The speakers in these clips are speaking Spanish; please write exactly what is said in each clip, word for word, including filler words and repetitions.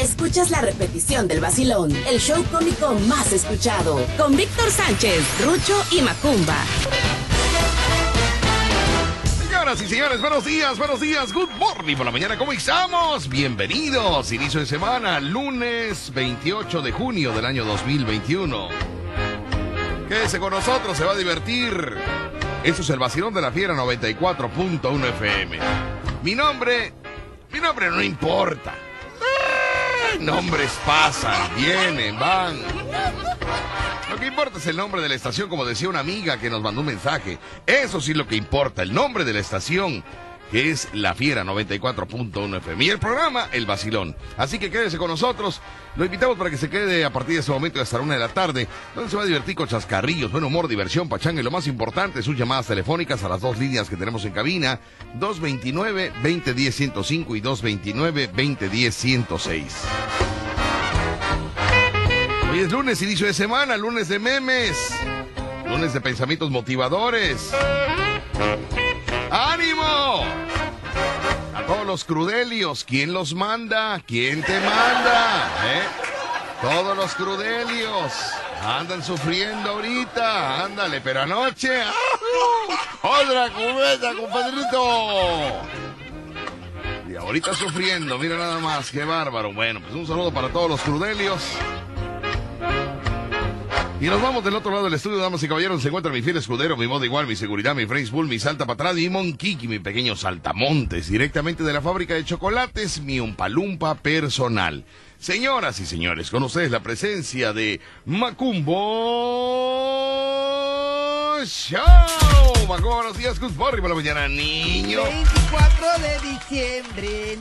escuchas la repetición del Vacilón, el show cómico más escuchado, con Víctor Sánchez, Rucho y Macumba. Señoras y señores, buenos días, buenos días, good morning por la mañana, ¿cómo estamos? Bienvenidos, inicio de semana, lunes veintiocho de junio del año dos mil veintiuno. Quédese con nosotros, se va a divertir. Esto es el Vacilón de la Fiera noventa y cuatro punto uno F M. Mi nombre, mi nombre no importa. Nombres pasan, vienen, van. Lo que importa es el nombre de la estación, como decía una amiga que nos mandó un mensaje. Eso sí es lo que importa, el nombre de la estación, que es La Fiera noventa y cuatro punto uno F M. Y el programa, El Vacilón. Así que quédese con nosotros. Lo invitamos para que se quede a partir de este momento hasta la una de la tarde, donde se va a divertir con chascarrillos, buen humor, diversión, pachanga y lo más importante, sus llamadas telefónicas a las dos líneas que tenemos en cabina, dos veintinueve, veinte diez, ciento cinco y dos veintinueve, veinte diez, ciento seis. Hoy es lunes, inicio de semana, lunes de memes, lunes de pensamientos motivadores. ¡Ánimo! A todos los crudelios, ¿quién los manda? ¿Quién te manda? ¿Eh? Todos los crudelios andan sufriendo ahorita, ándale, pero anoche... ¡Oh! ¡Otra cubeta, compadrito! Y ahorita sufriendo, mira nada más, qué bárbaro. Bueno, pues un saludo para todos los crudelios. Y nos vamos del otro lado del estudio, damas y caballeros. Se encuentra mi fiel escudero, mi modo igual, mi seguridad, mi Fresh Bull, mi salta para atrás, mi Monquiqui, mi pequeño saltamontes, directamente de la fábrica de chocolates, mi umpalumpa personal. Señoras y señores, con ustedes la presencia de Macumbo Show. Macumbo, buenos días, good morning para la mañana, niño. veinticuatro de diciembre.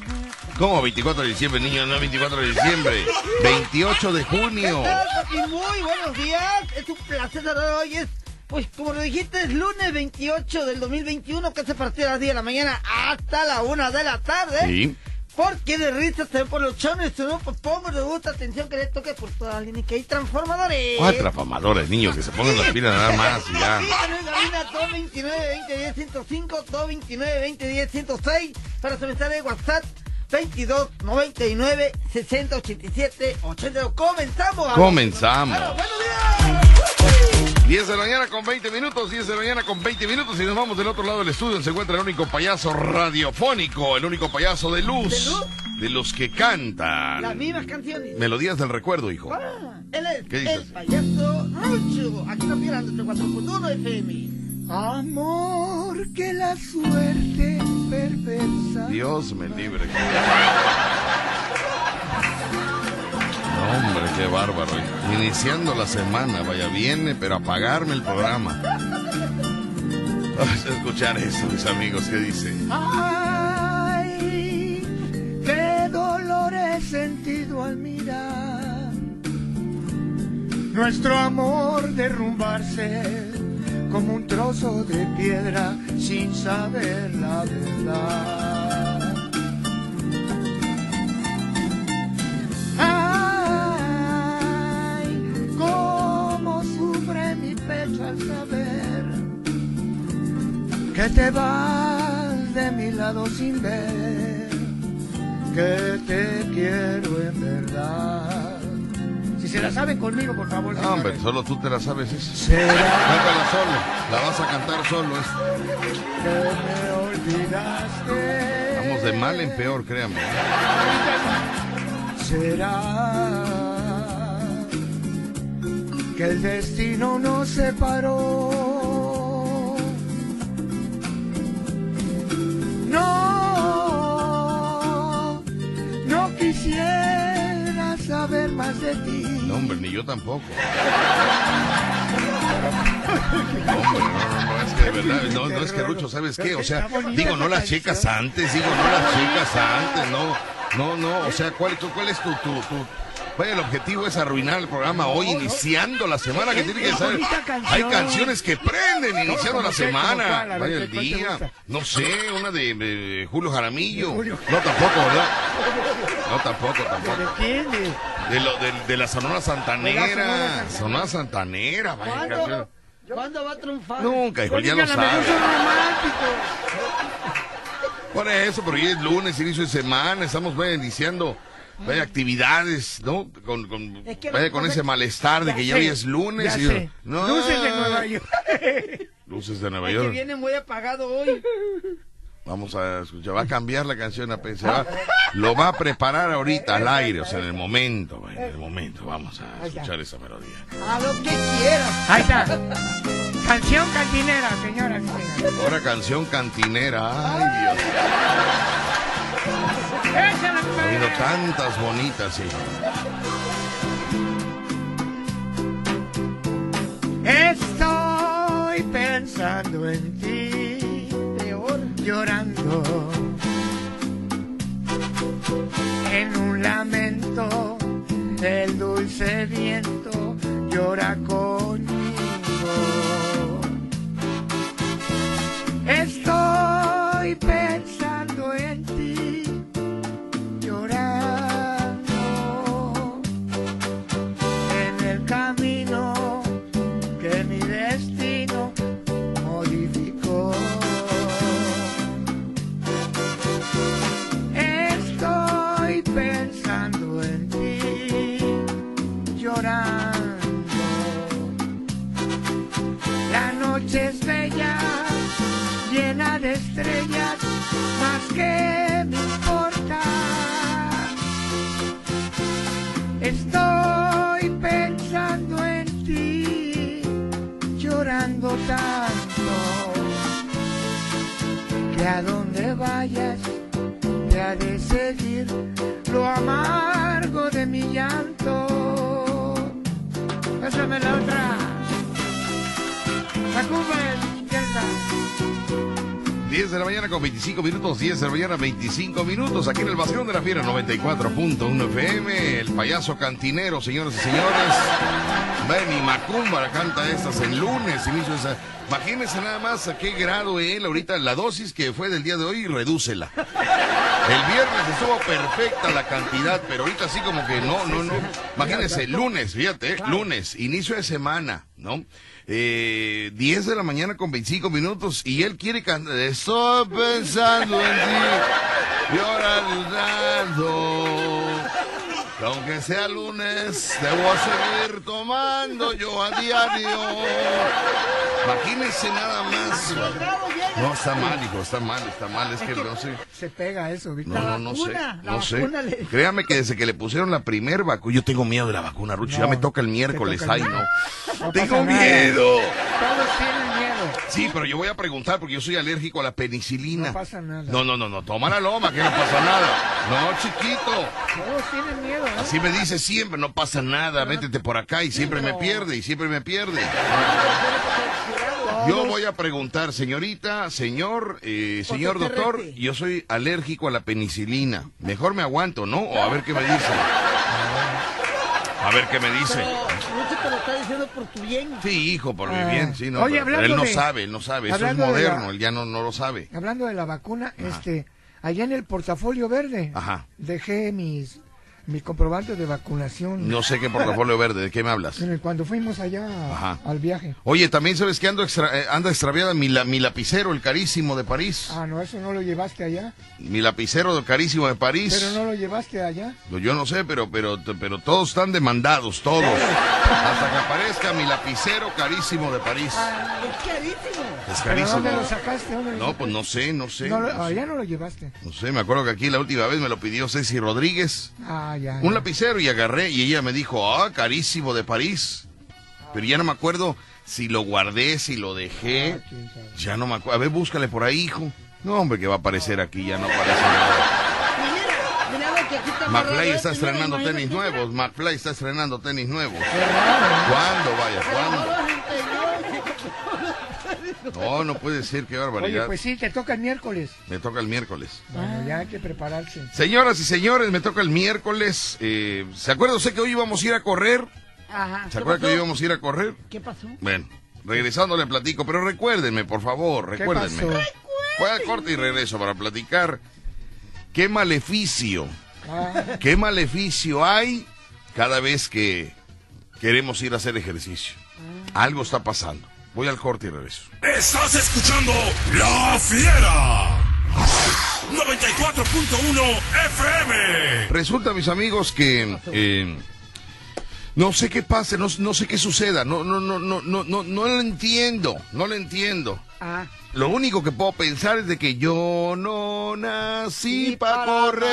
¿Cómo veinticuatro de diciembre, niño? No, veinticuatro de diciembre, veintiocho de junio. Y muy buenos días, es un placer estar hoy, es, pues como lo dijiste, es lunes veintiocho del dos mil veintiuno, que se partió a las diez de la mañana hasta la una de la tarde. Sí. Porque de risa se ven por los chones, se no, pues pongo, le gusta, atención que le toque por toda la línea, que hay transformadores. Ah, transformadores, niños, que se pongan las pilas nada más y ya. dos veintinueve, veinte diez, ciento cinco, dos veintinueve, veinte diez, ciento seis, para su mensaje de WhatsApp. veintidós, noventa y nueve, sesenta, ochenta y siete, ochenta. Comenzamos. Comenzamos. Bueno, buenos días. diez de la mañana con veinte minutos, diez de la mañana con veinte minutos y nos vamos del otro lado del estudio. Se encuentra el único payaso radiofónico, el único payaso de luz. ¿De luz? De los que cantan las mismas canciones. Melodías del recuerdo, hijo. Ah, él es ¿Qué dices? El payaso Rucho. Aquí nos miran desde cuatro punto uno F M. Amor, que la suerte perversa. Dios me libre. Hombre, qué bárbaro. Iniciando la semana, vaya, viene, pero apagarme el programa. Vamos a escuchar eso, mis amigos, ¿qué dice? Ay, qué dolor he sentido al mirar nuestro amor derrumbarse como un trozo de piedra sin saber la verdad. Ay, cómo sufre mi pecho al saber que te vas de mi lado sin ver que te quiero en verdad. Si se la saben conmigo, por favor. No, hombre, sabe. Solo tú te la sabes eso. ¿Será? Cántala solo, la vas a cantar solo. Te me olvidaste. Vamos de mal en peor, créanme. ¿Será que el destino nos separó? No, no quisiera saber más de ti. No, hombre, ni yo tampoco. No, hombre, no, no, no, es que de verdad, no, no es que Rucho, ¿sabes qué? O sea, digo, no las checas antes, digo, no las checas antes, no, no, no, o sea, ¿cuál, cuál es tu, tu, tu, cuál es el objetivo? Es arruinar el programa hoy, iniciando la semana, que tiene que saber, hay canciones que prenden iniciando la semana, vaya el día, no sé, una de, de Julio Jaramillo, no tampoco, ¿verdad? No, tampoco, tampoco. ¿De quién? De, lo, de, de la Sonora Santanera. Sonora Santanera, vaya. ¿Cuándo, ¿Cuándo va a triunfar? Nunca, hijo, ya lo sabe. Por eso, pero hoy es lunes, inicio de semana, estamos iniciando vaya actividades, ¿no? Con, con, es que vaya con ese malestar de que ya hoy es lunes. Y yo, no. Luces de Nueva York. Luces de Nueva York. Es que viene muy apagado hoy. Vamos a escuchar, va a cambiar la canción a pensar, lo va a preparar ahorita al aire, o sea, en el momento, en el momento, vamos a escuchar esa melodía. A lo que quieras. Ahí está. Canción cantinera, señora. Ahora canción cantinera, ay Dios. He oído tantas bonitas, sí. Estoy pensando en ti. Llorando en un lamento, el dulce viento llora conmigo. Estoy pensando en ti, llorando en el camino que mi destino modificó. Pensando en ti, llorando. La noche es bella, llena de estrellas, más que me importa. Estoy pensando en ti, llorando tanto, que a donde vayas te ha de seguir lo amargo de mi llanto. Pásame la otra. Macumba, izquierda. diez de la mañana con veinticinco minutos. diez de la mañana, veinticinco minutos. Aquí en el Vacilón de la Fiera noventa y cuatro punto uno F M. El payaso cantinero, señoras y señores. Benny Macumba la canta estas en lunes. Inicio esa. Imagínense nada más a qué grado él ahorita la dosis que fue del día de hoy y redúcela. El viernes estuvo perfecta la cantidad, pero ahorita así como que no, no, no. Imagínense, lunes, fíjate, eh, lunes, inicio de semana, ¿no? Eh, diez de la mañana con veinticinco minutos y él quiere cantar. Estoy pensando en ti, llorando. Aunque sea lunes, debo seguir tomando yo a diario. Imagínense nada más. No, está mal, hijo, está mal, está mal. Es que no sé. Se pega eso, Víctor. No, no, no sé. No sé. Créame que desde que le pusieron la primer vacuna, yo tengo miedo de la vacuna, Rucho. Ya me toca el miércoles. Ay, no. Tengo miedo. Todos tienen miedo. Sí, pero yo voy a preguntar porque yo soy alérgico a la penicilina. No pasa nada. No, no, no, no. Toma la loma, que no pasa nada. No, chiquito. Todos tienen miedo. Así me dice siempre, no pasa nada, métete por acá y siempre me pierde, y siempre me pierde. Yo voy a preguntar, señorita, señor, eh, señor doctor, yo soy alérgico a la penicilina. Mejor me aguanto, ¿no? O a ver qué me dice. A ver qué me dice. Te lo está diciendo por tu bien. Sí, hijo, por mi bien, sí, no. Oye, pero él no de... sabe, él no sabe, eso es moderno, la... él ya no, no lo sabe. Hablando de la vacuna, ajá, este, allá en el portafolio verde, ajá, dejé mis... mi comprobante de vacunación. No sé qué portafolio verde, ¿de qué me hablas? Cuando fuimos allá ajá, al viaje. Oye, también sabes que ando extra, eh, anda extraviada mi, la, mi lapicero, el carísimo de París. Ah, no, eso no lo llevaste allá. Mi lapicero, el carísimo de París. Pero no lo llevaste allá. No, yo no sé, pero, pero, pero todos están demandados, todos. Hasta que aparezca mi lapicero carísimo de París. Ah, es carísimo. Es carísimo. ¿Dónde lo sacaste? ¿Dónde lo no, llevaste? Pues no sé, no sé. No, no lo, allá sé. No lo llevaste. No sé, me acuerdo que aquí la última vez me lo pidió Ceci Rodríguez. Ah, Ya, ya. Un lapicero y agarré y ella me dijo, ah, oh, carísimo de París. Pero ya no me acuerdo si lo guardé, si lo dejé. Ya no me acuerdo. A ver, búscale por ahí, hijo. No, hombre, que va a aparecer aquí, ya no aparece nada. McFly está estrenando tenis nuevos. McFly está estrenando tenis nuevos. ¿Cuándo, vaya? ¿Cuándo? No, no puede ser, qué barbaridad. Oye, pues sí, te toca el miércoles. Me toca el miércoles. Bueno, ya hay que prepararse. Señoras y señores, me toca el miércoles. Eh, ¿Se acuerdan? Sé que hoy íbamos a ir a correr. Ajá. ¿Se acuerdan que hoy íbamos a ir a correr? ¿Qué pasó? Bueno, regresando le platico, pero recuérdenme, por favor, recuérdenme. ¿Qué pasó? Voy a corte y regreso para platicar. ¿Qué maleficio? Ah. ¿Qué maleficio hay cada vez que queremos ir a hacer ejercicio? Ah. Algo está pasando. Voy al corte y regreso. Estás escuchando La Fiera noventa y cuatro punto uno F M. Resulta, mis amigos, que eh, no sé qué pase, no, no sé qué suceda, no, no, no, no, no, no, no lo entiendo, no lo entiendo. Ah. Lo único que puedo pensar es de que yo no nací para correr,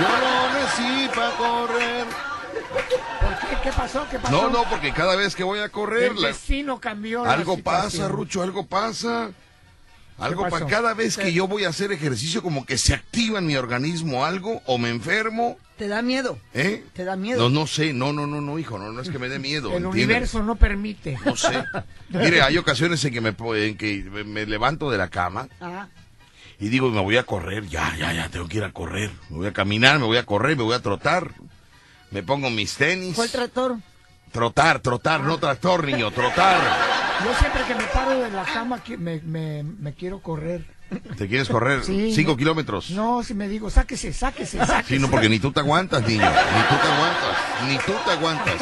yo no nací para correr. ¿Por qué? ¿Qué pasó? ¿Qué pasó? No, no, porque cada vez que voy a correr, el destino cambió. Algo pasa, Rucho, algo pasa. Algo para cada vez que yo voy a hacer ejercicio, como que se activa en mi organismo algo, o me enfermo. ¿Te da miedo? ¿Eh? ¿Te da miedo? No, no sé, no, no, no, no, hijo, no, no es que me dé miedo. El ¿entiendes? Universo no permite. No sé. Mire, hay ocasiones en que me, en que me levanto de la cama. Ajá. Y digo, me voy a correr, ya, ya, ya, tengo que ir a correr. Me voy a caminar, me voy a correr, me voy a trotar. Me pongo mis tenis. ¿Cuál tractor? Trotar, trotar, ah. no tractor, niño, trotar. Yo siempre que me paro de la cama me, me, me quiero correr. ¿Te quieres correr? Sí, ¿Cinco no, kilómetros? No, si me digo, sáquese, sáquese, sáquese. Sí, no, porque ni tú te aguantas, niño, ni tú te aguantas, ni tú te aguantas.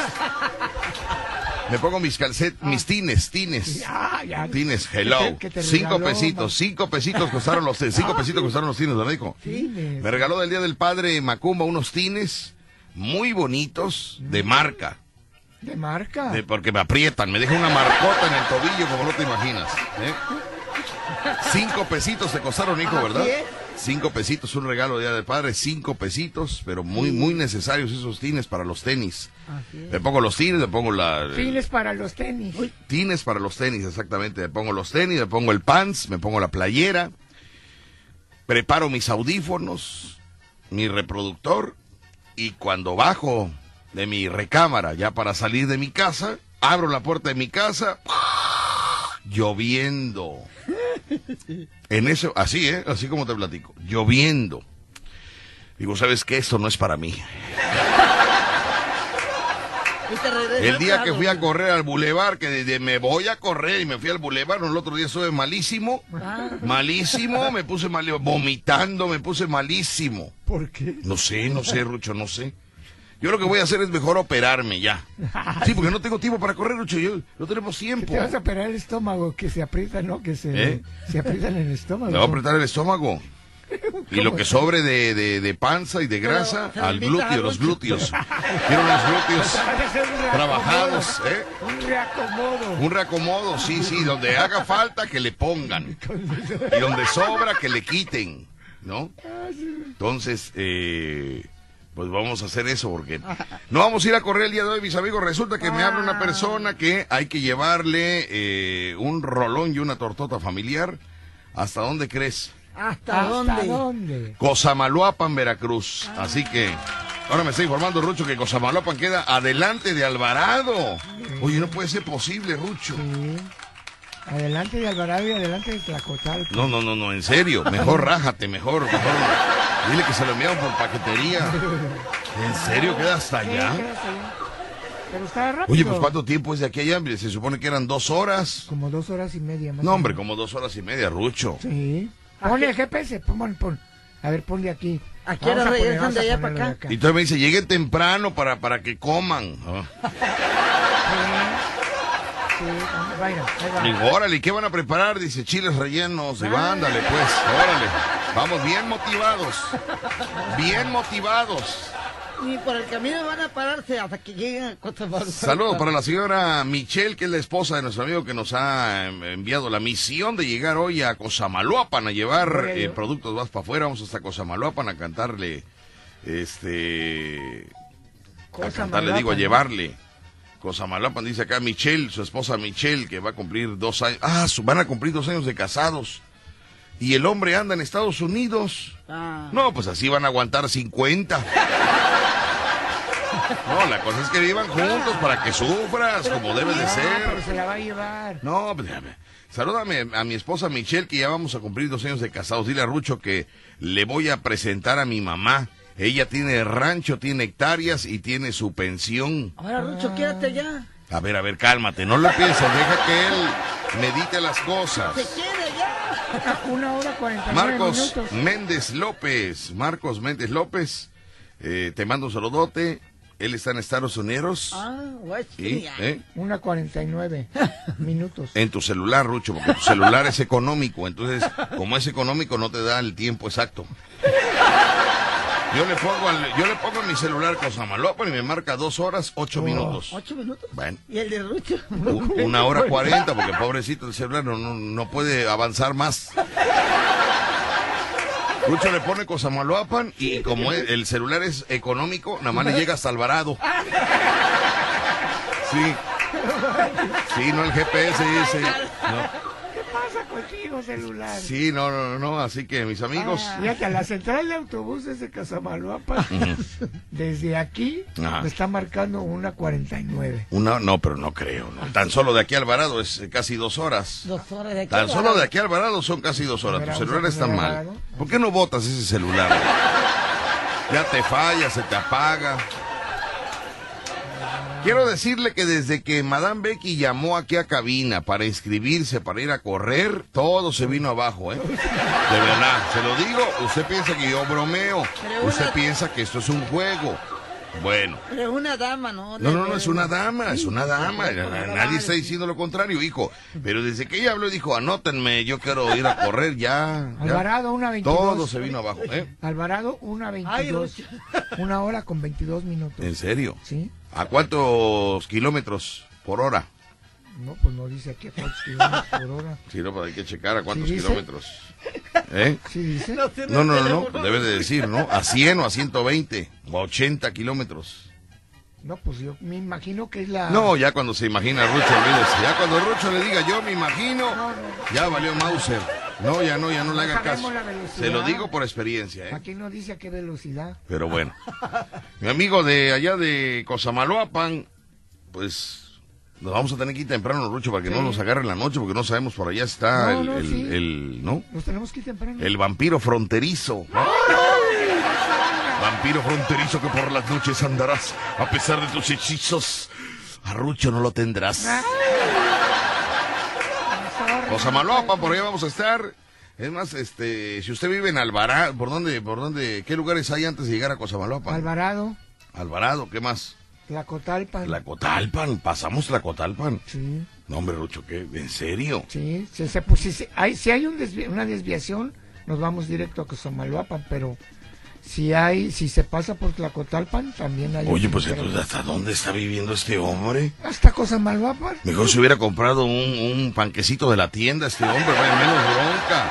Me pongo mis calcetas, ah. mis tines, tines, ya, ya. tines, hello, que te, que te cinco regaló, pesitos, man. cinco pesitos costaron los tines, cinco ah, pesitos costaron los tines, ¿verdad, hijo? Tines. Me regaló del Día del Padre Macumba unos tines muy bonitos de marca. ¿De marca? De, porque me aprietan, me deja una marcota en el tobillo, como no te imaginas. ¿eh? Cinco pesitos te costaron, hijo, ¿verdad? Cinco pesitos, un regalo de Día del Padre, cinco pesitos, pero muy, muy necesarios esos tines para los tenis. Le pongo los tines, le pongo la... Tines para los tenis. Uy. Tines para los tenis, exactamente. Le pongo los tenis, le pongo el pants, me pongo la playera, preparo mis audífonos, mi reproductor, y cuando bajo... de mi recámara, ya para salir de mi casa, abro la puerta de mi casa, lloviendo. En eso, así, ¿eh? Así como te platico, lloviendo. Digo, ¿sabes qué? Esto no es para mí. El día que fui a correr al bulevar, que de, de, me voy a correr y me fui al bulevar, el otro día estuve malísimo, malísimo, me puse mal, vomitando, me puse malísimo. ¿Por qué? No sé, no sé, Rucho, no sé. Yo lo que voy a hacer es mejor operarme ya. Sí, porque no tengo tiempo para correr, Rucho. Yo, no tenemos tiempo. Te vas a operar el estómago, que se aprieta, ¿no? Que se, ¿Eh? se aprieta en el estómago. Te va a apretar el estómago. Y lo que sobre de, de, de panza y de grasa, al glúteo, los glúteos. Quiero los glúteos trabajados, ¿eh? Un reacomodo. Un reacomodo, sí, sí. Donde haga falta, que le pongan. Y donde sobra, que le quiten, ¿no? Entonces, eh... pues vamos a hacer eso, porque no vamos a ir a correr el día de hoy, mis amigos. Resulta que me habla una persona que hay que llevarle eh, un rolón y una tortota familiar. ¿Hasta dónde crees? ¿Hasta, ¿Hasta dónde? dónde? Cosamaloapan, Veracruz. Ah. Así que ahora me está informando, Rucho, que Cosamaloapan queda adelante de Alvarado. Oye, no puede ser posible, Rucho. Sí. Adelante de Alvarado y adelante de Tlacotalpan. No, no, no, no, en serio. Mejor rájate, mejor, mejor. Dile que se lo enviaron por paquetería. ¿En serio queda hasta allá? Pero está rápido. Oye, pues ¿cuánto tiempo es de aquí a allá? Se supone que eran dos horas. Como dos horas y media. Más no, hombre, como dos horas y media, Rucho. Sí. Ponle el G P S, pon, pon. A ver, ponle aquí. ¿A qué hora regresan de allá para acá? acá? Y entonces me dice, lleguen temprano para, para que coman. Oh. Sí, bueno, digo, órale, ¿qué van a preparar? Dice, chiles rellenos. Digo, ándale pues, órale. Vamos bien motivados. Bien motivados. Y por el camino van a pararse hasta que lleguen a Cosamaloapan. Saludos para la señora Michelle, que es la esposa de nuestro amigo que nos ha enviado la misión de llegar hoy a Cosamaloapan a llevar eh, productos más para afuera. Vamos hasta Cosamaloapan a cantarle, este... a cantarle, digo, a llevarle. Cosamaloapan, dice acá Michelle, su esposa Michelle, que va a cumplir dos años. Ah, van a cumplir dos años de casados. Y el hombre anda en Estados Unidos. Ah. No, pues así van a aguantar cincuenta. No, la cosa es que vivan juntos para que sufras, pero como debe de ser. No, pero se la va a llevar. No, pues salúdame a mi esposa Michelle, que ya vamos a cumplir dos años de casados. Dile a Rucho que le voy a presentar a mi mamá. Ella tiene rancho, tiene hectáreas y tiene su pensión. Ahora, Rucho, quédate ya. A ver, a ver, cálmate, no lo pienses, deja que él medite las cosas. Se quede ya. Una hora cuarenta y nueve minutos. Marcos Méndez López, Marcos Méndez López, eh, te mando un saludote. Él está en Estados Unidos. Ah, y, ¿eh? Una cuarenta y nueve minutos. En tu celular, Rucho, porque tu celular es económico. Entonces, como es económico, no te da el tiempo exacto. Yo le pongo al, yo le pongo a mi celular Cosamaloapan y me marca dos horas, ocho oh, minutos. ¿Ocho minutos? Bueno. ¿Y el de Rucho? U, una hora cuarenta, porque pobrecito el celular no, no, no puede avanzar más. Rucho le pone Cosamaloapan y como es, el celular es económico, nada más le llega hasta Alvarado. Sí. Sí, no el G P S dice. No. ¿Qué pasa contigo, celular? Sí, no, no, no, así que mis amigos. Ah, mira que a la central de autobuses de Cosamaloapan, uh-huh. desde aquí, uh-huh. me está marcando una cuarenta y nueve. Una, no, pero no creo, no. Tan solo de aquí a Alvarado es casi dos horas. Dos horas de aquí. Tan solo de aquí a Alvarado son casi dos horas. Tu celular está mal. ¿Por qué no botas ese celular? Ya te falla, se te apaga. Quiero decirle que desde que Madame Becky llamó aquí a cabina para inscribirse, para ir a correr, todo se vino abajo, ¿eh? De verdad, se lo digo, usted piensa que yo bromeo, una... usted piensa que esto es un juego. Bueno. Pero es una dama, ¿no? No, no, no, es una dama, es una dama, nadie está diciendo lo contrario, hijo. Pero desde que ella habló y dijo, anótenme, yo quiero ir a correr, ya. ya. Alvarado, una veintidós. Todo se vino abajo, ¿eh? Alvarado, una veintidós. Una hora con veintidós minutos. ¿En serio? Sí. ¿A cuántos kilómetros por hora? No, pues no dice aquí a cuántos kilómetros por hora. Sí, no, pero hay que checar a cuántos ¿Sí kilómetros. ¿Eh? ¿Sí dice? No, no, no, no, no, debe de decir, ¿no? A cien o a ciento veinte, o a ochenta kilómetros. No, pues yo me imagino que es la... No, ya cuando se imagina Rucho, olvídese. Ya cuando Rucho le diga yo me imagino, no, no, ya valió Mauser. No, ya no, ya no le haga caso. Se lo digo por experiencia, ¿eh? Aquí no dice a qué velocidad. Pero bueno. Mi amigo de allá de Cosamaloapan, pues... Nos vamos a tener que ir temprano, Rucho, para que sí. no nos agarren la noche, porque no sabemos por allá está no, el, no, el, sí. el, ¿no? Nos tenemos que ir temprano. El vampiro fronterizo. ¿No? Vampiro fronterizo que por las noches andarás, a pesar de tus hechizos, a Rucho no lo tendrás. Cosamaloapan, por allá vamos a estar. Es más, este, si usted vive en Alvarado, ¿por dónde, por dónde, qué lugares hay antes de llegar a Cosamaloapan? Alvarado. Alvarado, ¿qué más? Tlacotalpan. Tlacotalpan, pasamos Tlacotalpan. Sí. No, hombre, Rucho, ¿qué? ¿En serio? Sí, se, se, pues, si, hay, si hay un desvi una desviación, nos vamos directo a Cosamaloapan, pero si hay, si se pasa por Tlacotalpan, también hay... Oye, pues entonces, ¿hasta dónde está viviendo este hombre? Hasta Cosamaloapan. Mejor se hubiera comprado un, un panquecito de la tienda, este hombre, vaya, menos bronca.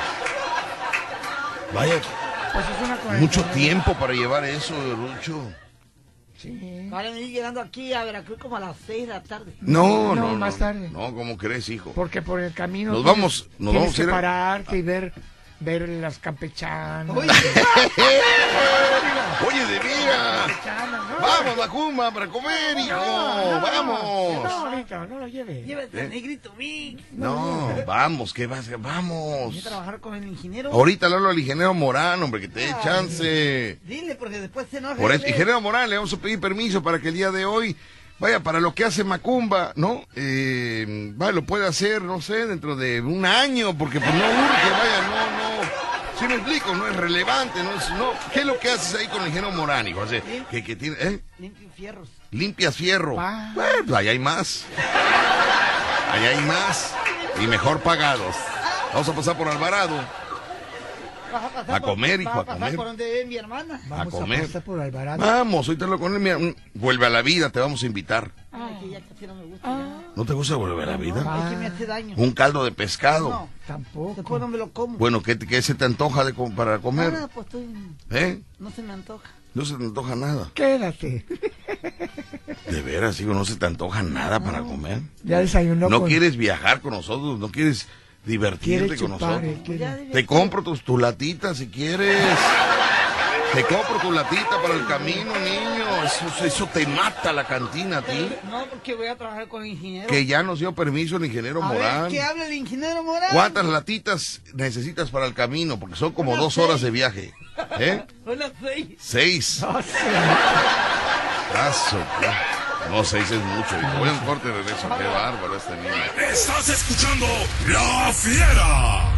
Vaya, pues es una correcta, mucho tiempo para llevar eso, Rucho. Sí. Vale, me ir llegando aquí a Veracruz como a las seis de la tarde. No, no, no más no, tarde. No, ¿cómo crees, hijo? Porque por el camino nos vamos, tienes, nos vamos tienes que a pararte a... y ver, ver las campechanas. Oye, oye de vida. ¿No? Vamos, Macumba, para comer, hijo. No, no, vamos. No, no, no lo lleves. Llévate, ¿eh? Negrito Vic. No, no, vamos, que vas, vamos. Voy a trabajar con el ingeniero. Ahorita le hablo al ingeniero Morán, hombre, que te dé chance. Dile, porque después se enoja. Por eso, ingeniero Morán, le vamos a pedir permiso para que el día de hoy, vaya, para lo que hace Macumba, ¿no? Eh, vaya, lo puede hacer, no sé, dentro de un año, porque pues no urge, vaya, no, no. Si me explico, no es relevante, no es, no, ¿qué es lo que haces ahí con el ingeniero Morán, hijo? O sea, que, que tiene, ¿eh? Limpio fierros. Limpias fierro. Ah. Bueno, pues allá hay más. Allá hay más. Y mejor pagados. Vamos a pasar por Alvarado. A, a comer, hijo, a comer. ¿Por dónde vive mi hermana? A comer. Vamos a pasar por Alvarado. Vamos, ahorita lo con él, mira, vuelve a la vida, te vamos a invitar. Ay, que ya casi no me gusta. Ah. Ya. ¿No te gusta volver a la vida? No, es que me hace daño. Un caldo de pescado. No, tampoco. Después no me lo como. Bueno, ¿qué, qué se te antoja de, para comer? Nada, pues estoy... ¿Eh? No se me antoja. No se te antoja nada. Quédate. De veras, hijo, no se te antoja nada no. para comer. Ya desayunó. No con... quieres viajar con nosotros, no quieres divertirte con chupar, nosotros. Quiere... Te compro tus, tu latita si quieres. Te compro tu latita para el camino, niño. Eso, eso te mata la cantina a ti. No, porque voy a trabajar con el ingeniero. Que ya nos dio permiso el ingeniero a Morán. Ver, ¿qué habla el ingeniero Morán? ¿Cuántas latitas necesitas para el camino? Porque son como Hola, dos seis. horas de viaje. ¿Eh? Hola, seis. Seis. No, sí. Caso, claro. No, seis es mucho. Voy a un corte de regreso. Qué bárbaro este niño. Estás escuchando La Fiera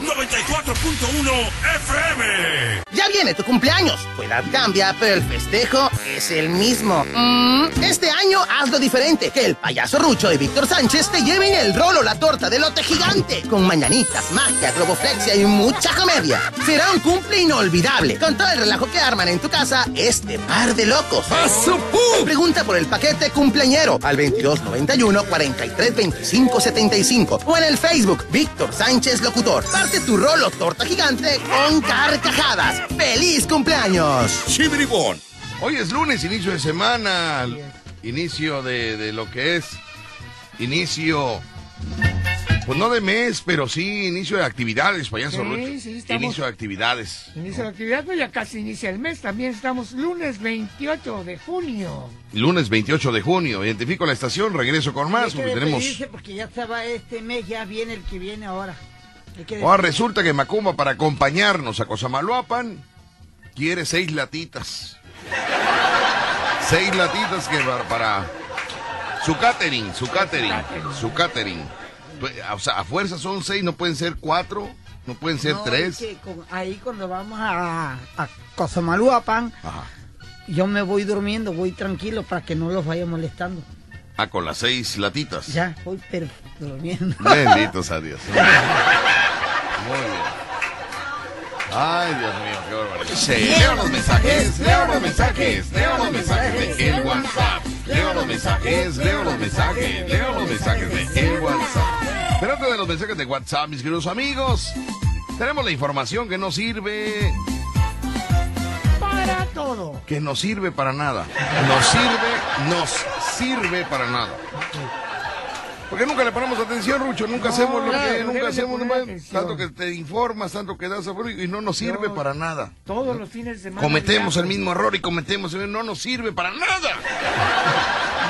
noventa y cuatro punto uno F M. Ya viene tu cumpleaños. Tu edad cambia, pero el festejo es el mismo. Mm, este año hazlo diferente. Que el payaso Rucho y Víctor Sánchez te lleven el rolo, la torta de lote gigante, con mañanitas, magia, globoflexia y mucha comedia. Será un cumple inolvidable, con todo el relajo que arman en tu casa este par de locos. ¡Pasupú! Pregunta por el paquete cumpleañero al veintidós noventa y uno cuarenta y tres veinticinco setenta y cinco o en el Facebook Víctor Sánchez Locutor. Parte tu rolo torta gigante con carcajadas. ¡Feliz cumpleaños! ¡Chibribón! Hoy es lunes, inicio de semana. Inicio de, de lo que es. Inicio. Pues no de mes, pero sí inicio de actividades, payaso Rucho. Sí, sí, estamos... Inicio de actividades. Inicio de actividades, pero ya casi inicia el mes. También estamos lunes veintiocho de junio. Lunes veintiocho de junio. Identifico la estación, regreso con más. Porque tenemos. Porque ya estaba este mes, ya viene el que viene ahora. Ahora resulta que Macumba, para acompañarnos a Cosamaloapan, quiere seis latitas. Seis latitas que para su catering, su catering, su catering. O sea, a fuerza son seis, no pueden ser cuatro, no pueden ser no, tres. Es que con, ahí cuando vamos a, a Cosamaloapan, ajá, yo me voy durmiendo, voy tranquilo para que no los vaya molestando. Ah, con las seis latitas. Ya, voy pero durmiendo. Benditos a Dios. Muy bien. Ay, Dios mío, qué barbaridad. Leo los mensajes, leo los mensajes, leo los mensajes de el WhatsApp. Leo los mensajes, leo los mensajes, leo los mensajes de el WhatsApp. Pero antes de los mensajes de WhatsApp, mis queridos amigos, tenemos la información que no sirve para todo. Que no sirve para nada. Nos sirve, nos sirve para nada. Porque nunca le ponemos atención, Rucho, nunca no, hacemos lo claro, que nunca hacemos, tanto que te informas, tanto que das afuera y no nos sirve no, para nada. Todos los fines de semana cometemos viajamos. El mismo error y cometemos, el no nos sirve para nada.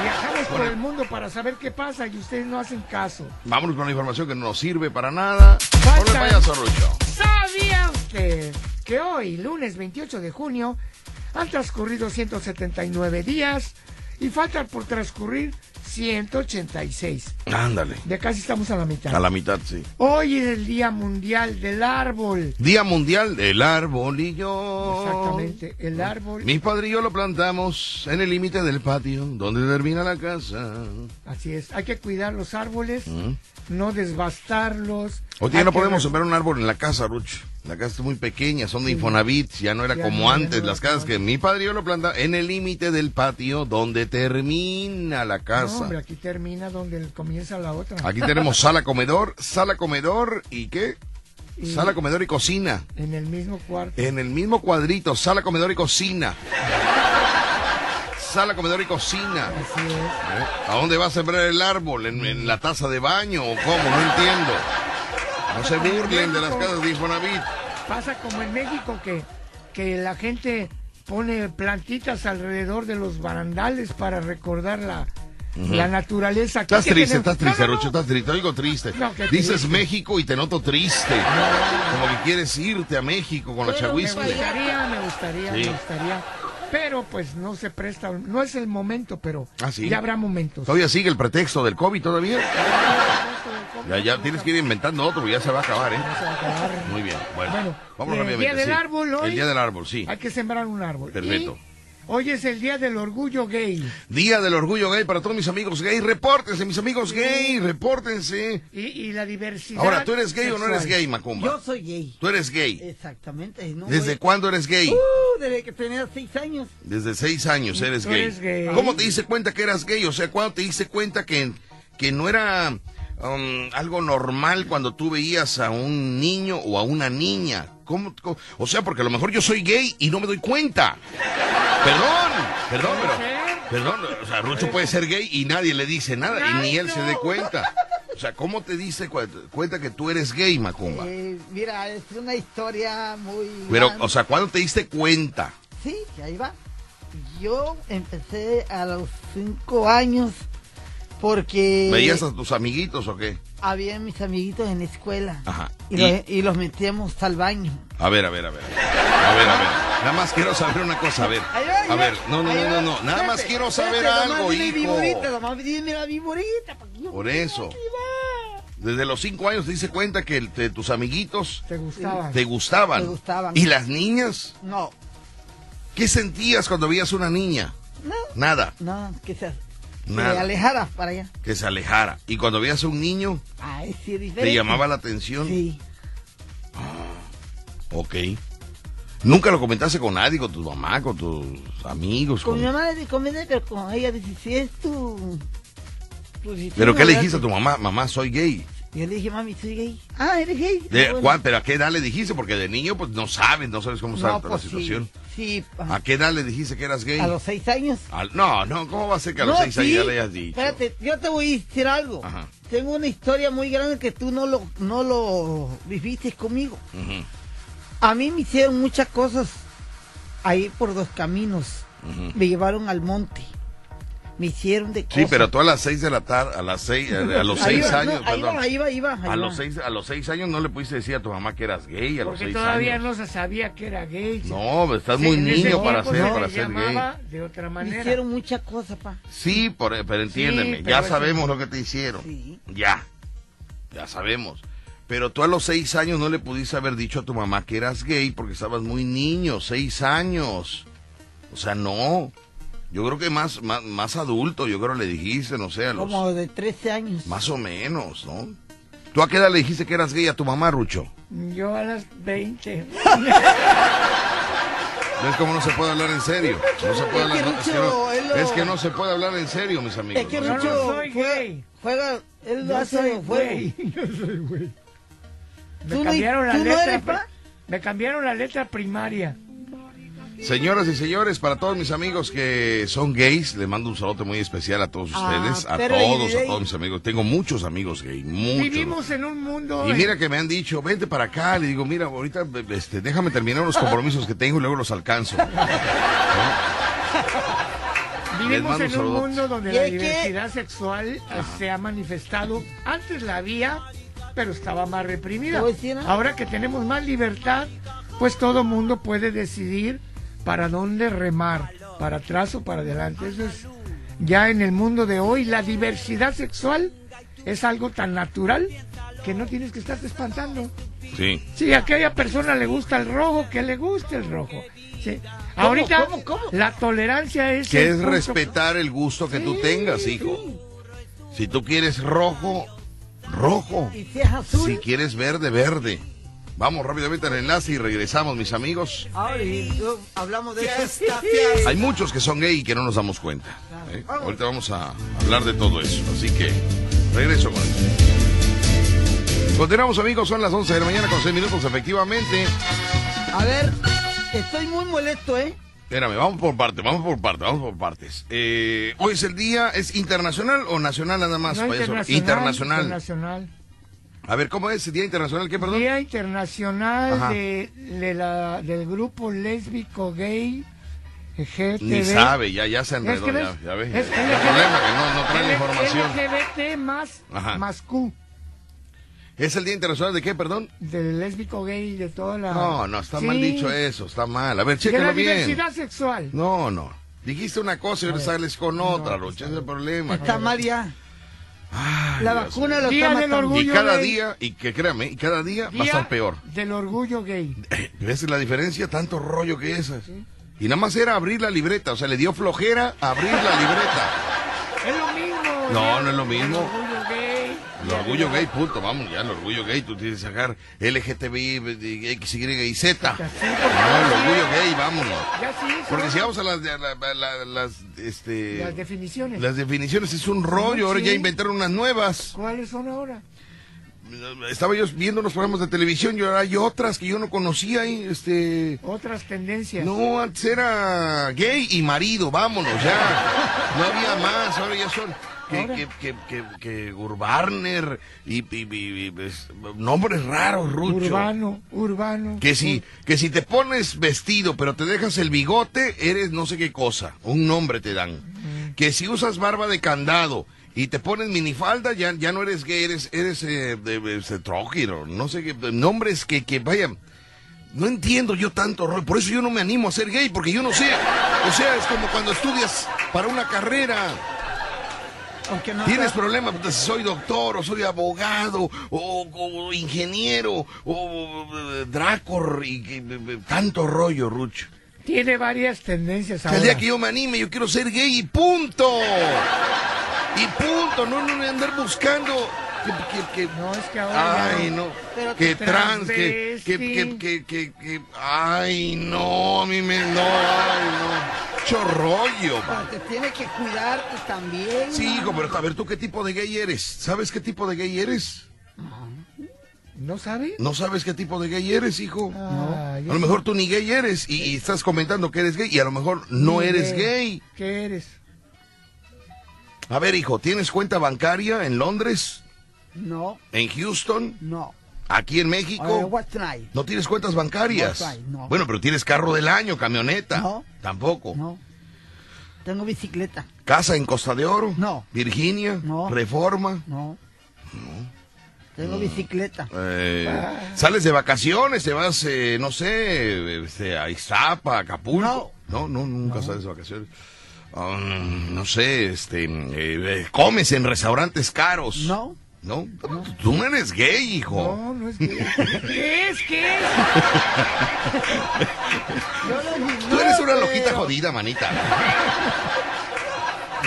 Viajamos por el mundo para saber qué pasa y ustedes no hacen caso. Vámonos con la información que no nos sirve para nada. Por el payaso Rucho. ¿Sabía usted que hoy, lunes veintiocho de junio, han transcurrido ciento setenta y nueve días y faltan por transcurrir ciento ochenta y seis? Ándale. Ya casi estamos a la mitad. A la mitad, sí. Hoy es el Día Mundial del Árbol. Día Mundial del Árbol y yo. Exactamente, el árbol. Mis padres y yo lo plantamos en el límite del patio, donde termina la casa. Así es, hay que cuidar los árboles, ¿mm? No desbastarlos. Hoy día no podemos sembrar un árbol en la casa, Rucho. La casa es muy pequeña, son de Infonavit, ya no era ya como no, antes, no las casas que mi padre y yo lo plantaba en el límite del patio donde termina la casa. No, hombre, aquí termina donde comienza la otra. Aquí tenemos sala, comedor, sala, comedor y ¿qué? Y sala, comedor y cocina. En el mismo cuarto. En el mismo cuadrito, sala, comedor y cocina. Sala, comedor y cocina. Así es. ¿Eh? ¿A dónde va a sembrar el árbol? ¿En, en la taza de baño o cómo? No entiendo. No se burlen de las casas de Infonavit. Pasa como en México que, que la gente pone plantitas alrededor de los barandales para recordar la, uh-huh, la naturaleza. Estás triste, estás triste, no, no, Rucho, estás triste, oigo triste. No, dices triste. México y te noto triste. No, como que quieres irte a México con la chahuisca. Me gustaría, me gustaría, sí, me gustaría. Pero pues no se presta, no es el momento, pero ¿ah, sí? Ya habrá momentos. ¿Todavía sigue el pretexto del COVID todavía? Ya, ya tienes que ir inventando otro, porque ya se va a acabar, ¿eh? No se va a acabar. Muy bien, bueno, bueno vamos rápidamente. El día del sí, árbol hoy. El día del árbol, sí. Hay que sembrar un árbol. Perfecto. Y hoy es el día del orgullo gay. Día del orgullo gay para todos mis amigos gay. Repórtense, mis amigos sí, gay, repórtense. Y, y la diversidad. Ahora, ¿tú eres gay sexual o no eres gay, Macumba? Yo soy gay. ¿Tú eres gay? Exactamente. No, ¿desde voy... cuándo eres gay? Uh, desde que tenía seis años. Desde seis años eres, tú gay. eres gay. ¿Cómo te diste cuenta que eras gay? O sea, ¿cuándo te diste cuenta que, que no era um, algo normal cuando tú veías a un niño o a una niña? ¿Cómo, cómo? O sea, porque a lo mejor yo soy gay y no me doy cuenta. Perdón, perdón, pero, perdón, o sea, Rucho puede ser gay y nadie le dice nada, y ni él no se dé cuenta. O sea, ¿cómo te diste cu cuenta que tú eres gay, Macumba? Eh, mira, es una historia muy... Pero, grande. O sea, ¿cuándo te diste cuenta? Sí, ahí va. Yo empecé a los cinco años porque... ¿Veías a tus amiguitos o qué? Había mis amiguitos en la escuela. Ajá. Y, ¿Y? Los, y los metíamos al baño. A ver, a ver, a ver. A ver, a ver. Nada más quiero saber una cosa, a ver, a ver, no, no, no, no, no. Nada más quiero saber algo, hijo. Por eso, Desde los cinco años te diste cuenta que el, te, tus amiguitos te gustaban. te gustaban. Te gustaban. ¿Y las niñas? No. ¿Qué sentías cuando veías una niña? No. Nada. No, quizás. Nada. Que se alejara para allá. Que se alejara. ¿Y cuando veías a un niño? Ay, sí, diferente. ¿Te llamaba la atención? Sí. Oh, ok. ¿Nunca lo comentaste con nadie, con tu mamá, con tus amigos? Con, con... mi mamá le comenté, pero con ella dice, si es tu... tu si ¿Pero qué le dijiste a tu mamá? Mamá, soy gay. Yo le dije, mami, soy gay. Ah, ¿eres gay? De, bueno. ¿cuál, ¿Pero a qué edad le dijiste? Porque de niño, pues, no sabes, no sabes cómo no, está pues, la situación. Sí, sí. ¿A qué edad le dijiste que eras gay? A los seis años. Al, no, no, ¿cómo va a ser que a no, los seis sí. años ya le hayas dicho? Espérate, yo te voy a decir algo. Ajá. Tengo una historia muy grande que tú no lo, no lo viviste conmigo. Uh-huh. A mí me hicieron muchas cosas ahí por dos caminos. Uh-huh. Me llevaron al monte. Me hicieron de cosas. Sí, pero tú a las seis de la tarde, a las seis, a los seis iba, años, no, perdón. Ahí va, ahí va, ahí va. A los seis, a los seis años no le pudiste decir a tu mamá que eras gay a los seis años. Porque todavía no se sabía que era gay. No, estás sí, muy niño para ser, no, para ser gay. De otra manera. Me hicieron muchas cosas, pa. Sí, por, pero entiéndeme, sí, pero ya sabemos sí. lo que te hicieron. Sí. Ya, ya sabemos. Pero tú a los seis años no le pudiste haber dicho a tu mamá que eras gay porque estabas muy niño, seis años. O sea, no. Yo creo que más, más, más adulto, yo creo le dijiste, no sé. A los... Como de trece años. Más o menos, ¿no? ¿Tú a qué edad le dijiste que eras gay a tu mamá, Rucho? Yo a las veinte. ¿Ves cómo no se puede hablar en serio? No se puede hablar, es, que Rucho, es, que no, lo... es que no se puede hablar en serio, mis amigos. Es que Rucho no soy gay. Juega, él lo hace de güey. Yo soy güey. Me cambiaron, la no letra, pa? me cambiaron la letra primaria. Señoras y señores, para todos mis amigos que son gays, les mando un saludo muy especial a todos ustedes, ah, a todos, a todos mis amigos. Tengo muchos amigos gay, muchos. Vivimos en un mundo. Y mira que me han dicho, vente para acá. Le digo, mira, ahorita este, déjame terminar los compromisos que tengo y luego los alcanzo. Vivimos en un mundo donde la diversidad sexual se ha manifestado. Antes la había, pero estaba más reprimida. Ahora que tenemos más libertad, pues todo mundo puede decidir para dónde remar, para atrás o para adelante. Eso es ya en el mundo de hoy. La diversidad sexual es algo tan natural que no tienes que estarte espantando. Sí. Si a aquella persona le gusta el rojo, que le guste el rojo. Sí. ¿Cómo, Ahorita cómo, cómo? la tolerancia es... Que es punto. respetar el gusto que sí, tú tengas, hijo. Sí. Si tú quieres rojo... rojo, ¿Y si, es azul? si quieres verde, verde. Vamos rápidamente al enlace y regresamos, mis amigos. Ay, no, hablamos de fiesta, fiesta. Hay muchos que son gay y que no nos damos cuenta, ¿eh? Vamos. Ahorita vamos a hablar de todo eso, así que regreso con eso. Continuamos, amigos, son las once de la mañana con seis minutos, efectivamente. A ver, estoy muy molesto, ¿eh? Espérame, vamos por partes, vamos por partes, vamos por partes. Eh, hoy es el día, ¿es internacional o nacional nada más? No, internacional, internacional. internacional. A ver, ¿cómo es? ¿Día internacional qué, perdón? Día internacional de, de la, del grupo lésbico gay G T B. Ni sabe, ya, ya se enredó, ya, ya ves. Es el problema que no, no trae la información. L G B T más, más Q. ¿Es el Día Internacional de qué, perdón? Del lésbico gay, de toda la... No, no, está sí. mal dicho eso, está mal. A ver, chéquenlo bien. De la diversidad bien. sexual. No, no. Dijiste una cosa y ahora sales con otra, no, Rocha, ese es el problema. Está mal ya. Ay, la vacuna lo está matando. Y cada gay. día, y que créame, y cada día, día va a estar peor. Del orgullo gay. ¿Ves la diferencia? Tanto rollo que esas. ¿Sí? Y nada más era abrir la libreta, o sea, le dio flojera abrir la libreta. Es lo mismo. No, no es lo mismo. El orgullo gay, punto, vamos, ya, el orgullo gay, tú tienes que sacar L G T B I, X Y Z. No, el orgullo gay, vámonos. Porque si vamos a las, a la, a la, las, este, las definiciones. Las definiciones es un rollo, ahora ya inventaron unas nuevas. ¿Cuáles son ahora? Estaba yo viendo unos programas de televisión y ahora hay otras que yo no conocía y este... Otras tendencias. No, antes era gay y marido, vámonos, ya. No había más, ahora ya son... Que, que, que, que, que Urbarner y, y, y, y nombres raros, Rucho. Urbano, urbano. Que si, que si te pones vestido pero te dejas el bigote, eres no sé qué cosa, un nombre te dan. Uh-huh. Que si usas barba de candado y te pones minifalda, ya, ya no eres gay, eres, eres eh, de, de, de tróquero, no sé qué, nombres que, que vayan. No entiendo yo tanto, por eso yo no me animo a ser gay, porque yo no sé. O sea, es como cuando estudias para una carrera. Aunque no tienes sea... problemas, si soy doctor, o soy abogado, o, o ingeniero, o Draco, y, y tanto rollo, Rucho. Tiene varias tendencias ahora. El día que yo me anime, yo quiero ser gay y punto. Y punto, no, no voy a andar buscando... Que, que, que, no, es que ahora... Ay, no, no. que trans, que que, que, que, que, que... Ay, no, a mí me... No, ay, no. Mucho rollo, man. Te tienes que cuidarte también. Sí, mano. Hijo, pero a ver, ¿tú qué tipo de gay eres? ¿Sabes qué tipo de gay eres? ¿No sabes? ¿No sabes qué tipo de gay eres, hijo? Ah, no. A lo mejor tú ni gay eres y, y estás comentando que eres gay y a lo mejor no ni eres gay. gay. ¿Qué eres? A ver, hijo, ¿tienes cuenta bancaria en Londres? No. ¿En Houston? No. ¿Aquí en México? Uh, ¿No tienes cuentas bancarias? Try, no. Bueno, pero tienes carro del año, camioneta. No. Tampoco. No. Tengo bicicleta. ¿Casa en Costa de Oro? No. ¿Virginia? No. ¿Reforma? No. No. Tengo bicicleta. Eh, ah. ¿Sales de vacaciones? ¿Te vas, eh, no sé, este, a Iztapa, Acapulco? No. No, no, nunca no. sales de vacaciones. Um, no sé, este, eh, ¿comes en restaurantes caros? No. No, no, tú no eres gay, hijo. No, no es gay. ¿Qué es? ¿Qué es? Tú eres una loquita jodida, manita.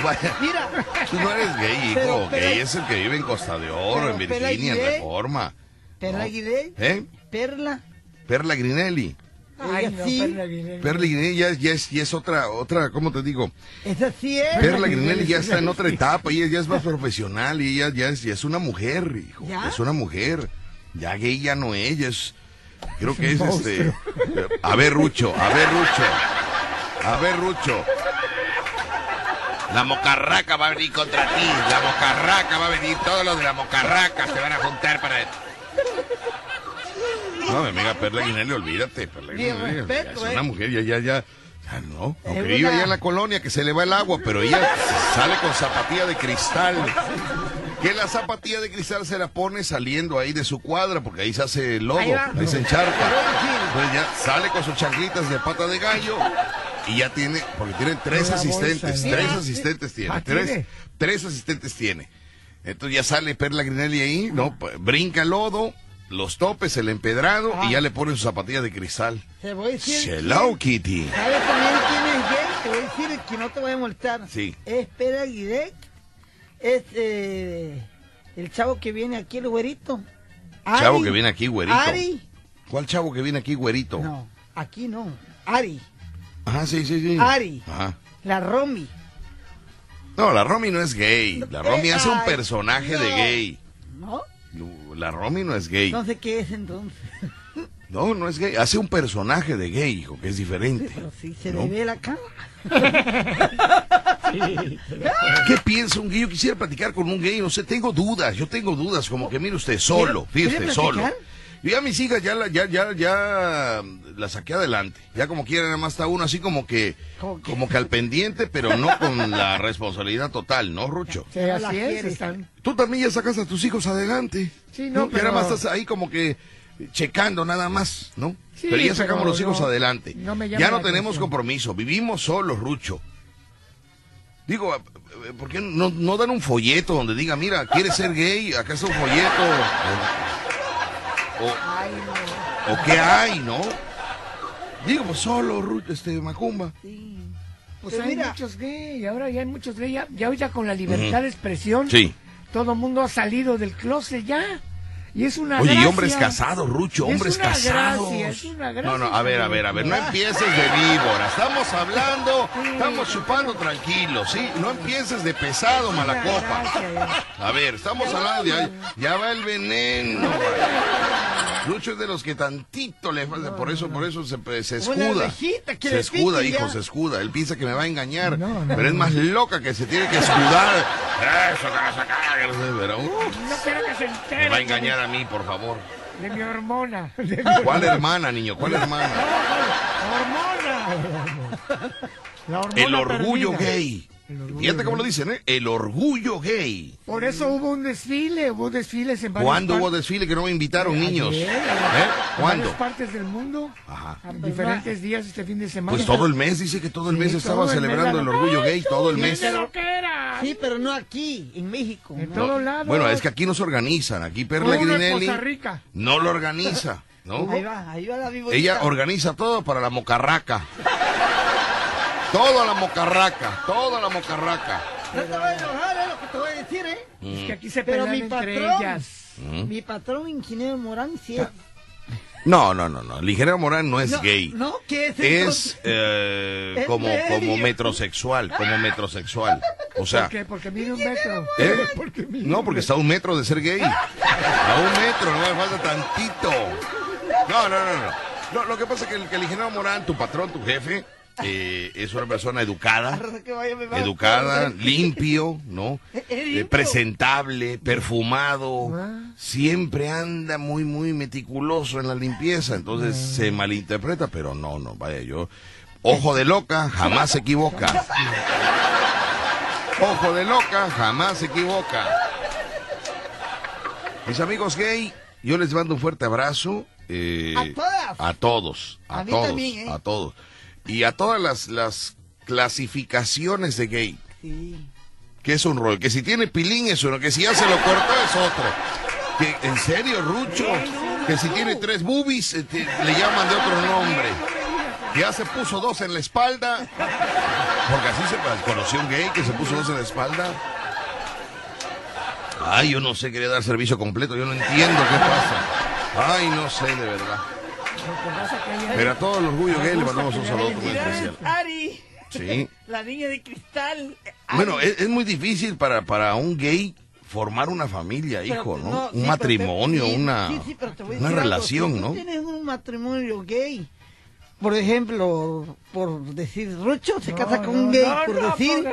Vaya, mira, tú no eres gay, hijo. Pero, pero, gay es el que vive en Costa de Oro, en Virginia, en Reforma. ¿Perla Grinelli? ¿Eh? Perla. Perla Grinelli. Ay, no, sí. Perla Grinelli. Perla Grinelli ya, ya, es, ya es otra, otra, ¿cómo te digo? Esa sí es. Perla Grinelli ya está en otra etapa, ella ya es más profesional, y ella ya es, ya es una mujer, hijo. ¿Ya? Es una mujer. Ya gay ya no ella es. Creo que es este. A ver, Rucho, a ver, Rucho. A ver, Rucho. La mocarraca va a venir contra ti. La mocarraca va a venir. Todos los de la mocarraca se van a juntar para. No, mi amiga Perla Grinelli, olvídate, Perla Grinelli, respeto, es una eh. mujer, ya, ya, ya, ya no, aunque vive una... allá en la colonia que se le va el agua, pero ella sale con zapatilla de cristal, que la zapatilla de cristal se la pone saliendo ahí de su cuadra, porque ahí se hace lodo, ahí, ahí se encharca, entonces ya sale con sus chanclitas de pata de gallo, y ya tiene, porque tiene tres asistentes, bolsa, tres asistentes tiene, tres, tres asistentes tiene, entonces ya sale Perla Grinelli ahí, no, brinca lodo, los topes, el empedrado, ah. y ya le ponen sus zapatillas de cristal. Te voy a decir... Hello, Kitty. ¿Sabes también quién es gay? Te voy a decir que no te voy a molestar. Sí. Es Pera Guidec. Es eh, el chavo que viene aquí, el güerito. Ari. Chavo que viene aquí, güerito. Ari. ¿Cuál chavo que viene aquí, güerito? No, aquí no. Ari. Ajá, sí, sí, sí. Ari. Ajá. La Romy. No, la Romy no es gay. La Romy eh, hace un personaje no. de gay. ¿No? La Romy no es gay. No sé qué es entonces. No, no es gay. Hace un personaje de gay, hijo, que es diferente. Sí, pero sí, se ¿no? le ve la cara. Sí. ¿Qué piensa un gay? Yo quisiera platicar con un gay, no sé, tengo dudas, yo tengo dudas, como que mire usted, solo, fíjese, solo. Yo ya mis hijas ya la, ya, ya, ya la saqué adelante. Ya como quiera, nada más está uno así como que, como que al pendiente, pero no con la responsabilidad total, ¿no, Rucho? Sí, así es, están. Tú también ya sacas a tus hijos adelante. Sí, no, ¿no? Pero... Ya nada más estás ahí como que checando nada más, ¿no? Sí, pero ya sacamos pero los hijos no, adelante. No me llama ya no tenemos atención. Compromiso, vivimos solos, Rucho. Digo, ¿por qué no, no dan un folleto donde diga, mira, ¿quieres ser gay? Acá está un folleto... O, ay, no. o qué hay, ¿no? Digo, pues solo, este, Macumba. Sí. Pues pero hay mira. muchos gays, ahora ya hay muchos gays, ya, ya, ya con la libertad uh-huh. de expresión. Sí. Todo el mundo ha salido del closet ya. Y es una Oye, gracia. Y hombres casados, Rucho, hombres es casados. Gracia, es una gracia. No, no, a ver, a ver, a ver, no empieces de víbora. Estamos hablando, sí, estamos chupando tranquilos, ¿sí? No empieces de pesado, malacopa. A ver, estamos hablando de ahí. Ya va el veneno. Rucho es de los que tantito le falta, no, por eso, no. por eso se, se escuda. Se escuda, hijo, ya. se escuda. Él piensa que me va a engañar, no, no, pero no. es más loca que se tiene que escudar. Eso, eso, eso, eso. No quiero que se entere. Me va a engañar a mí, por favor. De mi hormona. De mi ¿Cuál hormona? hermana, niño? ¿Cuál hermana? La hormona. La hormona. El orgullo perdida. gay. Fíjate cómo lo dicen, ¿eh? El orgullo gay. Por eso hubo un desfile, hubo desfiles en varias ¿Cuándo partes? Hubo desfile que no me invitaron, ayer, niños? ¿Eh? ¿Cuándo? En varias partes del mundo, ajá, en diferentes días este fin de semana. Pues todo el mes, dice que todo el mes sí, estaba el celebrando mes, el orgullo gay, todo el mes. Lo que era. Sí, pero no aquí, en México. En no. todos lados. Bueno, es que aquí no se organizan, aquí Perla Grinelli no lo organiza, ¿no? Ahí va, ahí va la viborita. Ella organiza todo para la mocarraca. Toda la mocarraca, toda la mocarraca. No te voy a enojar, es lo que te voy a decir, ¿eh? Mm. Es que aquí se pelean entre patrón, ellas. Mm. Mi patrón, Ingeniero Morán, sí es... No, no, no, no. El Ingeniero Morán no es no, gay. ¿No? ¿Qué es entonces? Es, eh, es como, como metrosexual, como metrosexual. O sea... ¿Por qué? ¿Porque mide un metro? ¿Eh? Porque mide no, porque está a un metro de ser gay. A un metro, no me falta tantito. No, no, no, no. Lo, lo que pasa es que el, que el Ingeniero Morán, tu patrón, tu jefe... Eh, es una persona educada, educada, limpio, ¿no? Eh, presentable, perfumado, siempre anda muy, muy meticuloso en la limpieza, entonces se malinterpreta, pero no, no, vaya, yo, ojo de loca, jamás se equivoca. Ojo de loca, jamás se equivoca. Mis amigos gay, yo les mando un fuerte abrazo. Eh, a todas. A todos, a, a todos, también, ¿eh? A todos. Y a todas las, las clasificaciones de gay. Sí. Que es un rol. Que si tiene pilín es uno. Que si ya se lo cortó es otro. Que, ¿en serio, Rucho? Que si tiene tres boobies eh, te, le llaman de otro nombre. Que ya se puso dos en la espalda. Porque así se conoció un gay que se puso dos en la espalda. Ay, yo no sé, quería dar servicio completo. Yo no entiendo qué pasa. Ay, no sé, de verdad. Pero a todo el orgullo gay le mandamos un saludo muy especial. Ari, sí. La niña de cristal. Ari. Bueno, es, es muy difícil para, para un gay formar una familia, pero, hijo, ¿no? no un sí, matrimonio, te, sí, una, sí, sí, una relación, si ¿no? Tienes un matrimonio gay. Por ejemplo, por decir, Rucho se no, casa con no, un gay, no, por no, decir.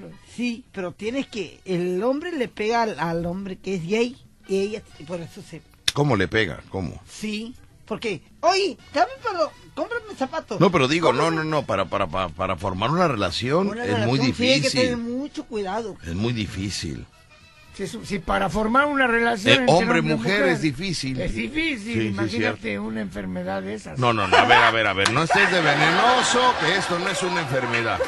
Por sí, pero tienes que, el hombre le pega al, al hombre que es gay y ella, y por eso se. ¿Cómo le pega? ¿Cómo? Sí. Porque, oye, pero, cómprame zapatos. No, pero digo, cómprame. no, no, no, para, para, para, para formar una relación una es relación, muy difícil. Sí, hay que tener mucho cuidado. Es muy difícil. Si, si para formar una relación... Eh, hombre-mujer hombre, es difícil. Es difícil, sí, imagínate sí, una enfermedad de esas. No, no, no, a ver, a ver, a ver, no estés de venenoso, que esto no es una enfermedad.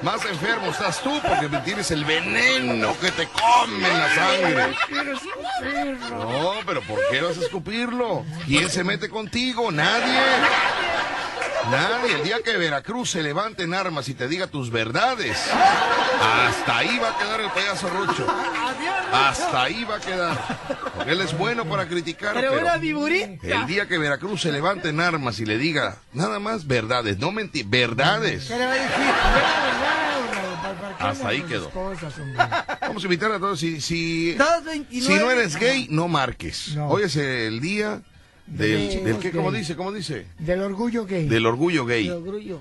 Más enfermo estás tú porque tienes el veneno que te come en la sangre. No, pero ¿por qué vas a escupirlo? ¿Quién se mete contigo? Nadie. Nadie. El día que Veracruz se levante en armas y te diga tus verdades, hasta ahí va a quedar el payaso Rucho. Hasta ahí va a quedar. Porque él es bueno para criticar. Pero, pero una viburita. El día que Veracruz se levante en armas y le diga nada más verdades, no mentir, verdades. ¿Qué le va a decir? Hasta ahí quedó. Cosas, vamos a invitar a todos. Si, si, si no eres gay, no marques. No. Hoy es el día del, de del que, ¿cómo dice? ¿Cómo dice? Del orgullo gay. Del orgullo gay. Del orgullo.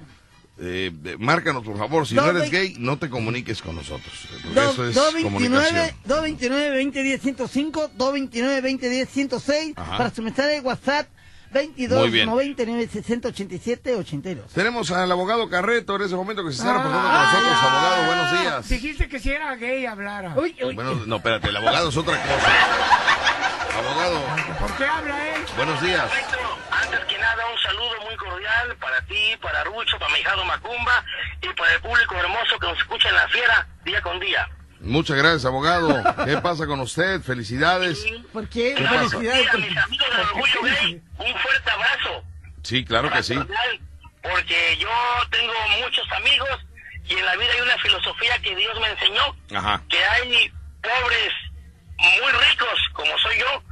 Eh, márcanos, por favor. Si no eres gay, no te comuniques con nosotros. Eso es comunicación. dos veintinueve, veinte diez, ciento cinco, dos veintinueve, veinte diez, ciento seis. Para su mensaje de WhatsApp. veintidós, noventa y nueve, sesenta, ochenta y siete, ochenta y dos. Tenemos al abogado Carreto en ese momento que se está reportando ah, con nosotros. Abogado, buenos días. Dijiste que si era gay hablara. Uy, uy. Bueno, no, espérate, el abogado es otra cosa. Abogado. ¿Por qué habla él? Buenos días. Antes que nada, un saludo muy cordial para ti, para Rucho, para mi hijado Macumba y para el público hermoso que nos escucha en La Fiera día con día. Muchas gracias, abogado. ¿Qué pasa con usted? Felicidades. ¿Por qué? ¿Qué felicidades? A mis amigos del orgullo gay, un fuerte abrazo. Sí, claro que sí. Porque yo tengo muchos amigos y en la vida hay una filosofía que Dios me enseñó. Ajá. Que hay pobres muy ricos, como soy yo,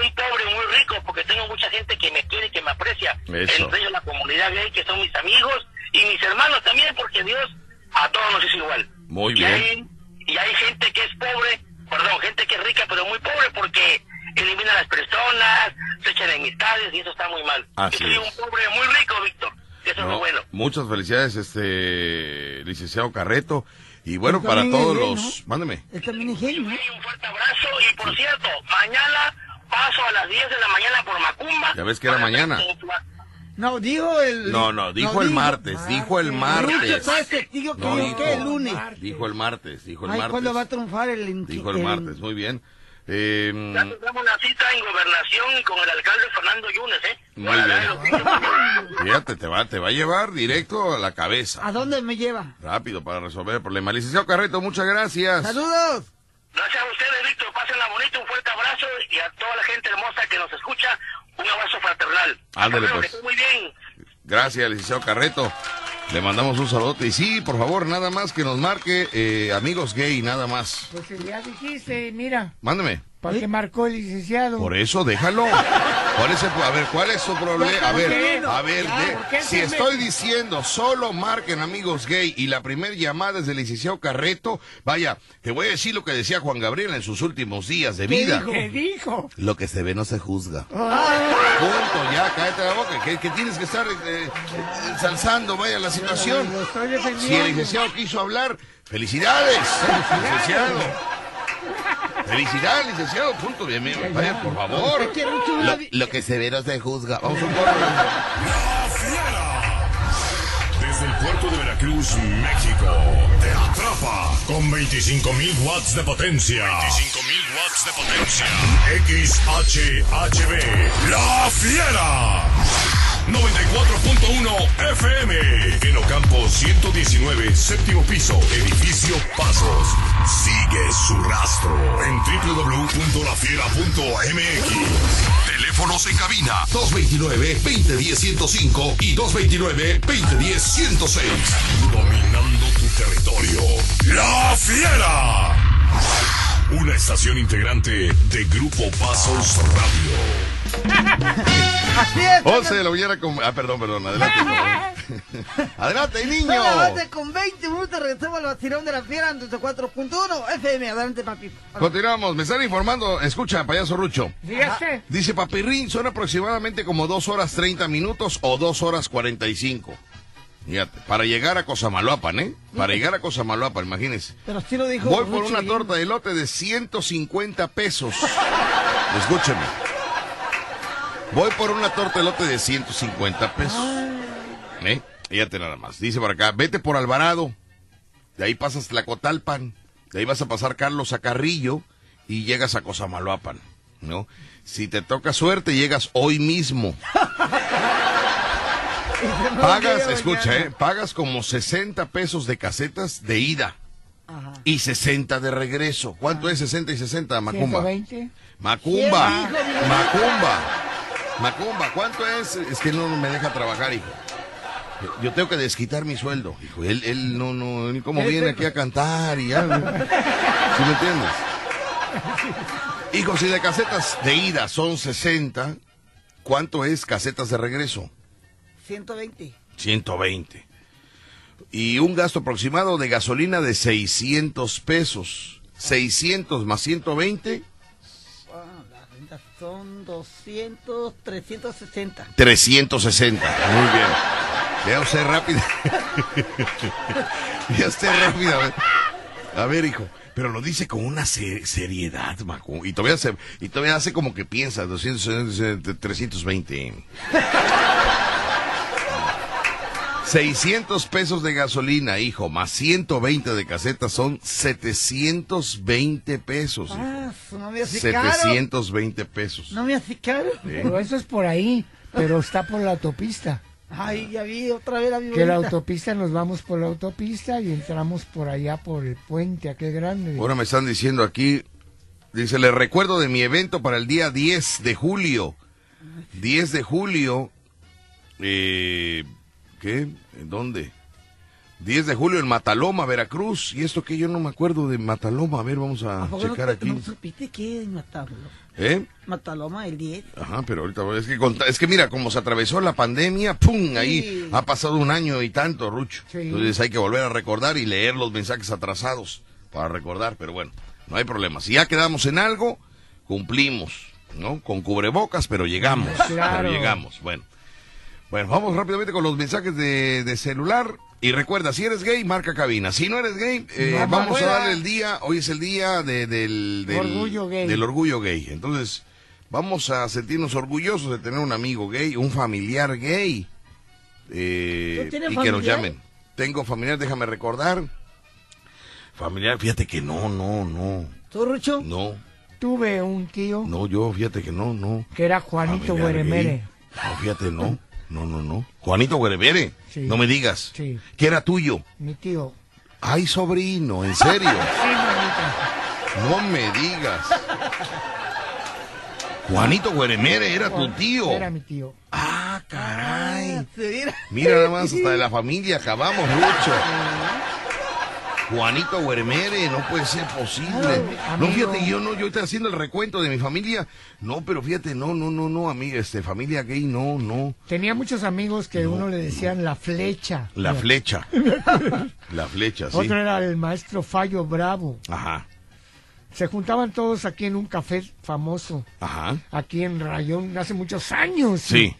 un pobre muy rico, porque tengo mucha gente que me quiere y que me aprecia. Eso. Entre ellos la comunidad gay, que son mis amigos, y mis hermanos también, porque Dios a todos nos es igual. Muy bien. Hay, Y hay gente que es pobre, perdón, gente que es rica, pero muy pobre porque elimina a las personas, se echan enemistades y eso está muy mal. Así yo soy es. Un pobre muy rico, Víctor. Eso no, es lo bueno. Muchas felicidades, este licenciado Carreto. Y bueno, para todos bien, los... ¿no? Mándeme. Está bien, es bien, ¿no? Un fuerte abrazo y por cierto, mañana paso a las diez de la mañana por Macumba. Ya ves que era mañana. No, dijo el... No, no, dijo no, el dijo, martes, martes, dijo el martes. ¿Sabes qué? Dijo que no, dijo, ¿qué? El lunes. Dijo el martes, dijo el Ay, martes. ¿Cuándo va a triunfar el... Dijo el martes, muy bien. Eh, ya tuvimos la cita en gobernación con el alcalde Fernando Yunes, ¿eh? Muy bien. Fíjate, te va, te va a llevar directo a la cabeza. ¿A dónde me lleva? Rápido, para resolver el problema. Licenciado Carreto, muchas gracias. ¡Saludos! Gracias a ustedes, Víctor. Pásenla bonito, un fuerte abrazo y a toda la gente hermosa que nos escucha, un abrazo fraternal. Ándale, pues. Muy bien. Gracias, licenciado Carreto. Le mandamos un saludote. Y sí, por favor, nada más que nos marque eh, amigos gay, nada más. Pues ya dijiste, mira. Mándame. ¿Para qué marcó el licenciado? Por eso, déjalo. ¿Cuál es el, a ver, ¿cuál es su problema? A ver, a ver, de, si estoy diciendo solo marquen amigos gay y la primer llamada es del licenciado Carreto, vaya, te voy a decir lo que decía Juan Gabriel en sus últimos días de vida. ¿Qué dijo? Lo que se ve no se juzga. Punto, ya, cállate la boca, que, que tienes que estar eh, ensalzando, vaya, la situación. Si el licenciado quiso hablar, ¡felicidades! ¡Licenciado! Felicidades, licenciado, punto, bien, bien, vaya, por favor. Lo, lo que se ve no se juzga. Vamos a un corte. La Fiera. Desde el puerto de Veracruz, México. Te atrapa con veinticinco mil watts de potencia. veinticinco mil watts de potencia. X H H B. La Fiera. noventa y cuatro punto uno F M. En Ocampo ciento diecinueve, séptimo piso, edificio Pasos. Sigue su rastro en w w w punto la fiera punto m x. Teléfonos en cabina dos veintinueve, veinte diez, ciento cinco y dos veintinueve, veinte diez, ciento seis. Dominando tu territorio. La Fiera. Una estación integrante de Grupo Pasos Radio. once de la mañana con... Ah, perdón, perdón, adelante. Adelante, niño. Once con veinte minutos, regresamos al vacilón de la Fiera en cuatro punto uno F M. Adelante, papi. Continuamos, me están informando, escucha, payaso Rucho. Dígase. Dice, papirrín, son aproximadamente como dos horas treinta minutos o dos horas cuarenta y cinco. Fíjate, para llegar a Cosamaloapan, ¿eh? Para llegar a Cosamaloapan, imagínense. Pero sí lo dijo. Voy por Rucho, una bien. torta de elote de ciento cincuenta pesos. Escúcheme. Voy por una torta elote de ciento cincuenta pesos. ¿Eh? Fíjate nada más. Dice por acá, vete por Alvarado. De ahí pasas Tlacotalpan. De ahí vas a pasar Carlos A. Carrillo. Y llegas a Cosamaloapan, ¿no? Si te toca suerte, llegas hoy mismo. Pagas, escucha, ¿eh? Pagas como sesenta pesos de casetas de ida. Ajá. Y sesenta de regreso. ¿Cuánto Ajá. es sesenta y sesenta, Macumba? ciento veinte. Macumba. Macumba. Macumba, ¿cuánto es? Es que él no me deja trabajar, hijo. Yo tengo que desquitar mi sueldo, hijo. Él, él no, no, ni cómo viene aquí a cantar y ya. ¿Sí me entiendes? Hijo, si de casetas de ida son sesenta, ¿cuánto es casetas de regreso? ciento veinte. ciento veinte. Y un gasto aproximado de gasolina de seiscientos pesos. seiscientos más ciento veinte... Son doscientos, trescientos sesenta. trescientos sesenta, muy bien. Vea usted rápida. Vea usted rápida. A ver. A ver, hijo. Pero lo dice con una ser seriedad, Macu. Y todavía, se, y todavía hace como que piensa: doscientos, trescientos veinte. seiscientos pesos de gasolina, hijo, más ciento veinte de caseta son setecientos veinte pesos. Ah, no me hace setecientos veinte caro. pesos. No me hace caro. ¿Eh? Pero eso es por ahí, pero está por la autopista. Ay, ya vi otra vez la violeta. Que la autopista, nos vamos por la autopista y entramos por allá por el puente, aquel grande. Ahora me están diciendo aquí, dice, les recuerdo de mi evento para el día diez de julio. diez de julio, eh... ¿Qué? ¿En dónde? diez de julio en Mataloma, Veracruz. Y esto que yo no me acuerdo de Mataloma. A ver, vamos a, ¿A checar no, aquí. ¿No supiste qué es Mataloma? ¿Eh? Mataloma, el diez. Ajá, pero ahorita... Es que, es que mira, como se atravesó la pandemia, ¡pum! Sí. Ahí ha pasado un año y tanto, Rucho. Sí. Entonces hay que volver a recordar y leer los mensajes atrasados para recordar. Pero bueno, no hay problema. Si ya quedamos en algo, cumplimos, ¿no? Con cubrebocas, pero llegamos. Claro. Pero llegamos, bueno. Bueno, vamos rápidamente con los mensajes de, de celular. Y recuerda, si eres gay, marca cabina. Si no eres gay, eh, no, vamos a dar el día. Hoy es el día de, del, del, orgullo gay. del orgullo gay. Entonces, vamos a sentirnos orgullosos de tener un amigo gay, un familiar gay. Eh, y familiar? Que nos llamen. Tengo familiar, déjame recordar. Familiar, fíjate que no, no, no. ¿Tú, Rucho? No. Tuve un tío. No, yo, fíjate que no, no. Que era Juanito Güeremere. No, fíjate, no. No, no, no. Juanito Güeremere. Sí. No me digas. Sí. Que era tuyo. Mi tío. Ay, sobrino, en serio. Sí, no me digas. Juanito Güeremere era tu tío. Era mi tío. Ah, caray. Mira nada más, hasta de la familia acabamos mucho. Juanito Güeremere, no puede ser posible. No, fíjate, yo no, yo estoy haciendo el recuento de mi familia. No, pero fíjate, no, no, no, no, amiga, este, familia gay, no, no. Tenía muchos amigos que no, uno le decían no. La Flecha. La no. Flecha. La Flecha, sí. Otro era el maestro Fallo Bravo. Ajá. Se juntaban todos aquí en un café famoso. Ajá. Aquí en Rayón, hace muchos años. Sí.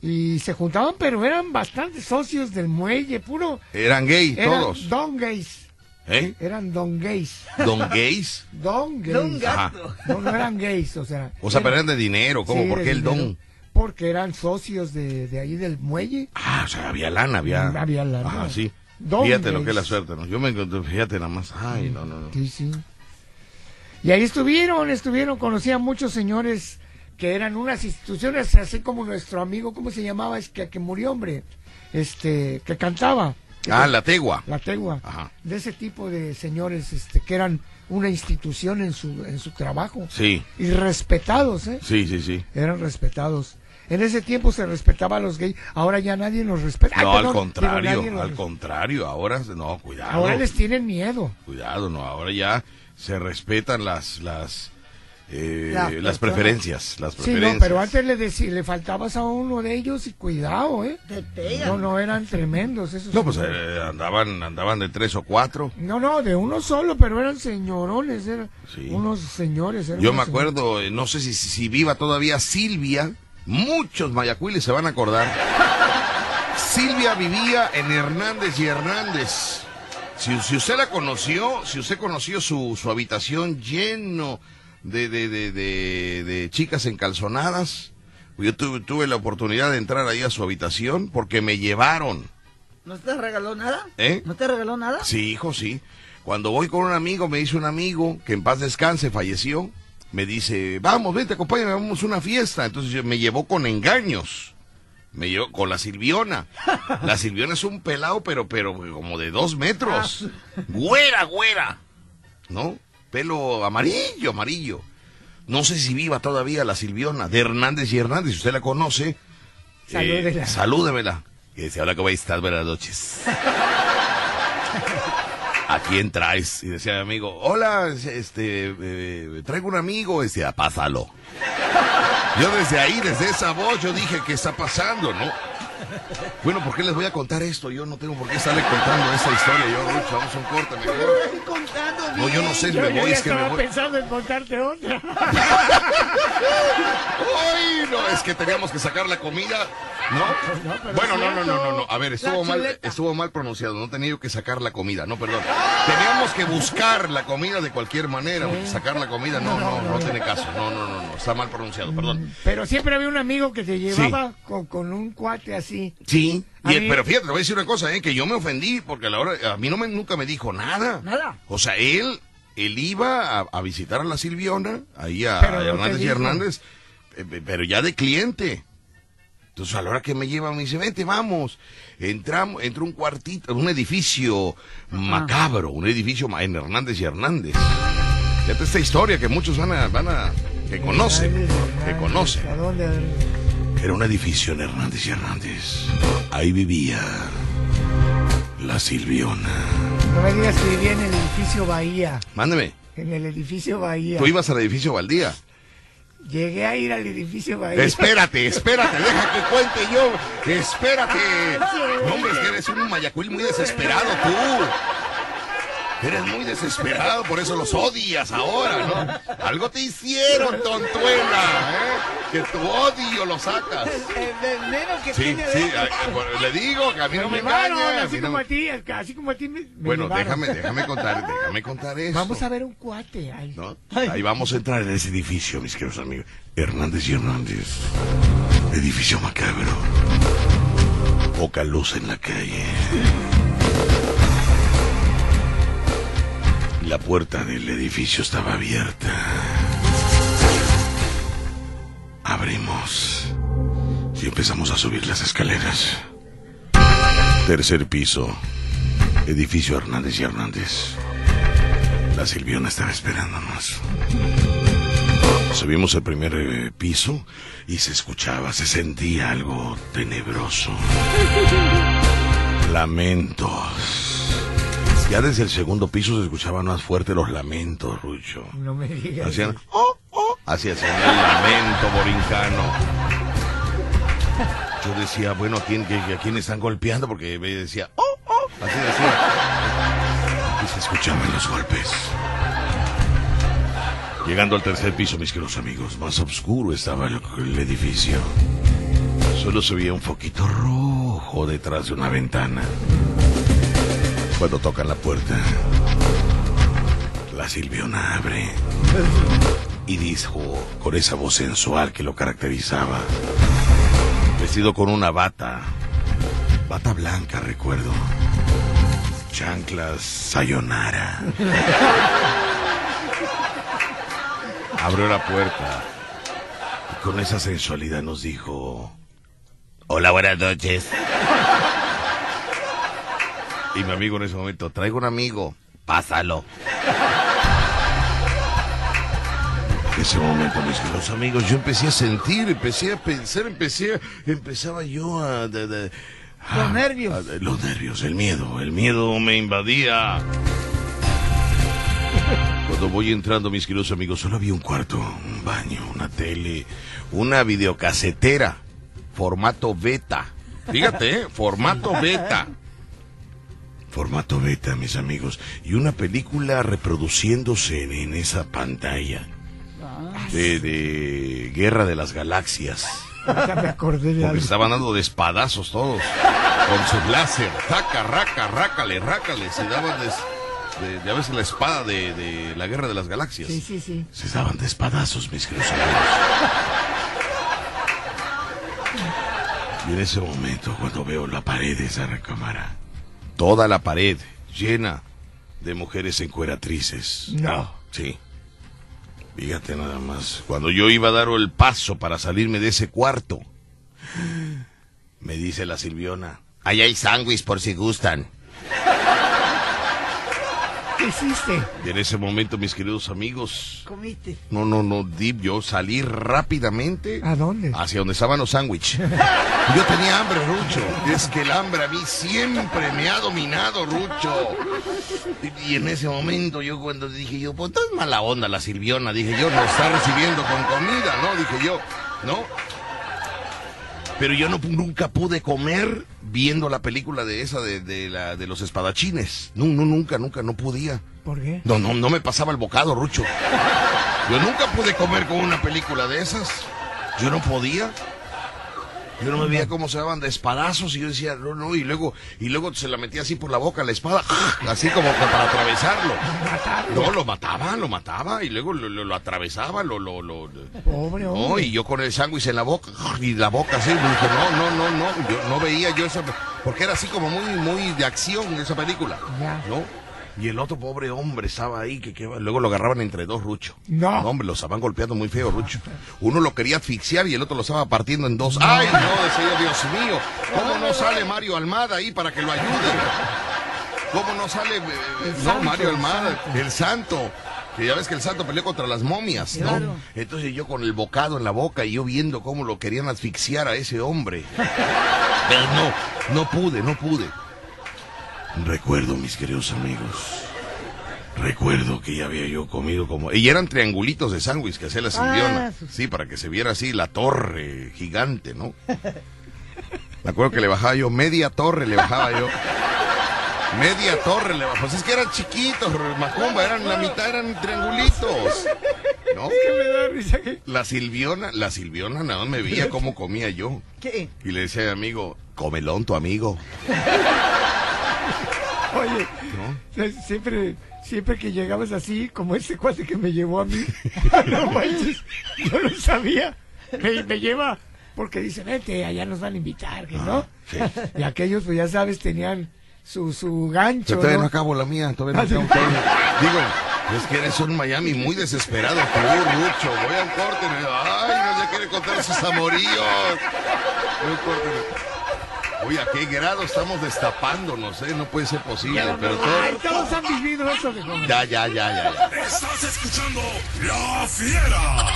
Y, y se juntaban, pero eran bastantes socios del muelle, puro. Eran gays, todos. Don gays. ¿Eh? Eran don gays. ¿Don gays? Don gays. Don gato. No eran gays, o sea. O sea, eran, pero eran de dinero, ¿cómo? Sí, ¿por qué el dinero? Don? Porque eran socios de, de ahí del muelle. Ah, o sea, había lana, había. Había lana. Ah, sí. Don fíjate gays. Lo que es la suerte, ¿no? Yo me encontré, fíjate nada más. Ay, no, no, no. Sí, sí. Y ahí estuvieron, estuvieron, conocían muchos señores que eran unas instituciones, así como nuestro amigo, ¿cómo se llamaba? Es que, que murió, hombre, este, que cantaba. Ah, la Tegua. La Tegua. Ajá. De ese tipo de señores, este, que eran una institución en su, en su trabajo. Sí. Y respetados, ¿eh? Sí, sí, sí. Eran respetados. En ese tiempo se respetaba a los gays, ahora ya nadie los respeta. No, Ay, perdón, al contrario, digo, al respeta. Contrario, ahora, no, cuidado. Ahora les tienen miedo. Cuidado, no, ahora ya... se respetan las las eh, la, las preferencias, las preferencias. Sí, no, pero antes le decí, le faltabas a uno de ellos y cuidado, eh. Te pegan. No, no eran tremendos esos. No, pues eh, andaban andaban de tres o cuatro. No, no, de uno solo, pero eran señorones, eran sí. unos señores. Eran Yo unos me acuerdo, señores. No sé si, si viva todavía Silvia, muchos mayacuiles se van a acordar. Silvia vivía en Hernández y Hernández. Si, si usted la conoció, si usted conoció su, su habitación lleno de, de, de, de, de chicas encalzonadas, yo tuve, tuve la oportunidad de entrar ahí a su habitación porque me llevaron. ¿No te regaló nada? ¿Eh? ¿No te regaló nada? Sí, hijo, sí. Cuando voy con un amigo, me dice un amigo, que en paz descanse, falleció, me dice, vamos, vente, acompáñame, vamos a una fiesta. Entonces yo, me llevó con engaños. Me llevo con la Silviona. La Silviona es un pelado, pero pero como de dos metros. Güera, güera. ¿No? Pelo amarillo, amarillo. No sé si viva todavía la Silviona de Hernández y Hernández. Si usted la conoce, salúdemela. Eh, salúdemela. Que decía, hola, ¿cómo estás? Buenas noches. ¿A quién traes? Y decía mi amigo, hola, este, eh, traigo un amigo. Y decía, pásalo. Yo desde ahí, desde esa voz, yo dije, ¿qué está pasando, no? Bueno, ¿por qué les voy a contar esto? Yo no tengo por qué estarle contando esa historia. Yo, Rucho, vamos a un corte, mejor. No, yo no sé, yo, me yo voy, ya es que me voy. Pensando en contarte otra. Uy, no, es que teníamos que sacar la comida, ¿no? no, no bueno, no, no, no, no, no. A ver, estuvo mal, estuvo mal pronunciado. No tenía yo que sacar la comida, no, perdón. Teníamos que buscar la comida de cualquier manera. Sí. Sacar la comida, no, no, no, no, no tiene caso. No, no, no, no, está mal pronunciado, perdón. Pero siempre había un amigo que te llevaba sí. con, con un cuate así. Sí, sí. Y, mí... pero fíjate, te voy a decir una cosa, eh, que yo me ofendí porque a la hora, a mí no me, nunca me dijo nada. Nada. O sea, él, él iba a, a visitar a la Silviona, ahí a, a Hernández y Hernández, eh, pero ya de cliente. Entonces a la hora que me lleva me dice, vente, vamos. Entramos, entró un cuartito, un edificio macabro, un edificio en Hernández y Hernández. Fíjate esta historia que muchos van a, van a, que conocen, que conocen. ¿A dónde? Era un edificio en Hernández y Hernández. Ahí vivía la Silviona. No me digas que vivía en el edificio Bahía. Mándeme. En el edificio Bahía. ¿Tú ibas al edificio Valdía? Llegué a ir al edificio Bahía. Espérate, espérate, deja que cuente yo. Espérate. No, hombre, es que eres un mayacuil muy desesperado tú. Eres muy desesperado, por eso los odias ahora, ¿no? Algo te hicieron, tontuela, ¿eh? Que tu odio lo sacas. El veneno que sí, tiene... Sí, sí, de... le digo que a mí no me engañan. Así como a ti, así como a ti me... Bueno, déjame, déjame contar, déjame contar eso. Vamos a ver un cuate. Ahí, ¿no? Ahí vamos a entrar en ese edificio, mis queridos amigos. Hernández y Hernández. Edificio macabro. Poca luz en la calle. La puerta del edificio estaba abierta. Abrimos y empezamos a subir las escaleras. Tercer piso, edificio Hernández y Hernández. La Silviona estaba esperándonos. Subimos al primer eh, piso y se escuchaba, se sentía algo tenebroso. Lamentos. Ya desde el segundo piso se escuchaban más fuerte los lamentos, Rucho. No me digas. Hacían, oh, oh, así hacían el lamento borincano. Yo decía, bueno, ¿a quién, a quién están golpeando? Porque me decía, oh, oh, así decía. Y se escuchaban los golpes. Llegando al tercer piso, mis queridos amigos, más oscuro estaba el, el edificio. Solo subía un foquito rojo detrás de una ventana. Cuando tocan la puerta, la Silviona abre y dijo con esa voz sensual que lo caracterizaba, vestido con una bata, bata blanca, recuerdo, chanclas, sayonara. Abrió la puerta y con esa sensualidad nos dijo, hola, buenas noches. Y mi amigo en ese momento, traigo un amigo, pásalo. En ese momento, mis queridos amigos, yo empecé a sentir, empecé a pensar, empecé, empezaba yo a... De, de, a los nervios. A, los nervios, el miedo, el miedo me invadía. Cuando voy entrando, mis queridos amigos, solo había un cuarto, un baño, una tele, una videocasetera, formato beta. Fíjate, ¿eh? Formato beta. Formato beta, mis amigos, y una película reproduciéndose en, en esa pantalla de, de Guerra de las Galaxias. Ya me acordé de algo. Estaban dando de espadazos todos, con su láser, taca, raca, rácale, rácale, se daban de, de, de a veces la espada de, de la Guerra de las Galaxias. Sí, sí, sí. Se daban de espadazos, mis queridos amigos. Y en ese momento, cuando veo la pared de esa recámara, toda la pared llena de mujeres encueratrices. No. Sí. Fíjate nada más. Cuando yo iba a dar el paso para salirme de ese cuarto, me dice la Silviona, allá hay sándwich por si gustan. ¿Qué hiciste? Y en ese momento, mis queridos amigos... ¿Comiste? No, no, no, Dip, yo salí rápidamente... ¿A dónde? Hacia donde estaban los sándwiches. Yo tenía hambre, Rucho. Es que el hambre a mí siempre me ha dominado, Rucho. Y, y en ese momento yo cuando dije yo, pues tan mala onda la Silviona, dije yo, nos está recibiendo con comida, ¿no? Dije yo, ¿no? Pero yo no, nunca pude comer viendo la película de esa de, de, la, de los espadachines. No, no, nunca, nunca, no podía. ¿Por qué? No, no, no me pasaba el bocado, Rucho. Yo nunca pude comer con una película de esas. Yo no podía. Yo no me veía cómo se daban de espadazos y yo decía, no, no, y luego, y luego se la metía así por la boca la espada, así como que para atravesarlo. No, lo mataba, lo mataba, y luego lo, lo, lo atravesaba, lo, lo, lo... Pobre hombre. No, y yo con el sándwich en la boca, y la boca así, no, no, no, no, yo no veía yo esa, porque era así como muy, muy de acción esa película, ¿no? Y el otro pobre hombre estaba ahí, que, que luego lo agarraban entre dos, Rucho. No. No, hombre, lo estaban golpeando muy feo, Rucho. Uno lo quería asfixiar y el otro lo estaba partiendo en dos. No. ¡Ay, no! Decía, Dios mío, ¿cómo no sale Mario Almada ahí para que lo ayude? ¿Cómo no sale eh, no, santo, Mario Almada, santo. El santo? Que ya ves que el santo peleó contra las momias, ¿no? Claro. Entonces yo con el bocado en la boca y yo viendo cómo lo querían asfixiar a ese hombre. Pero no, no pude, no pude. Recuerdo, mis queridos amigos, recuerdo que ya había yo comido como... Y eran triangulitos de sándwich que hacía la Silviona. Ah, sí, para que se viera así la torre gigante, ¿no? Me acuerdo que le bajaba yo, media torre le bajaba yo. Media torre le bajó. Pues es que eran chiquitos, Macumba, eran la mitad, eran triangulitos. No, que me da risa que... La Silviona, la Silviona nada más me veía cómo comía yo. ¿Qué? Y le decía a mi amigo, comelón tu amigo. Oye, ¿no? Siempre... Siempre que llegabas así, como este cuate que me llevó a mí, no manches, yo lo sabía, me, me lleva, porque dice, vete, allá nos van a invitar, ¿no? Ah, sí. Y aquellos, pues ya sabes, tenían su, su gancho. Pero todavía no, no acabo la mía, todavía no acabo la... Digo, es que eres un Miami muy desesperado, tú, Rucho, voy a un corte, me... ay, no, ya quiere contar sus amoríos. Voy a un corte. Oye, ¿a qué grado estamos destapándonos, eh? No puede ser posible, no, pero no, todo... Ay, todos han vivido eso, que... Ya, ya, ya, ya, ya. Estás escuchando La Fiera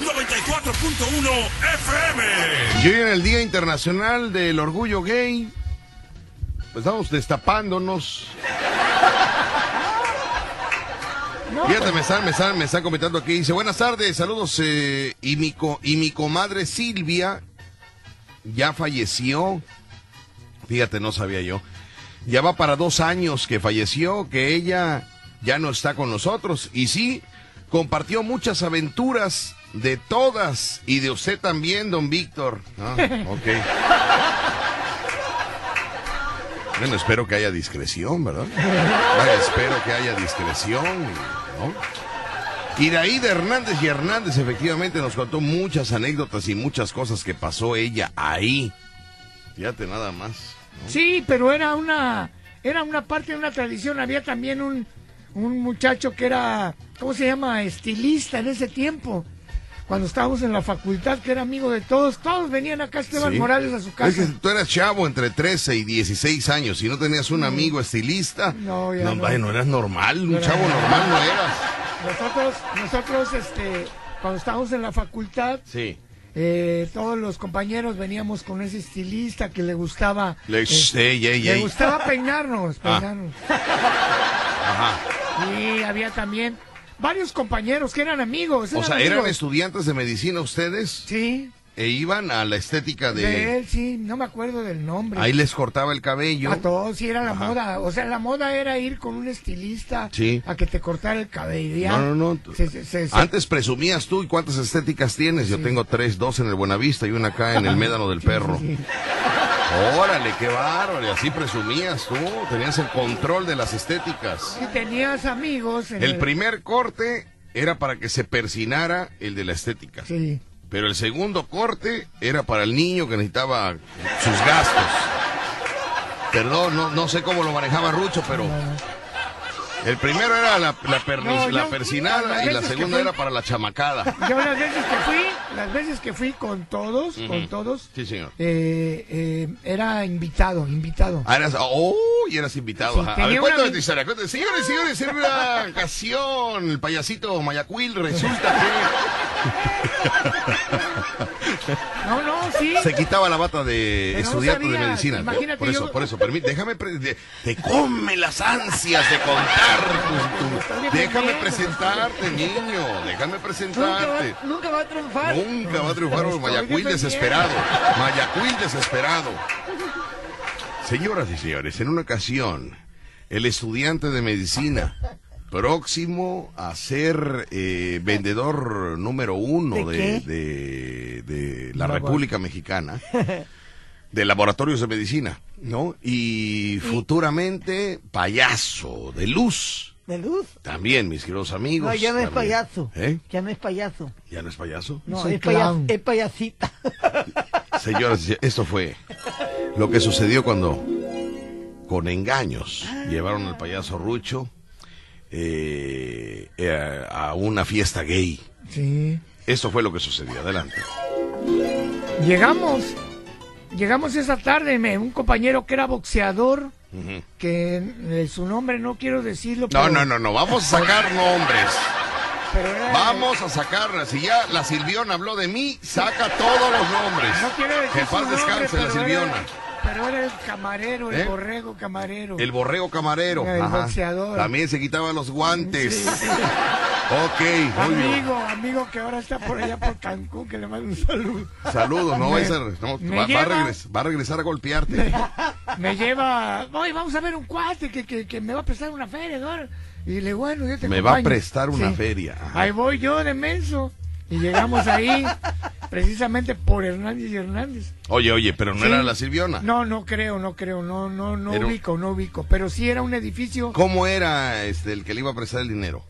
noventa y cuatro punto uno F M. Y hoy en el Día Internacional del Orgullo Gay, pues estamos destapándonos. No. Fíjate, me están, me están, me están comentando aquí. Dice, buenas tardes, saludos, eh, y, mi co y mi comadre Silvia... ya falleció, fíjate, no sabía yo, ya va para dos años que falleció, que ella ya no está con nosotros, y sí, compartió muchas aventuras de todas, y de usted también, don Víctor. Ah, ok. Bueno, espero que haya discreción, ¿verdad? Vale, espero que haya discreción, ¿no? Y de ahí de Hernández y Hernández efectivamente nos contó muchas anécdotas y muchas cosas que pasó ella ahí. Fíjate nada más, ¿no? Sí, pero era una era una parte de una tradición. Había también un, un muchacho que era, ¿cómo se llama? Estilista en ese tiempo. Cuando estábamos en la facultad, que era amigo de todos, todos venían acá a Esteban, sí, Morales a su casa. Es que tú eras chavo entre trece y dieciséis años y no tenías un amigo estilista. No, ya no. No, no eras normal, un pero... chavo normal no eras. Nosotros, nosotros, este, cuando estábamos en la facultad, sí, eh, todos los compañeros veníamos con ese estilista que le gustaba, le, eh, hey, hey, le hey. gustaba peinarnos, peinarnos. Ah. Ajá. Y había también varios compañeros que eran amigos. Eran o sea, amigos. ¿Eran estudiantes de medicina ustedes? Sí. E iban a la estética de... de él, sí, no me acuerdo del nombre. Ahí les cortaba el cabello. A todos, sí, era la Ajá. moda. O sea, la moda era ir con un estilista, sí, a que te cortara el cabello. No, no, no. Se, se, se, Antes se... presumías tú, ¿y cuántas estéticas tienes? Yo sí. tengo tres, dos en el Buenavista y una acá en el Médano del Perro. Sí, sí. Órale, qué bárbaro, y así presumías tú, tenías el control de las estéticas. Y tenías amigos. En el, el primer corte era para que se persinara el de la estética. Sí. Pero el segundo corte era para el niño que necesitaba sus gastos. Perdón, no, no sé cómo lo manejaba Rucho, pero... El primero era la, la, perni, no, la yo, persinada y la segunda fui, era para la chamacada. Yo las veces que fui, las veces que fui con todos, uh-huh. con todos, sí, señor. Eh, eh, era invitado, invitado. Ah, eras, oh, y eras invitado. Sí, a ver, cuéntame tu historia, cuéntame. Señores, señores, era una ocasión, el payasito Mayacuil resulta que... No, no, sí. Se quitaba la bata de pero estudiante no de medicina. Imagínate, por eso, yo... por eso, permite, déjame, pre... te come las ansias de contar. Tu, tu, déjame presentarte, niño. Déjame presentarte. Nunca va, nunca va a triunfar. Nunca va a triunfar un Mayacuil desesperado. Mayacuil desesperado. Señoras y señores, en una ocasión, el estudiante de medicina, próximo a ser eh, vendedor número uno de, de, de la República Mexicana, de laboratorios de medicina, ¿no? Y futuramente payaso de luz. ¿De luz? También, mis queridos amigos. No, ya no es también. payaso. ¿Eh? Ya no es payaso. ¿Ya no es payaso? No, es, payaso, es payasita. Señoras, esto fue lo que sucedió cuando con engaños ah. llevaron al payaso Rucho eh, eh, a una fiesta gay. Sí. Esto fue lo que sucedió. Adelante. Llegamos... Llegamos esa tarde, me, un compañero que era boxeador, uh-huh. que eh, su nombre no quiero decirlo. Pero... No, no, no, no, vamos a sacar nombres. Pero era... Vamos a sacarlas. Si ya la Silviona habló de mí, saca todos los nombres. No quiero decir que paz descanse la Silviona. Era, pero era el camarero, el ¿Eh? borrego camarero. El borrego camarero. El Ajá. boxeador. También se quitaba los guantes. Sí, sí. Ok, amigo, amigo que ahora está por allá por Cancún, que le mando un saludo. Saludos, no, me, esa, no va, lleva... va, a regres, va a regresar a golpearte. me lleva, oye, vamos a ver un cuate que, que, que me va a prestar una feria, ¿no? Y le bueno, yo te me acompaño. Va a prestar una sí. feria. Ajá. Ahí voy yo de menso. Y llegamos ahí precisamente por Hernández y Hernández. Oye, oye, pero no sí. era la Silviona. No, no creo, no creo, no, no, no era... ubico, no ubico. Pero sí era un edificio. ¿Cómo era este el que le iba a prestar el dinero?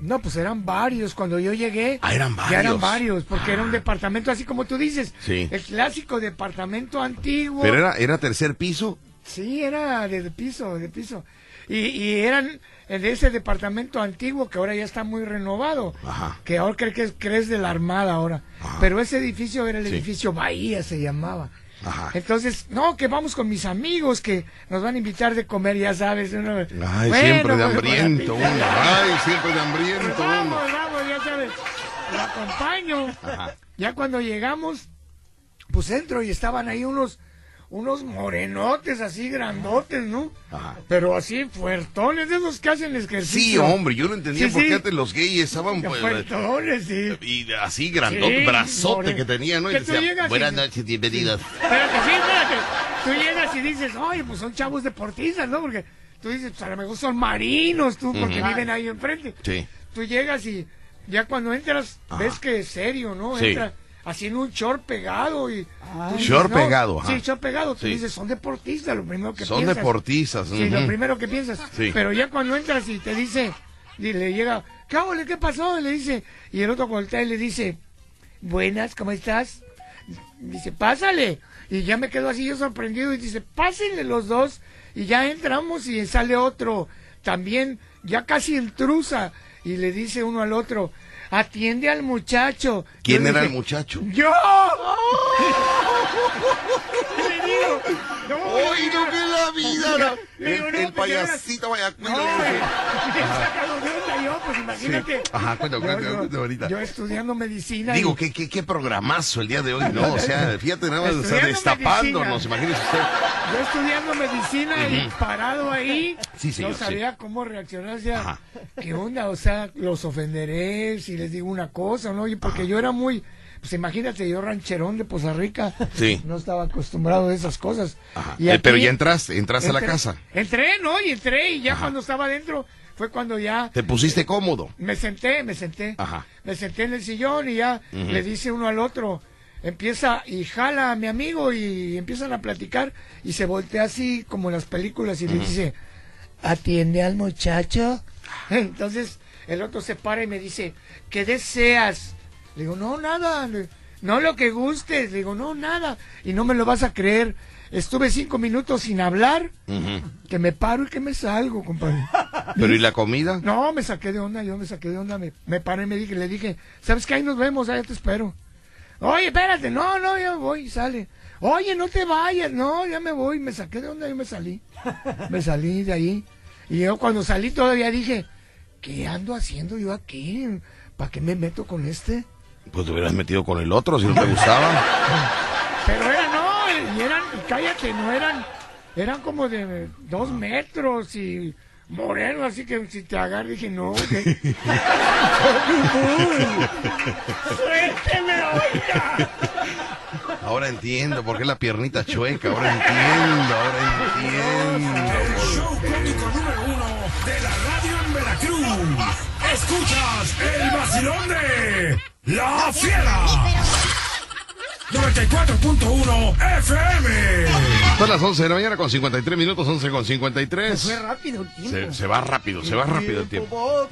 No, pues eran varios, cuando yo llegué. Ah, eran varios. Ya eran varios, porque ah. era un departamento, así como tú dices. Sí. El clásico departamento antiguo. ¿Pero era, era tercer piso? Sí, era de, de piso, de piso. Y, y eran de ese departamento antiguo que ahora ya está muy renovado. Ajá. Que ahora creo que, que es de la Armada ahora. Ajá. Pero ese edificio era el sí. edificio Bahía, se llamaba. Ajá. Entonces, no, que vamos con mis amigos que nos van a invitar de comer, ya sabes. Uno, ay, bueno, siempre de hambriento uno. Ay, siempre de hambriento uno. Vamos, vamos, ya sabes. Lo acompaño. Ajá. Ya cuando llegamos, pues entro y estaban ahí unos unos morenotes así grandotes, ¿no? Ajá. Pero así fuertones, de esos que hacen ejercicio. Sí, hombre, yo no entendía sí, por qué sí. antes los gays estaban pues, fuertones, sí. Y así grandotes, sí, brazote moreno. Que tenían, ¿no? Y decía, buenas y... noches, bienvenidos. Sí. Espérate, sí, espérate. Tú llegas y dices, oye, pues son chavos deportistas, ¿no? Porque tú dices, pues a lo mejor son marinos, tú, porque uh-huh. viven ahí enfrente. Sí. Tú llegas y ya cuando entras, ajá. ves que es serio, ¿no? Sí. Entra así en un short pegado y ay, short no, pegado ajá. sí short pegado tú sí. dices son deportistas, lo primero que son piensas, deportistas uh-huh. sí lo primero que piensas sí. Pero ya cuando entras y te dice y le llega qué ole, qué pasó y le dice y el otro voltea y le dice buenas, ¿cómo estás? Dice pásale y ya me quedo así yo sorprendido y dice pásenle los dos y ya entramos y sale otro también ya casi intrusa y le dice uno al otro atiende al muchacho. ¿Quién yo era dije, el muchacho? ¡Yo! Le digo, no, ¡ay, no, que la vida! La... Le digo, el, no, el payasito vaya, cuéntame. No, me sacaron de onda yo, pues imagínate. Sí. Ajá, cuéntame, cuéntame, cuéntame ahorita. Yo estudiando medicina. Digo, y... qué, qué, qué programazo el día de hoy, ¿no? O sea, fíjate, nada más, o sea, destapándonos, imagínese usted. Yo estudiando medicina uh-huh. y parado ahí, sí, señor, no sabía sí. cómo reaccionar, o sea, ajá. qué onda, o sea, los ofenderé si les digo una cosa, ¿no? Y porque ajá. yo era muy, pues imagínate, yo rancherón de Poza Rica, sí. no estaba acostumbrado a esas cosas. Ajá. Y aquí, pero ya entraste, entraste entré, a la casa. Entré, ¿no? Y entré y ya ajá. cuando estaba adentro fue cuando ya... ¿Te pusiste eh, cómodo? Me senté, me senté, ajá. me senté en el sillón y ya uh-huh. le dice uno al otro... Empieza y jala a mi amigo y empiezan a platicar y se voltea así como en las películas y uh-huh. le dice, ¿atiende al muchacho? Entonces el otro se para y me dice, ¿qué deseas? Le digo, no, nada, le, no lo que gustes, le digo, no, nada, y no me lo vas a creer, estuve cinco minutos sin hablar, uh-huh. que me paro y que me salgo, compadre. ¿Pero y la comida? No, me saqué de onda, yo me saqué de onda, me, me paré y me dije, le dije, ¿sabes qué? Ahí nos vemos, ahí te espero. Oye, espérate, no, no, yo voy, sale. Oye, no te vayas, no, ya me voy, me saqué de onda, yo me salí. Me salí de ahí. Y yo cuando salí todavía dije, ¿qué ando haciendo yo aquí? ¿Para qué me meto con este? Pues te hubieras metido con el otro si no te gustaba. Pero era, no, y eran, cállate, no eran, eran como de dos metros y... moreno, así que si te agarré, dije, no, que... ¡suélteme, oiga! Ahora entiendo por qué la piernita chueca, ahora entiendo, ahora entiendo. El show cómico número uno de la radio en Veracruz. Escuchas el vacilón de La Fiera noventa y cuatro punto uno F M. Son las once de la mañana con cincuenta y tres minutos, once con cincuenta y tres. Se fue rápido el tiempo. Se, se va rápido, se va rápido el tiempo.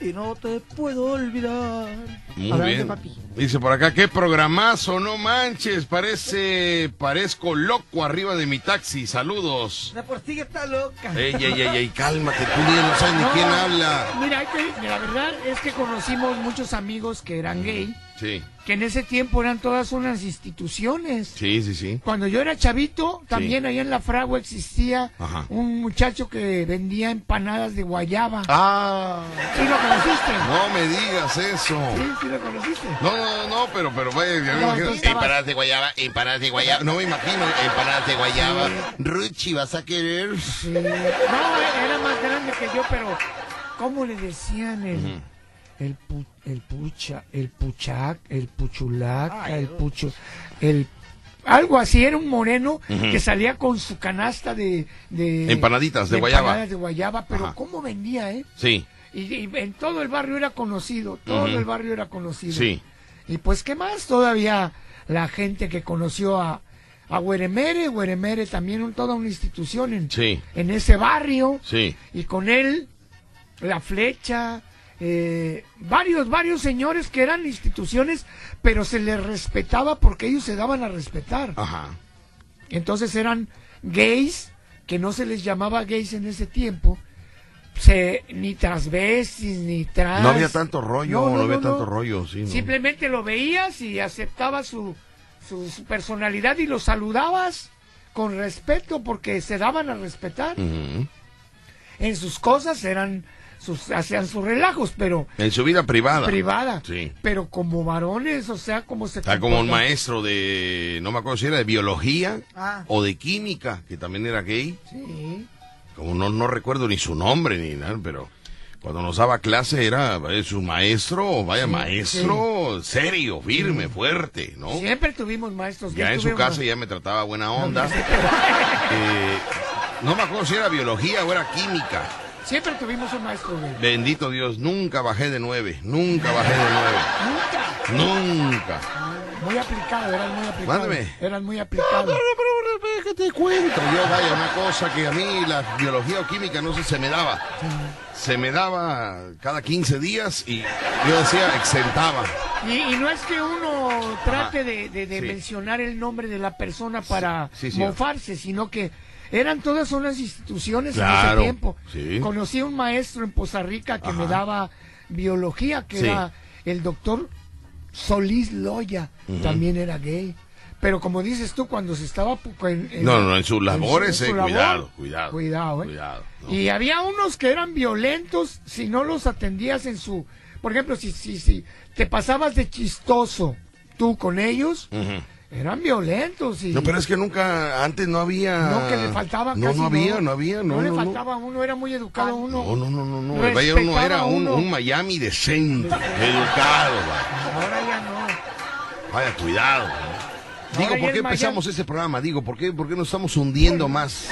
Y no te puedo olvidar. Muy adelante, bien. Papi. Dice por acá, qué programazo, no manches. Parece, parezco loco arriba de mi taxi. Saludos. La porcilla está loca. Ey, ey, ey, ey, cálmate, tú no sabes no, ni quién habla. Mira, que, la verdad es que conocimos muchos amigos que eran gay. Sí. Que en ese tiempo eran todas unas instituciones. Sí, sí, sí. Cuando yo era chavito, también sí. ahí en la fragua existía ajá. un muchacho que vendía empanadas de guayaba. Ah. ¿Sí lo conociste? No me digas eso. Sí, sí lo conociste. No, no, no, pero, pero, vaya, ya no, me imagino. Estabas... empanadas de guayaba, empanadas de guayaba. No me imagino empanadas de guayaba. Sí. Ruchi, ¿vas a querer? Sí. No, era más grande que yo, pero ¿cómo le decían el...? Uh-huh. El, pu, el pucha, el puchac, el puchulac, el pucho, el algo así, era un moreno uh-huh. que salía con su canasta de... de empanaditas de, de guayaba. Empanaditas de guayaba, pero ajá. cómo vendía, ¿eh? Sí. Y, y en todo el barrio era conocido, todo uh-huh. el barrio era conocido. Sí. Y pues, ¿qué más? Todavía la gente que conoció a, a Güeremere, Güeremere también un, toda una institución en, sí. en ese barrio. Sí. Y con él, La Flecha... Eh, varios, varios señores que eran instituciones, pero se les respetaba porque ellos se daban a respetar. Ajá. Entonces eran gays, que no se les llamaba gays en ese tiempo, se, ni transvestis, ni trans. No había tanto rollo, no, no, no había no, tanto no. rollo. Sí, no. Simplemente lo veías y aceptabas su, su, su personalidad y lo saludabas con respeto porque se daban a respetar. Uh-huh. En sus cosas eran... Sus, hacían sus relajos, pero... En su vida privada. Privada. Sí. Pero como varones, o sea, como se... Está como un maestro de... No me acuerdo si era de biología ah. o de química, que también era gay. Sí. Como no, no recuerdo ni su nombre ni nada, pero... Cuando nos daba clase era su maestro, vaya sí, maestro, sí. serio, firme, sí. fuerte, ¿no? Siempre tuvimos maestros. Ya en su casa una... ya me trataba buena onda. No, no, eh, no me acuerdo si era biología o era química. Siempre tuvimos un maestro gay. Bendito Dios, nunca bajé de nueve, nunca bajé de nueve. ¿Nunca? Nunca. Muy aplicado, eran muy aplicados. Mándame. Eran muy aplicados. No, pero, pero, pero, ¿qué te cuento? Yo, vaya, una cosa que a mí la biología o química no sé, se me daba. Sí. Se me daba cada quince días y yo decía, exentaba. Y, y no es que uno trate Ajá. de, de, de sí. mencionar el nombre de la persona para sí, sí, mofarse, sino que... Eran todas unas instituciones claro, en ese tiempo. Sí. Conocí a un maestro en Poza Rica que Ajá. me daba biología, que sí. era el doctor Solís Loya, uh-huh. también era gay. Pero como dices tú, cuando se estaba... En, en, no, no, en sus labores, en su, en su eh, labor, cuidado, cuidado. Cuidado, eh. Cuidado, no. Y había unos que eran violentos si no los atendías en su... Por ejemplo, si, si, si te pasabas de chistoso tú con ellos... Uh-huh. Eran violentos y... No, pero es que nunca, antes no había... No, que le faltaba no, casi no había, no, no había, no, no le no, faltaba no. uno, era muy educado uno. No, no, no, no, no, el Valle uno era un, un Miami decente, educado, vaya. Ahora ya no. Vaya, cuidado. Vaya. Digo, ¿por qué empezamos Miami... este programa? Digo, ¿por qué, por qué nos estamos hundiendo ¿Por... más?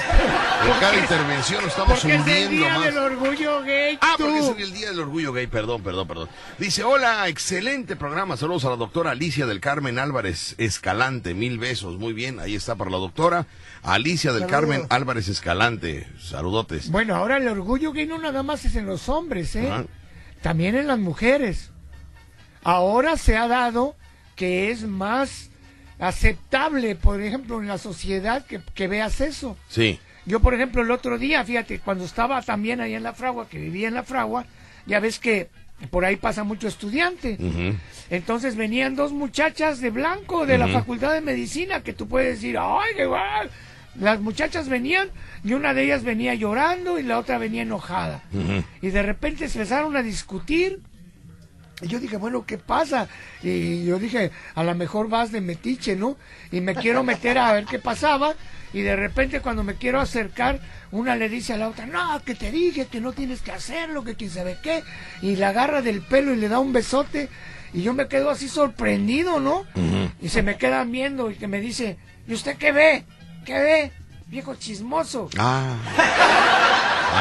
Por cada intervención nos estamos hundiendo más. Porque es el Día más. del Orgullo Gay. Ah, tú. porque es el Día del Orgullo Gay, perdón, perdón, perdón. Dice, hola, excelente programa, saludos a la doctora Alicia del Carmen Álvarez Escalante, mil besos, muy bien, ahí está para la doctora Alicia del saludos. Carmen Álvarez Escalante, saludotes. Bueno, ahora el Orgullo Gay no nada más es en los hombres, ¿eh? Uh-huh. También en las mujeres. Ahora se ha dado que es más aceptable, por ejemplo, en la sociedad que, que veas eso. Sí. Yo, por ejemplo, el otro día, fíjate, cuando estaba también ahí en La Fragua, que vivía en La Fragua, ya ves que por ahí pasa mucho estudiante. Uh-huh. Entonces venían dos muchachas de blanco de uh-huh. la Facultad de Medicina, que tú puedes decir, ¡ay, qué guay! Las muchachas venían y una de ellas venía llorando y la otra venía enojada. Uh-huh. Y de repente empezaron a discutir. Y yo dije, bueno, ¿qué pasa? Y yo dije, a lo mejor vas de metiche, ¿no? Y me quiero meter a ver qué pasaba. Y de repente cuando me quiero acercar, una le dice a la otra, no, que te dije, que no tienes que hacerlo, que quién sabe qué. Y la agarra del pelo y le da un besote. Y yo me quedo así sorprendido, ¿no? Uh-huh. Y se me quedan viendo y que me dice, ¿y usted qué ve? ¿Qué ve? Viejo chismoso. Ah,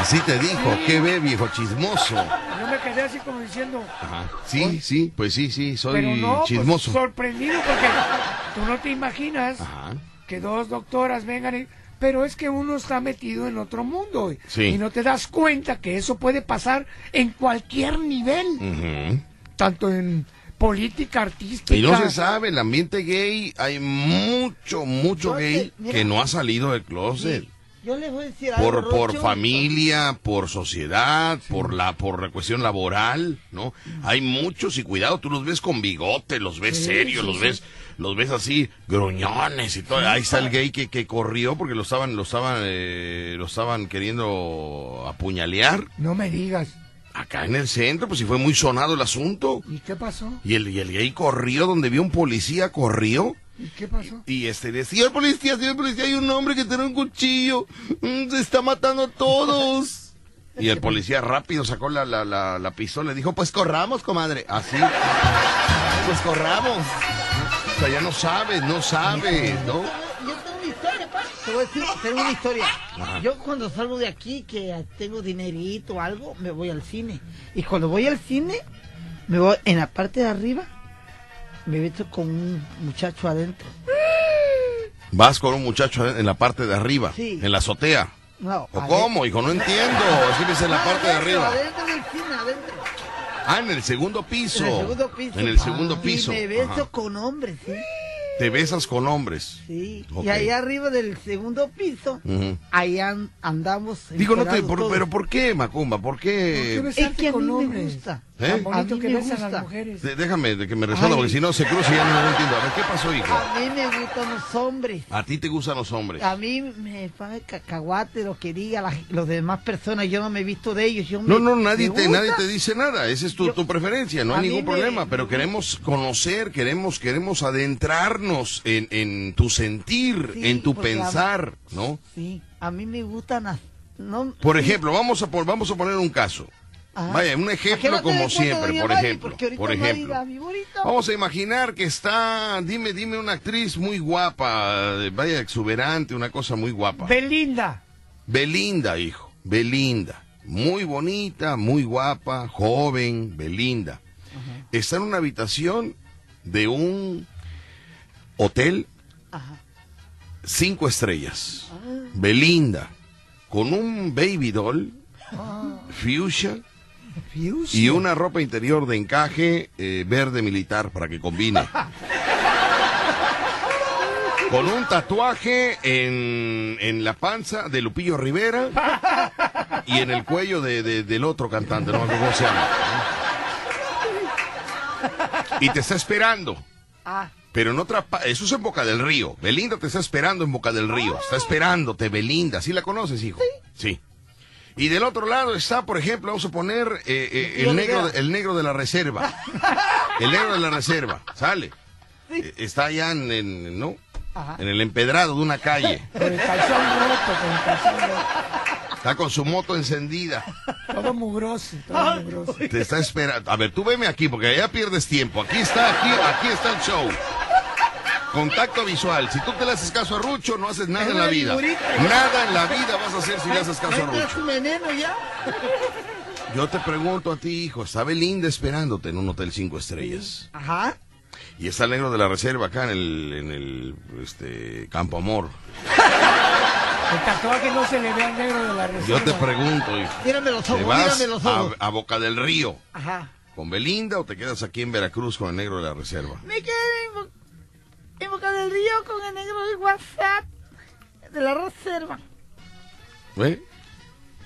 así te dijo, sí. ¿Qué ve, viejo chismoso? Yo me quedé así como diciendo... Ajá. Sí, ¿oy? Sí, pues sí, sí, soy pero no, chismoso. Pues, sorprendido porque tú no te imaginas Ajá. que dos doctoras vengan y... Pero es que uno está metido en otro mundo y, sí. y no te das cuenta que eso puede pasar en cualquier nivel. Uh-huh. Tanto en... política, artística. Y no se sabe, el ambiente gay, hay mucho, mucho yo gay te, mira, que no ha salido del closet. Sí, yo les voy a decir por, algo. Por Rucho, familia, por sociedad, sí. por la por la cuestión laboral, ¿no? Mm. Hay muchos y cuidado, tú los ves con bigote, los ves sí, serios, sí, los sí. ves los ves así, gruñones y todo. Sí, ahí está el gay que, que corrió porque lo estaban, lo estaban, eh, lo estaban queriendo apuñalear. No me digas. Acá en el centro, pues si fue muy sonado el asunto. ¿Y qué pasó? Y el, y el gay corrió, donde vio un policía, corrió. ¿Y qué pasó? Y, y este decía, señor policía, señor policía, hay un hombre que tiene un cuchillo, mm, se está matando a todos. Y el policía rápido sacó la, la, la, la pistola y dijo, pues corramos, comadre. Así, pues corramos. sea, ya no sabes, no sabes, ¿no? Yo tengo una historia, pa. Te voy a decir, tengo una historia. Ajá. Yo cuando salgo de aquí, que tengo dinerito o algo, me voy al cine. Y cuando voy al cine, me voy en la parte de arriba, me meto con un muchacho adentro. ¿Vas con un muchacho en la parte de arriba? Sí. ¿En la azotea? No. ¿O cómo, hijo? No entiendo. Es que es en la parte de arriba. Adentro del cine, adentro. Ah, en el segundo piso. En el segundo piso. En el segundo piso. Y me beso con hombres, ¿sí? Te besas con hombres. Sí. Okay. Y ahí arriba del segundo piso, uh-huh, ahí an andamos. Digo, no te, por, pero ¿por qué, Macumba? ¿Por qué? ¿Por qué es que a mí me gusta. ¿Eh? Tan bonito a mí que me gusta. Las mujeres. De, déjame de que me responda, porque si no se cruza y ya no lo entiendo. A ver, ¿qué pasó, hijo? A mí me gustan los hombres. ¿A ti te gustan los hombres? A mí me paga el cacahuate, lo que digan las los demás personas. Yo no me he visto de ellos. Yo no, me, no, nadie te, nadie te dice nada. Esa es tu, yo, tu preferencia, no hay ningún me, problema. Pero queremos conocer, queremos, queremos adentrarnos en, en tu sentir, sí, en tu pensar, a, ¿no? Sí, a mí me gustan. No, por ejemplo, sí. vamos, a, vamos a poner un caso. Ajá. Vaya, un ejemplo como siempre, por ejemplo, por ejemplo, vamos a imaginar que está, dime, dime una actriz muy guapa, vaya, exuberante, una cosa muy guapa. Belinda. Belinda, hijo, Belinda, muy bonita, muy guapa, joven, Belinda. Ajá. Está en una habitación de un hotel, ajá, cinco estrellas, ajá, Belinda, con un baby doll, ajá, fuchsia, y una ropa interior de encaje, eh, verde militar, para que combine. Con un tatuaje en, en la panza de Lupillo Rivera y en el cuello de, de, del otro cantante, no me acuerdo cómo se llama. Y te está esperando. Pero en otra pa eso es en Boca del Río. Belinda te está esperando en Boca del Río. Está esperándote, Belinda. ¿Sí la conoces, hijo? Sí. Y del otro lado está, por ejemplo, vamos a poner eh, eh, el, negro, el negro de la reserva. El negro de la reserva, sale. Sí. Está allá en, en, ¿no? Ajá. En el empedrado de una calle. Con el calzón roto, con el calzón roto. Está con su moto encendida. Todo mugroso, todo mugroso. Te está esperando. A ver, tú veme aquí, porque allá pierdes tiempo. Aquí está, aquí, aquí está el show. Contacto visual. Si tú te le haces caso a Rucho, no haces nada en la vida. Nada en la vida vas a hacer si le haces caso a Rucho. Yo te pregunto a ti, hijo, está Belinda esperándote en un hotel cinco estrellas. Ajá. Y está el negro de la reserva acá en el, en el este, Campo Amor. El tatuaje no se le ve al negro de la reserva. Yo te pregunto, hijo. Mírame los ojos, mírame los ojos. A, a Boca del Río. Ajá. ¿Con Belinda o te quedas aquí en Veracruz con el negro de la reserva? Me quedé en En Boca del Río con el negro del WhatsApp de la reserva. ¿Eh?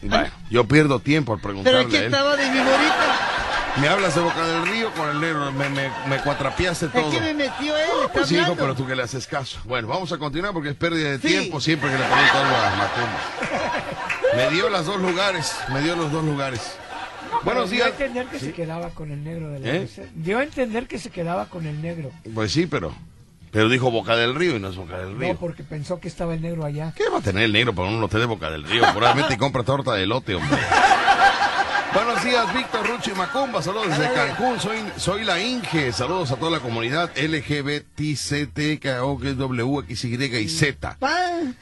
Bueno, yo pierdo tiempo al preguntarle. Pero es que estaba de mi morita. Me hablas de Boca del Río con el negro, me, me, me cuatrapiaste todo. ¿Es que me metió él? Pues sí, hijo, pero tú que le haces caso. Bueno, vamos a continuar porque es pérdida de sí. tiempo siempre que le pregunto algo a Macumba. Me dio los dos lugares, me dio los dos lugares. Bueno, dio a entender que ¿sí? se quedaba con el negro de la ¿Eh? reserva. Dio a entender que se quedaba con el negro. Pues sí, pero... Pero dijo Boca del Río y no es Boca del Río. No, porque pensó que estaba el negro allá. ¿Qué va a tener el negro para un hotel de Boca del Río? Probablemente compra torta de elote, hombre. Buenos días, Víctor, Rucho y Macumba. Saludos desde Cancún. Soy, soy la Inge. Saludos a toda la comunidad L G B T C T K O Q W X Y Z.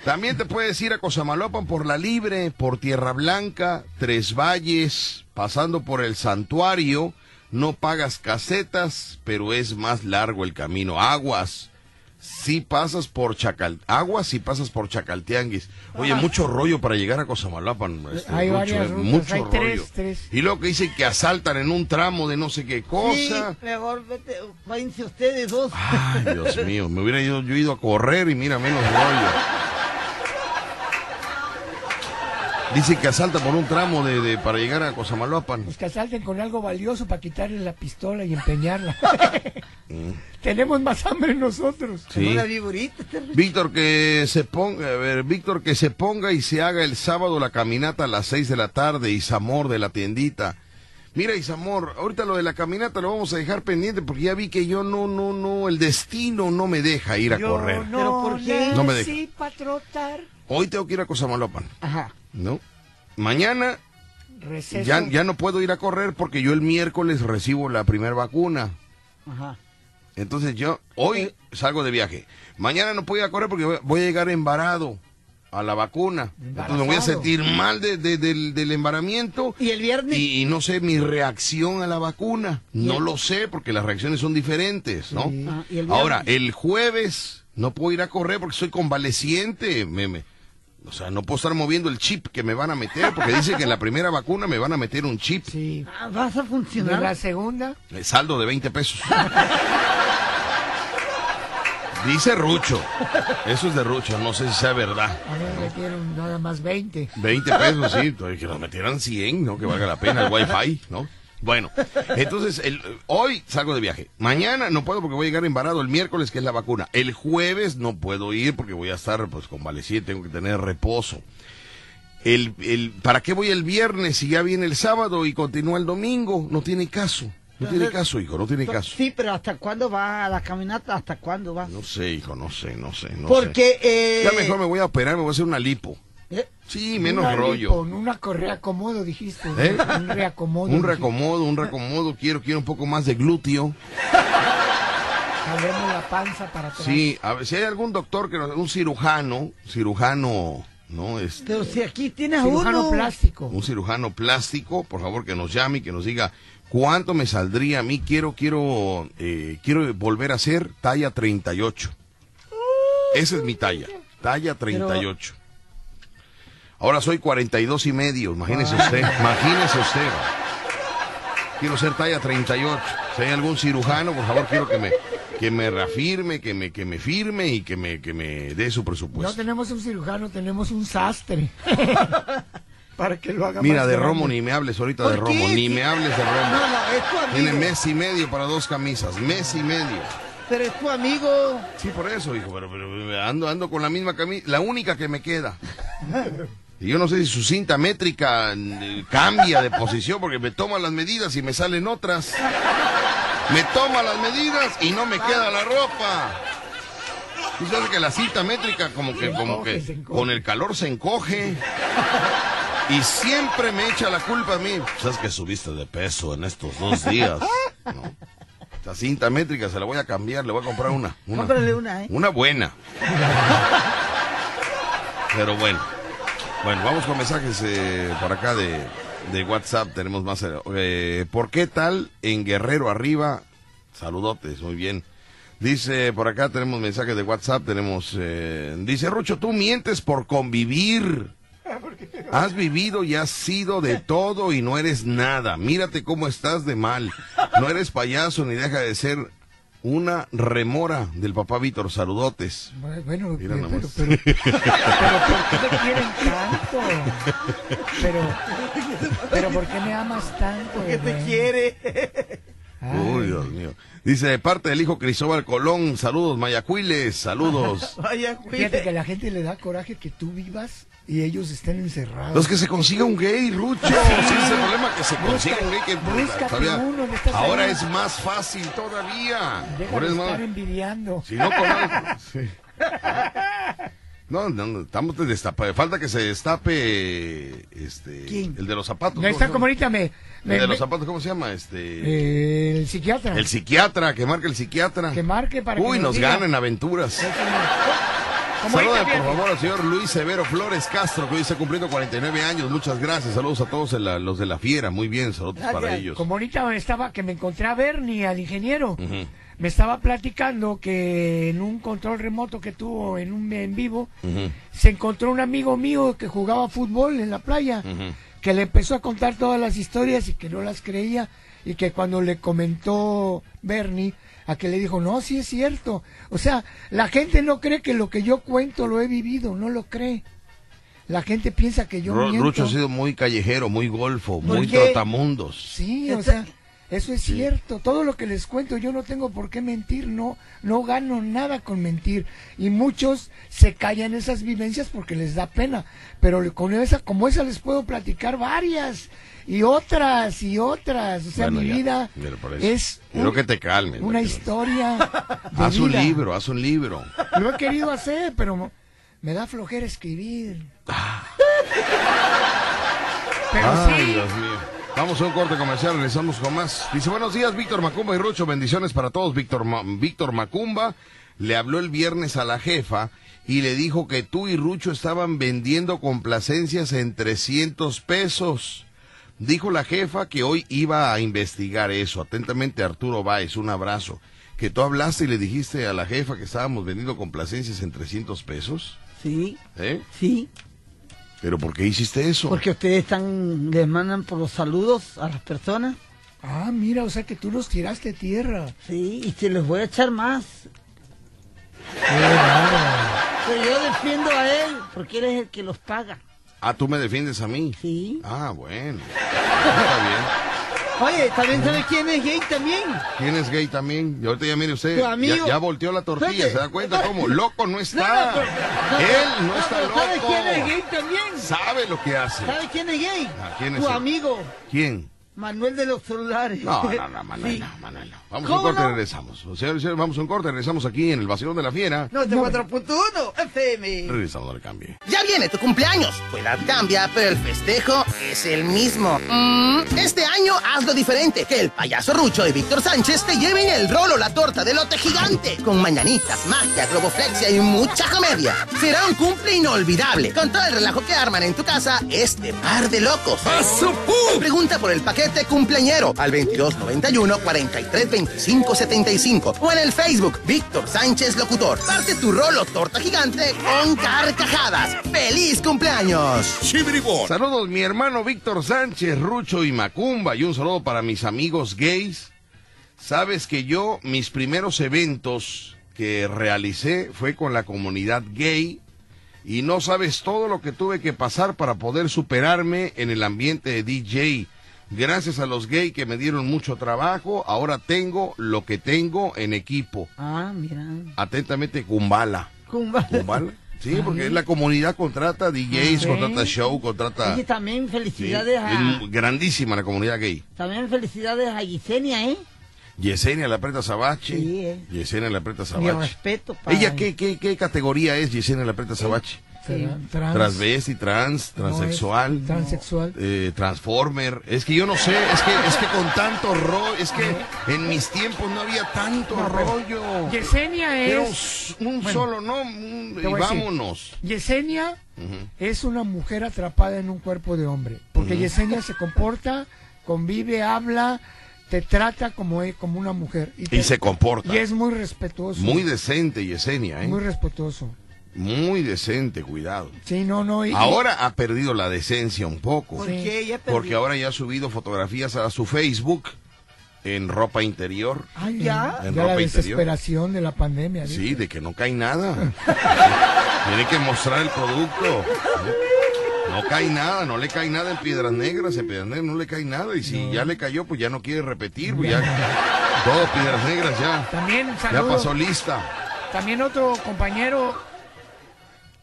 También te puedes ir a Cosamaloapan por La Libre, por Tierra Blanca, Tres Valles, pasando por el Santuario. No pagas casetas, pero es más largo el camino. Aguas. Si pasas por Chacal... Agua si pasas por Chacaltianguis. Oye, ajá, mucho rollo para llegar a Cosamaloapan. Este, hay mucho, varias rutas, mucho hay rollo. Tres, tres. Y luego que dicen que asaltan en un tramo de no sé qué cosa. Sí, mejor vete, váyanse ustedes dos. Ay, Dios mío, me hubiera ido, yo ido a correr y mira, menos rollo. Dicen que asaltan por un tramo de, de para llegar a Cosamaloapan. Pues que asalten con algo valioso para quitarle la pistola y empeñarla. Mm. Tenemos más hambre nosotros. Sí. Víctor que se ponga, a ver, Víctor que se ponga y se haga el sábado la caminata a las seis de la tarde, Isamor de la tiendita. Mira, Isamor, ahorita lo de la caminata lo vamos a dejar pendiente porque ya vi que yo no, no, no, el destino no me deja ir a yo correr. No, ¿pero por qué? No me deja. Sí, para trotar. Hoy tengo que ir a Cosamaloapan. Ajá. ¿No? Mañana ya, ya no puedo ir a correr porque yo el miércoles recibo la primera vacuna. Ajá. Entonces yo hoy salgo de viaje. Mañana no puedo ir a correr porque voy a llegar embarado a la vacuna. Entonces me voy a sentir mal de, de, de, del embaramiento. ¿Y el viernes? Y, y no sé mi reacción a la vacuna. No el... lo sé porque las reacciones son diferentes, ¿no? Ah, ¿y el ahora, el jueves no puedo ir a correr porque soy convaleciente. Me, me... O sea, no puedo estar moviendo el chip que me van a meter, porque dice que en la primera vacuna me van a meter un chip. Sí. ¿Vas a funcionar? ¿En la segunda? El saldo de veinte pesos. Dice Rucho. Eso es de Rucho, no sé si sea verdad. A ver, ¿no? Metieron nada más veinte. veinte pesos, sí. Que nos metieran cien, ¿no? Que valga la pena el wifi, ¿no? Bueno, entonces, el, hoy salgo de viaje. Mañana no puedo porque voy a llegar embarado. El miércoles, que es la vacuna. El jueves no puedo ir porque voy a estar pues convaleciente, tengo que tener reposo. El, el, ¿Para qué voy el viernes si ya viene el sábado y continúa el domingo? No tiene caso. No tiene caso, hijo, no tiene caso. Sí, pero ¿hasta cuándo vas a la caminata? ¿Hasta cuándo vas? No sé, hijo, no sé, no sé. No porque... sé. Eh... Ya mejor me voy a operar, me voy a hacer una lipo. ¿Eh? Sí, menos una rollo. Con una reacomodo, dijiste. ¿Eh? Un reacomodo. Un reacomodo, un reacomodo. Quiero, quiero un poco más de glúteo. Salemos la panza para atrás. Sí, a ver, si hay algún doctor, que un cirujano, cirujano, ¿no? Este, pero si aquí tienes uno. Un cirujano plástico. Un cirujano plástico, por favor, que nos llame y que nos diga cuánto me saldría a mí. Quiero, quiero, eh, quiero volver a ser talla treinta y ocho. Uh, Esa es mi talla, talla treinta y ocho. Pero... Ahora soy cuarenta y dos y medio, imagínese usted, imagínese usted. Quiero ser talla treinta y ocho. Si hay algún cirujano, por favor, quiero que me que me reafirme, que me que me firme y que me que me dé su presupuesto. No tenemos un cirujano, tenemos un sastre. Para que lo haga. Mira, más de grande. Romo ni me hables ahorita de Romo, qué? ni me hables de Romo. No, no, es tu amigo. Tiene mes y medio para dos camisas, mes y medio. Pero es tu amigo. Sí, por eso, hijo, pero, pero ando ando con la misma camisa, la única que me queda. Y yo no sé si su cinta métrica cambia de posición porque me toman las medidas y me salen otras. Me toma las medidas y no me queda la ropa. Tú sabes que la cinta métrica como que, como que con el calor se encoge. Y siempre me echa la culpa a mí. ¿Sabes que subiste de peso en estos dos días? No. La cinta métrica se la voy a cambiar, le voy a comprar una. una Cómprale una, ¿eh? Una buena. Pero bueno. Bueno, vamos con mensajes eh, por acá de, de WhatsApp, tenemos más. Eh, ¿Por qué tal en Guerrero arriba? Saludotes, muy bien. Dice, por acá tenemos mensajes de WhatsApp, tenemos... Eh, dice, Rucho, tú mientes por convivir. Has vivido y has sido de todo y no eres nada. Mírate cómo estás de mal. No eres payaso ni deja de ser... Una remora del papá Víctor, saludotes. Bueno, Mira pero, nomás. Pero, pero, pero, ¿por qué te quieren tanto? Pero, pero ¿por qué me amas tanto? ¿Por qué te quiere? Ay. Uy, Dios mío. Dice, de parte del hijo Cristóbal Colón, saludos, Mayacuiles, saludos. Mayacuiles. Fíjate que a la gente le da coraje que tú vivas y ellos estén encerrados. Los que se consiga un gay, Rucho. Sí, sí, es el problema, que se consiga un gay. Que ahora es más fácil todavía. Por eso estar envidiando. Si no conozco. Sí. No, no, no, estamos de destapa. Falta que se destape este, ¿quién? El de los zapatos. No está como ahorita me, me... El de me, los zapatos, ¿cómo se llama? Este... Eh, el psiquiatra. El psiquiatra, que marque el psiquiatra. Que marque para Uy, que nos, nos ganen aventuras. Saludos, por favor, al señor Luis Severo Flores Castro, que hoy está cumpliendo cuarenta y nueve años. Muchas gracias. Saludos a todos la, los de La Fiera. Muy bien, saludos gracias. Para ellos. Como ahorita estaba, que me encontré a Bernie, al ingeniero, uh-huh. Me estaba platicando que en un control remoto que tuvo en un en vivo, uh-huh. Se encontró un amigo mío que jugaba fútbol en la playa, uh-huh. Que le empezó a contar todas las historias y que no las creía, y que cuando le comentó Bernie, a que le dijo, no, sí es cierto. O sea, la gente no cree que lo que yo cuento lo he vivido, no lo cree. La gente piensa que yo Ru miento. Rucho ha sido muy callejero, muy golfo, muy trotamundos. Sí, o sea, eso es sí. Cierto. Todo lo que les cuento, yo no tengo por qué mentir, no, no gano nada con mentir. Y muchos se callan esas vivencias porque les da pena. Pero con esa, como esa les puedo platicar varias. Y otras, y otras, o sea, bueno, mi ya, vida es un, creo que te calmes, una historia de haz vida. Un libro, haz un libro. Lo he querido hacer, pero me da flojera escribir. Ah. Pero ay, sí, Dios mío. Vamos a un corte comercial, regresamos con más. Dice, buenos días, Víctor Macumba y Rucho, bendiciones para todos. Víctor, Ma Víctor Macumba le habló el viernes a la jefa y le dijo que tú y Rucho estaban vendiendo complacencias en trescientos pesos. Dijo la jefa que hoy iba a investigar eso. Atentamente, Arturo Báez, un abrazo. ¿Que tú hablaste y le dijiste a la jefa que estábamos vendiendo complacencias en trescientos pesos? Sí. ¿Eh? Sí. ¿Pero por qué hiciste eso? Porque ustedes están, les mandan por los saludos a las personas. Ah, mira, o sea que tú los tiraste tierra. Sí, y te los voy a echar más. Pero yo defiendo a él, porque él es el que los paga. Ah, ¿tú me defiendes a mí? Sí. Ah, bueno. Está bien. Oye, ¿también sabes quién es gay también? ¿Quién es gay también? Y ahorita ya mire usted, ya, ya volteó la tortilla, ¿sabe? ¿Se da cuenta cómo? Loco no está. No, no, pero, él no, no está loco. ¿Sabe quién es gay también? Sabe lo que hace. ¿Sabe quién es gay? Ah, ¿quién es tu el... amigo? ¿Quién? Manuel de los celulares. No, no, no, Manuel, sí. no, Manuel, no. Vamos a un corte, no? regresamos. Señores, señores, vamos a un corte, regresamos aquí en el Vacilón de la Fiera. noventa y cuatro punto uno F M. Regresamos al cambio. Ya viene tu cumpleaños. Tu edad cambia, pero el festejo es el mismo. Este año hazlo diferente. Que el payaso Rucho y Víctor Sánchez te lleven el rolo, la torta de lote gigante. Con mañanitas, magia, globoflexia y mucha comedia. Será un cumple inolvidable. Con todo el relajo que arman en tu casa, este par de locos. ¡Asupú! Pregunta por el paquete de cumpleañero al veintidós noventa y uno cuarenta y tres veinticinco setenta y cinco o en el Facebook Víctor Sánchez Locutor. Parte tu rolo torta gigante con carcajadas. ¡Feliz cumpleaños! ¡Chibribón! Saludos mi hermano Víctor Sánchez, Rucho y Macumba, y un saludo para mis amigos gays. Sabes que yo, mis primeros eventos que realicé fue con la comunidad gay. Y no sabes todo lo que tuve que pasar para poder superarme en el ambiente de D J. Gracias a los gays que me dieron mucho trabajo, ahora tengo lo que tengo en equipo. Ah, mira. Atentamente, Kumbala. Kumbala. Kumbala. Sí, ah, porque la comunidad contrata D Js, okay. contrata show, contrata... Y también felicidades sí, a... Grandísima la comunidad gay. También felicidades a Yesenia, ¿eh? Yesenia la Preta Sabachi. Sí, eh. Yesenia la Preta Sabachi. Mi respeto para... ¿Ella qué, qué, qué categoría es Yesenia la Preta Sabachi? Eh. Trans. Transvesti, trans, transexual, no, transexual. Eh, transformer, es que yo no sé, es que, es que con tanto rollo, es que en mis tiempos no había tanto no, rollo. Yesenia es... Pero un bueno, solo, ¿no? Un, y vámonos. Yesenia uh-huh. es una mujer atrapada en un cuerpo de hombre, porque uh-huh. Yesenia se comporta, convive, habla... Te trata como, como una mujer. Y, te, y se comporta. Y es muy respetuoso. Muy decente Yesenia, ¿eh? Muy respetuoso. Muy decente, cuidado. Sí, no, no. Y... Ahora ha perdido la decencia un poco. ¿Por qué? Ya perdió. Porque ahora ya ha subido fotografías a su Facebook en ropa interior. Ah, ya. En ya ropa la desesperación interior. De la pandemia. ¿Viste? Sí, de que no cae nada. Tiene que mostrar el producto. No cae nada, no le cae nada en Piedras Negras, en Piedras Negras no le cae nada. Y si no. ya le cayó, pues ya no quiere repetir. Pues ya, todo Piedras Negras ya. También, ya pasó lista. También otro compañero...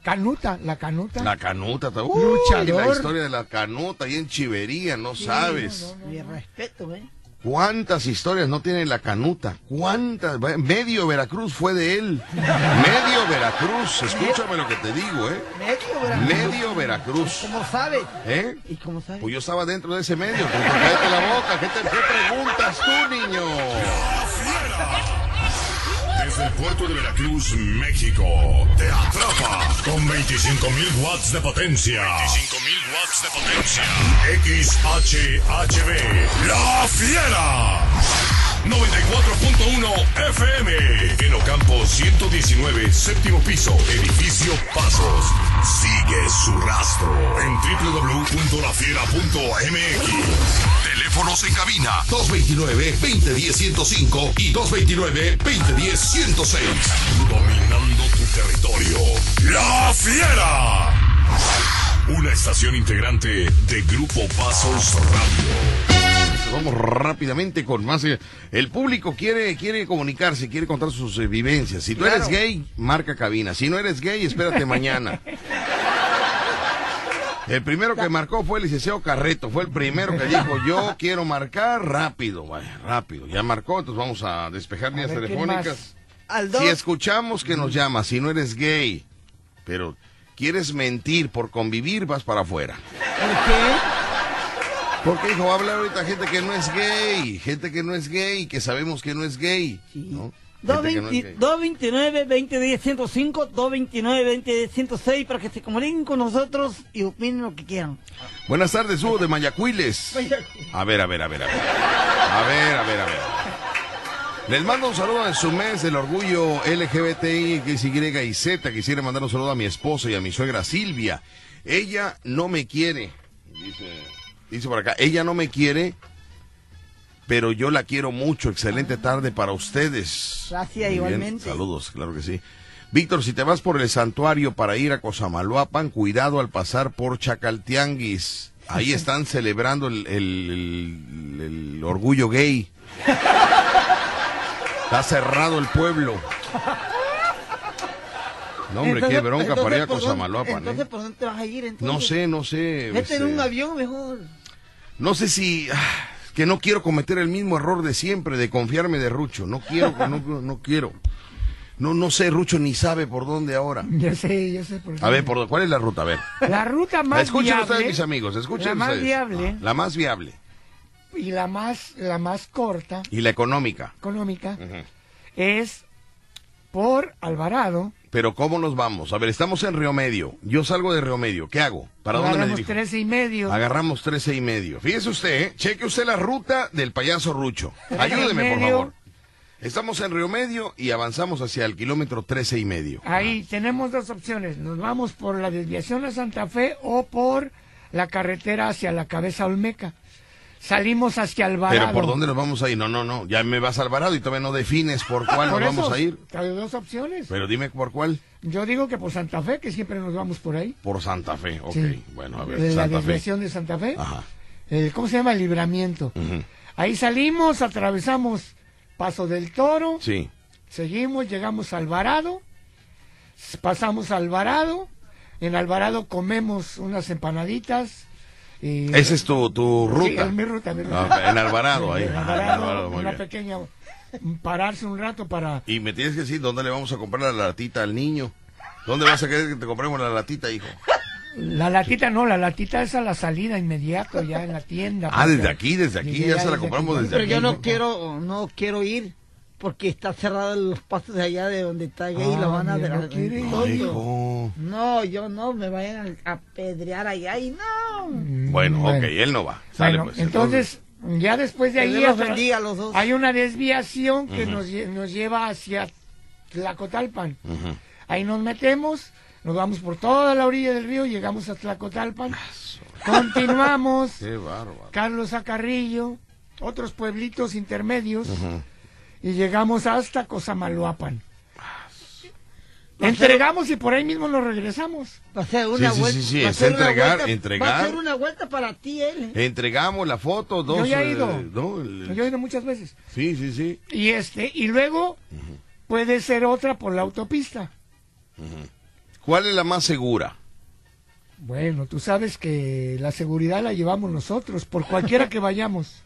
Canuta, la Canuta. La Canuta, uh, luchador. La historia de la Canuta, ahí en Chivería, no sí, sabes. Mi no, no, no. respeto, ¿eh? ¿Cuántas historias no tiene la Canuta? ¿Cuántas? Medio Veracruz fue de él. Medio Veracruz, escúchame lo que te digo, ¿eh? Medio Veracruz. Medio Veracruz. ¿Y cómo sabes? ¿Eh? ¿Y cómo sabes? Pues yo estaba dentro de ese medio. Cállate la boca, ¿qué, te, qué preguntas tú, niño? Desde el puerto de Veracruz, México, te atrapa con veinticinco mil watts de potencia. veinticinco mil watts de potencia. X H H B, La Fiera. noventa y cuatro punto uno F M. En Ocampo ciento diecinueve, séptimo piso, edificio Pasos. Sigue su rastro en doble u doble u doble u punto la fiera punto m x. Teléfonos en cabina dos veintinueve veinte diez ciento cinco y dos veintinueve veinte diez ciento seis. Dominando tu territorio, La Fiera. Una estación integrante de Grupo Pasos Radio. Vamos rápidamente con más. El público quiere, quiere comunicarse, quiere contar sus eh, vivencias. Si tú claro. eres gay, marca cabina. Si no eres gay, espérate mañana. El primero que marcó fue el licenciado Carreto. Fue el primero que dijo, yo quiero marcar rápido. Vaya, rápido. Ya marcó, entonces vamos a despejar líneas telefónicas. Si escuchamos que nos llama, si no eres gay, pero quieres mentir por convivir, vas para afuera. ¿Por qué? Porque, hijo, va a hablar ahorita gente que no es gay, gente que no es gay, que sabemos que no es gay, sí. ¿No? dos veintinueve, veinte diez, ciento cinco, dos veintinueve, veinte diez, ciento seis, para que se comuniquen con nosotros y opinen lo que quieran. Buenas tardes, Hugo de Mayaquiles. A ver, a ver, a ver, a ver. A ver, a ver, a ver. Les mando un saludo en su mes del orgullo L G B T I, Y y Z. Quisiera mandar un saludo a mi esposo y a mi suegra Silvia. Ella no me quiere. Dice, dice por acá, ella no me quiere, pero yo la quiero mucho. Excelente tarde para ustedes. Gracias, igualmente. Saludos, claro que sí. Víctor, si te vas por el santuario para ir a Cosamaloapan, cuidado al pasar por Chacaltianguis. Ahí están celebrando el, el, el, el orgullo gay. Está cerrado el pueblo. No, hombre, entonces, qué bronca para ir a Cosamaloapan. Entonces, ¿eh? ¿Por dónde te vas a ir, entonces? No sé, no sé. Vete en un avión mejor. No sé si... que no quiero cometer el mismo error de siempre, de confiarme de Rucho. No quiero, no, no quiero. No, no sé, Rucho ni sabe por dónde ahora. Yo sé, yo sé por dónde. A ver, por, ¿cuál es la ruta? A ver. La ruta más escuchen viable. Escuchen ustedes, mis amigos, escuchen ustedes. La más viable. Ah, la más viable. Y la más, la más corta. Y la económica. Económica. Uh-huh. Es por Alvarado. Pero ¿cómo nos vamos? A ver, estamos en Río Medio. Yo salgo de Río Medio. ¿Qué hago? ¿Para dónde me dirijo? Agarramos trece y medio. Agarramos trece y medio. Fíjese usted, ¿eh? Cheque usted la ruta del payaso Rucho. Ayúdeme, por favor. Estamos en Río Medio y avanzamos hacia el kilómetro trece y medio. Ahí ah. tenemos dos opciones. Nos vamos por la desviación a Santa Fe o por la carretera hacia la Cabeza Olmeca. Salimos hacia Alvarado. ¿Pero por dónde nos vamos a ir? No, no, no. Ya me vas a Alvarado y todavía no defines por cuál por nos eso, vamos a ir. Hay dos opciones. Pero dime por cuál. Yo digo que por Santa Fe, que siempre nos vamos por ahí. Por Santa Fe, ok. Sí. Bueno, a ver, de Santa la desviación de Santa Fe. Ajá. Eh, ¿Cómo se llama? El Libramiento. Uh-huh. Ahí salimos, atravesamos Paso del Toro. Sí. Seguimos, llegamos a Alvarado. Pasamos a Alvarado. En Alvarado comemos unas empanaditas. Y, ¿esa es tu, tu ruta? Sí, es mi ruta, mi ruta. Ah, en Alvarado, ahí. En Alvarado, ah, Alvarado, una pequeña, pararse un rato para... Y me tienes que decir, ¿dónde le vamos a comprar la latita al niño? ¿Dónde vas a querer que te compremos la latita, hijo? La latita no, la latita es a la salida inmediato, ya en la tienda. Ah, desde aquí, desde aquí, ya, ya se la compramos desde aquí. Pero yo no quiero, no quiero ir, porque está cerrado los pasos de allá de donde está gay y ah, lo van a... No, no, no, yo no, me vayan a apedrear allá y no. Bueno, bueno. ok, él no va. Sale, bueno, pues, entonces, entonces, ya después de ahí a los dos. Hay una desviación que uh-huh. nos, nos lleva hacia Tlacotalpan. Uh-huh. Ahí nos metemos, nos vamos por toda la orilla del río, llegamos a Tlacotalpan, continuamos, qué bárbaro. Carlos A. Carrillo, otros pueblitos intermedios, uh-huh. y llegamos hasta Cosamaloapan. Entregamos y por ahí mismo nos regresamos. Va a ser una vuelta. Sí, sí, sí, es entregar, entregar. Va a ser una vuelta para ti, él. Entregamos la foto, dos. Yo ya he ido. Yo he ido muchas veces. Sí, sí, sí. Y este, y luego puede ser otra por la autopista. ¿Cuál es la más segura? Bueno, tú sabes que la seguridad la llevamos nosotros, por cualquiera que vayamos.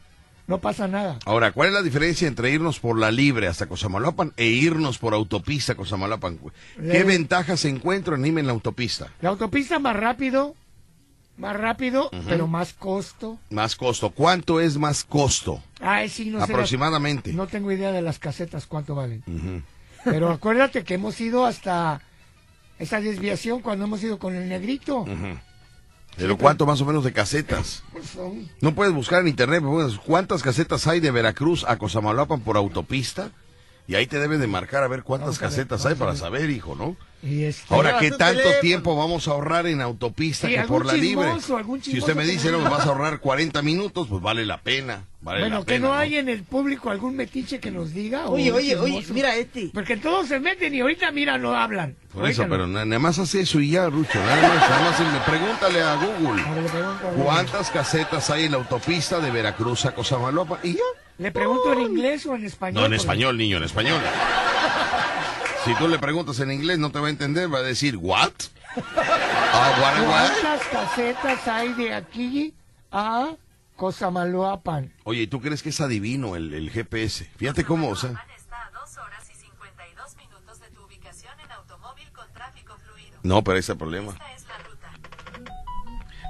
No pasa nada. Ahora, ¿cuál es la diferencia entre irnos por la libre hasta Cosamaloapan e irnos por autopista Cosamaloapan? ¿Qué ventajas se encuentran en la autopista? La autopista más rápido, más rápido, uh-huh. pero más costo. Más costo. ¿Cuánto es más costo? Ah, sí, no sé. Aproximadamente. La... No tengo idea de las casetas, cuánto valen. Uh-huh. Pero acuérdate que hemos ido hasta esa desviación cuando hemos ido con el negrito. Uh-huh. ¿Pero cuánto más o menos de casetas? No puedes buscar en internet, ¿cuántas casetas hay de Veracruz a Cosamaloapan por autopista? Y ahí te deben de marcar a ver cuántas casetas hay para saber, hijo, ¿no? Ahora, ¿qué tanto tiempo vamos a ahorrar en autopista que por la libre? Si usted me dice, no, vas a ahorrar cuarenta minutos, pues vale la pena. Bueno, que no hay en el público algún metiche que nos diga. Oye, oye, oye, mira este. Porque todos se meten y ahorita, mira, no hablan. Por eso, pero nada más hace eso y ya, Rucho. Nada más, nada más, pregúntale a Google. ¿Cuántas casetas hay en la autopista de Veracruz a Cosamaloapan? Y ya. ¿Le pregunto en inglés o en español? No, en español, niño, en español. Si tú le preguntas en inglés, no te va a entender, va a decir, ¿what? Uh, what, what? ¿Cuántas casetas hay de aquí a Cosamaloapan? Oye, ¿y tú crees que es adivino el, el G P S? Fíjate cómo, o sea... No, pero ese es el problema.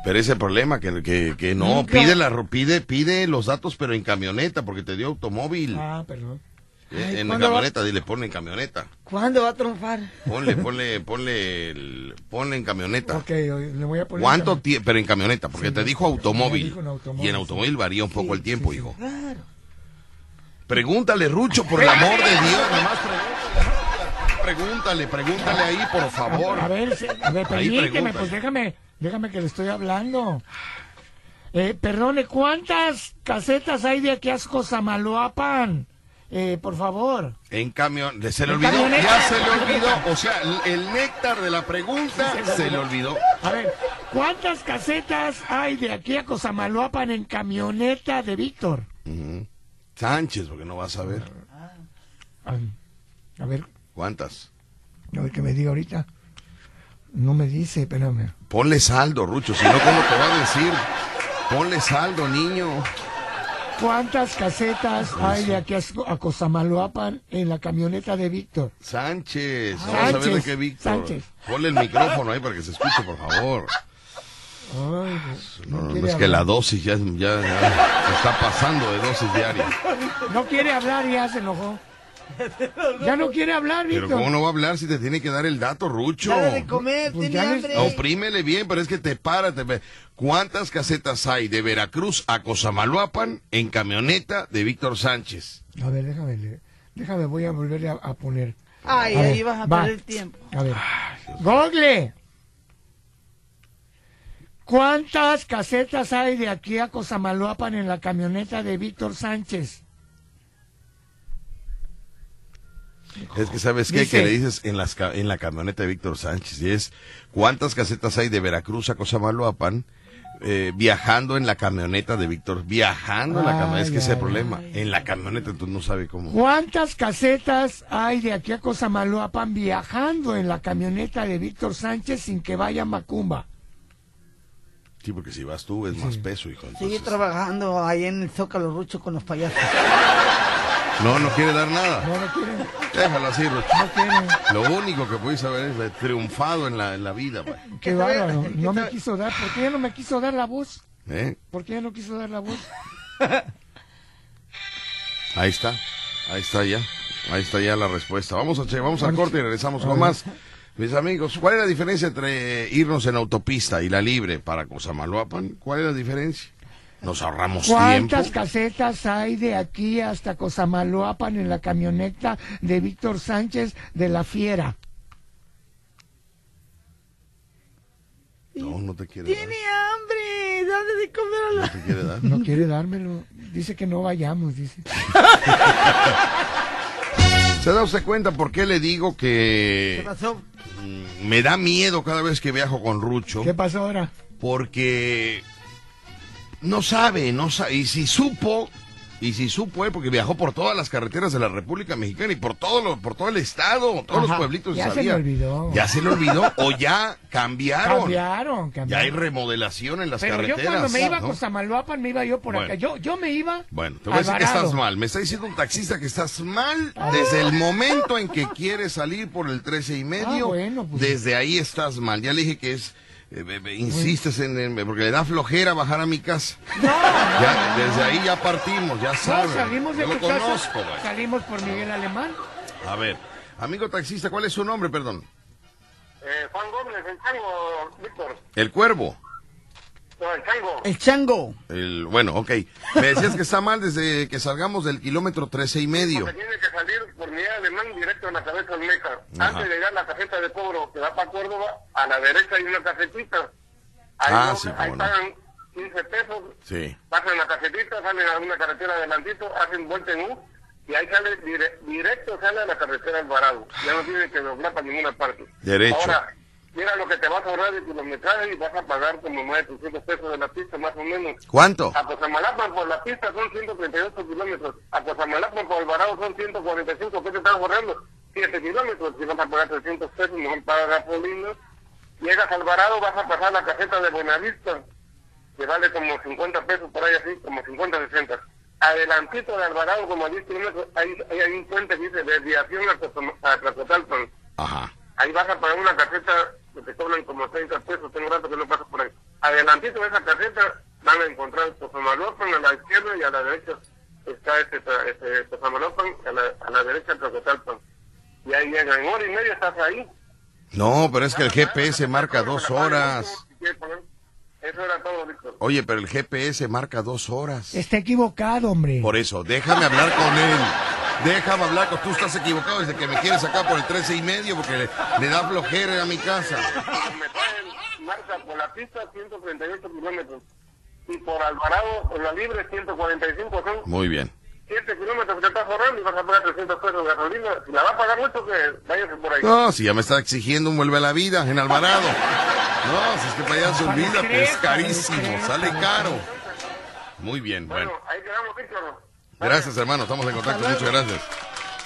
Pero ese problema, que, que, que no, nunca. pide la pide, pide los datos, pero en camioneta, porque te dio automóvil. Ah, perdón. Ay, en la camioneta, va... dile, ponle en camioneta. ¿Cuándo va a triunfar? Ponle, ponle, ponle, el, ponle en camioneta. Ok, le voy a poner. ¿Cuánto en cam... Pero en camioneta, porque sí, te dijo automóvil. Dijo en automóvil. Y en automóvil sí. varía un poco sí, el tiempo, sí, hijo. Claro. Pregúntale, Rucho, por el amor de Dios, nomás pregúntale, pregúntale, pregúntale ahí, por favor. A, a ver, a ver, permíteme, pues déjame, déjame que le estoy hablando. Eh, perdone, ¿cuántas casetas hay de aquí a Cosamaloapan? Eh, por favor. En camión, se le olvidó, camioneta? ya se le olvidó, o sea, el, el néctar de la pregunta sí, se, se le olvidó. A ver, ¿cuántas casetas hay de aquí a Cosamaloapan en camioneta de Víctor? Uh-huh. Sánchez, porque no vas a ver. A ver. ¿Cuántas? A ver que me diga ahorita. No me dice, espérame. Ponle saldo, Rucho, si no, ¿cómo te va a decir? Ponle saldo, niño. ¿Cuántas casetas hay de aquí a Cosamaloapan en la camioneta de Víctor? Sánchez, ah, vamos Sánchez, a ver de qué Víctor. Sánchez. Ponle el micrófono ahí para que se escuche, por favor. Ay, no, no, no es que la dosis ya, ya, ya se está pasando de dosis diaria. No quiere hablar, ya se enojó. Ya no quiere hablar, Víctor. Pero ¿cómo no va a hablar si te tiene que dar el dato, Rucho? Dale de comer, pues tiene hambre. Oprímele bien, pero es que te para. Te... ¿Cuántas casetas hay de Veracruz a Cosamaloapan en camioneta de Víctor Sánchez? A ver, déjame, déjame, voy a volverle a, a poner. Ay, a ahí ver, vas a va. perder tiempo. A ver. Ay, Google. ¿Cuántas casetas hay de aquí a Cosamaloapan en la camioneta de Víctor Sánchez? Es que, ¿sabes qué? Dice, que le dices en, las, en la camioneta de Víctor Sánchez, y es, ¿cuántas casetas hay de Veracruz a Cosamaloapan eh, viajando en la camioneta de Víctor? Viajando en la camioneta, es que ese es el problema, en la camioneta, tú no sabes cómo. ¿Cuántas casetas hay de aquí a Cosamaloapan viajando en la camioneta de Víctor Sánchez sin que vaya Macumba? Sí, porque si vas tú es sí. más peso, hijo. Entonces... Sigue trabajando ahí en el Zócalo, Rucho, con los payasos. No, no quiere dar nada. No, no quiere. Déjalo así, Rucho. No quiere. Lo único que pudiste haber es triunfado en la, en la vida. Güey. Qué bárbaro. No me quiso dar. ¿Por qué no me quiso dar la voz? ¿Eh? ¿Por qué no quiso dar la voz? Ahí está. Ahí está ya. Ahí está ya la respuesta. Vamos a, che, vamos a corte y regresamos con más. Mis amigos, ¿cuál es la diferencia entre irnos en autopista y la libre para Cosamaloapan? ¿Cuál es la diferencia? Nos ahorramos ¿Cuántas tiempo. ¿Cuántas casetas hay de aquí hasta Cosamaloapan en la camioneta de Víctor Sánchez de La Fiera? No, no te quiere Tiene dar. hambre, dale de comer a la... No te quiere dar. No quiere dármelo. Dice que no vayamos, dice. ¿Se da usted cuenta por qué le digo que... ¿Qué pasó? Me da miedo cada vez que viajo con Rucho. ¿Qué pasó ahora? Porque no sabe, no sabe. Y si supo, y si supo él, porque viajó por todas las carreteras de la República Mexicana y por todo, lo, por todo el estado, todos Ajá, los pueblitos. Ya sabía. se le olvidó. Ya se le olvidó o ya cambiaron. Cambiaron, cambiaron. Ya hay remodelación en las Pero carreteras. Pero yo cuando me iba ¿no? a Cosamaloapan me iba yo por bueno, acá. Yo, yo me iba Bueno, te voy a decir que estás mal. Me está diciendo un taxista que estás mal ah. desde el momento en que quieres salir por el trece y medio. Ah, bueno, pues. Desde ahí estás mal. Ya le dije que es... Eh, eh, insistes en, en porque le da flojera bajar a mi casa. No, ya, no, desde no. ahí ya partimos, ya sabes. No, salimos de tu casa, conozco, salimos por Miguel Alemán. A ver, amigo taxista, ¿cuál es su nombre, perdón? Eh, Juan Gómez, el Chango, Víctor. ¿El Cuervo? No, el Chango. El Chango. El, bueno, ok. Me decías que está mal desde que salgamos del kilómetro trece y medio. Porque tiene que salir por Miguel Alemán directo a la cabeza de Meca. Antes de llegar a la caseta de Cobro, que va para Córdoba, a la derecha hay una casetita. Ahí ah, no, sí, ahí pagan no. quince pesos. Sí. Pasan la casetita, salen a una carretera adelantito, hacen vuelta en U, y ahí sale dire, directo sale a la carretera Alvarado. Ya no tiene que doblar para ninguna parte. Derecho. Ahora, mira lo que te vas a ahorrar de kilometraje y vas a pagar como más de trescientos pesos de la pista, más o menos. ¿Cuánto? A Cosamaloapan por la pista son ciento treinta y ocho kilómetros. A Cosamaloapan por Alvarado son ciento cuarenta y cinco. ¿Qué te estás ahorrando? siete kilómetros. Si vas a pagar trescientos pesos, mejor paga gasolina. Llegas a Alvarado, vas a pasar la caseta de Buenavista, que vale como cincuenta pesos por ahí así, como cincuenta, sesenta. Adelantito de Alvarado, como a diez kilómetros, hay, hay un puente que dice desviación a Tlacotalpan. Ajá. Ahí vas a pagar una caseta que te cobran como treinta pesos, tengo rato que no pasas por ahí. adelantito de esa caseta van a encontrar Cosamaloapan a la izquierda, y a la derecha está este, este Cosamaloapan, a la, a la derecha Tlacotalpan. Y ahí llegan, hora y media estás ahí. No, pero es que el G P S marca dos horas. Eso era todo, Víctor. Oye, pero el G P S marca dos horas. Está equivocado, hombre. Por eso, déjame hablar con él. Déjame hablar con... Tú estás equivocado desde que me quieres sacar por el trece y medio porque le, le da flojera a mi casa. Me traen, marca por la pista ciento treinta y ocho kilómetros. Y por Alvarado, en la libre, ciento cuarenta y cinco son. Muy bien. siete kilómetros que estás ahorrando y vas a pagar trescientos pesos de gasolina. Si la va a pagar mucho, que váyase por ahí. No, si ya me está exigiendo un vuelve a la vida en Alvarado. No, si es que para allá se olvida, pero es carísimo, sale caro. Muy bien, bueno. Bueno, ahí quedamos, Víctor. Gracias, hermano, estamos en contacto, muchas gracias.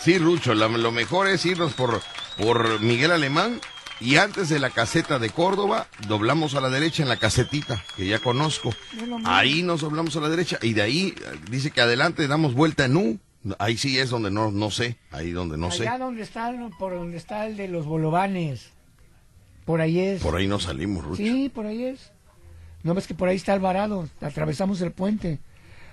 Sí, Rucho, la, lo mejor es irnos por, por Miguel Alemán, y antes de la caseta de Córdoba, doblamos a la derecha en la casetita, que ya conozco. Ahí nos doblamos a la derecha, y de ahí, dice que adelante damos vuelta en U. Ahí sí es donde no, no sé, ahí donde no Allá sé. Allá donde está, por donde está el de los bolovanes. Por ahí es. Por ahí no salimos, Rucho. Sí, por ahí es. No ves que por ahí está Alvarado, atravesamos el puente.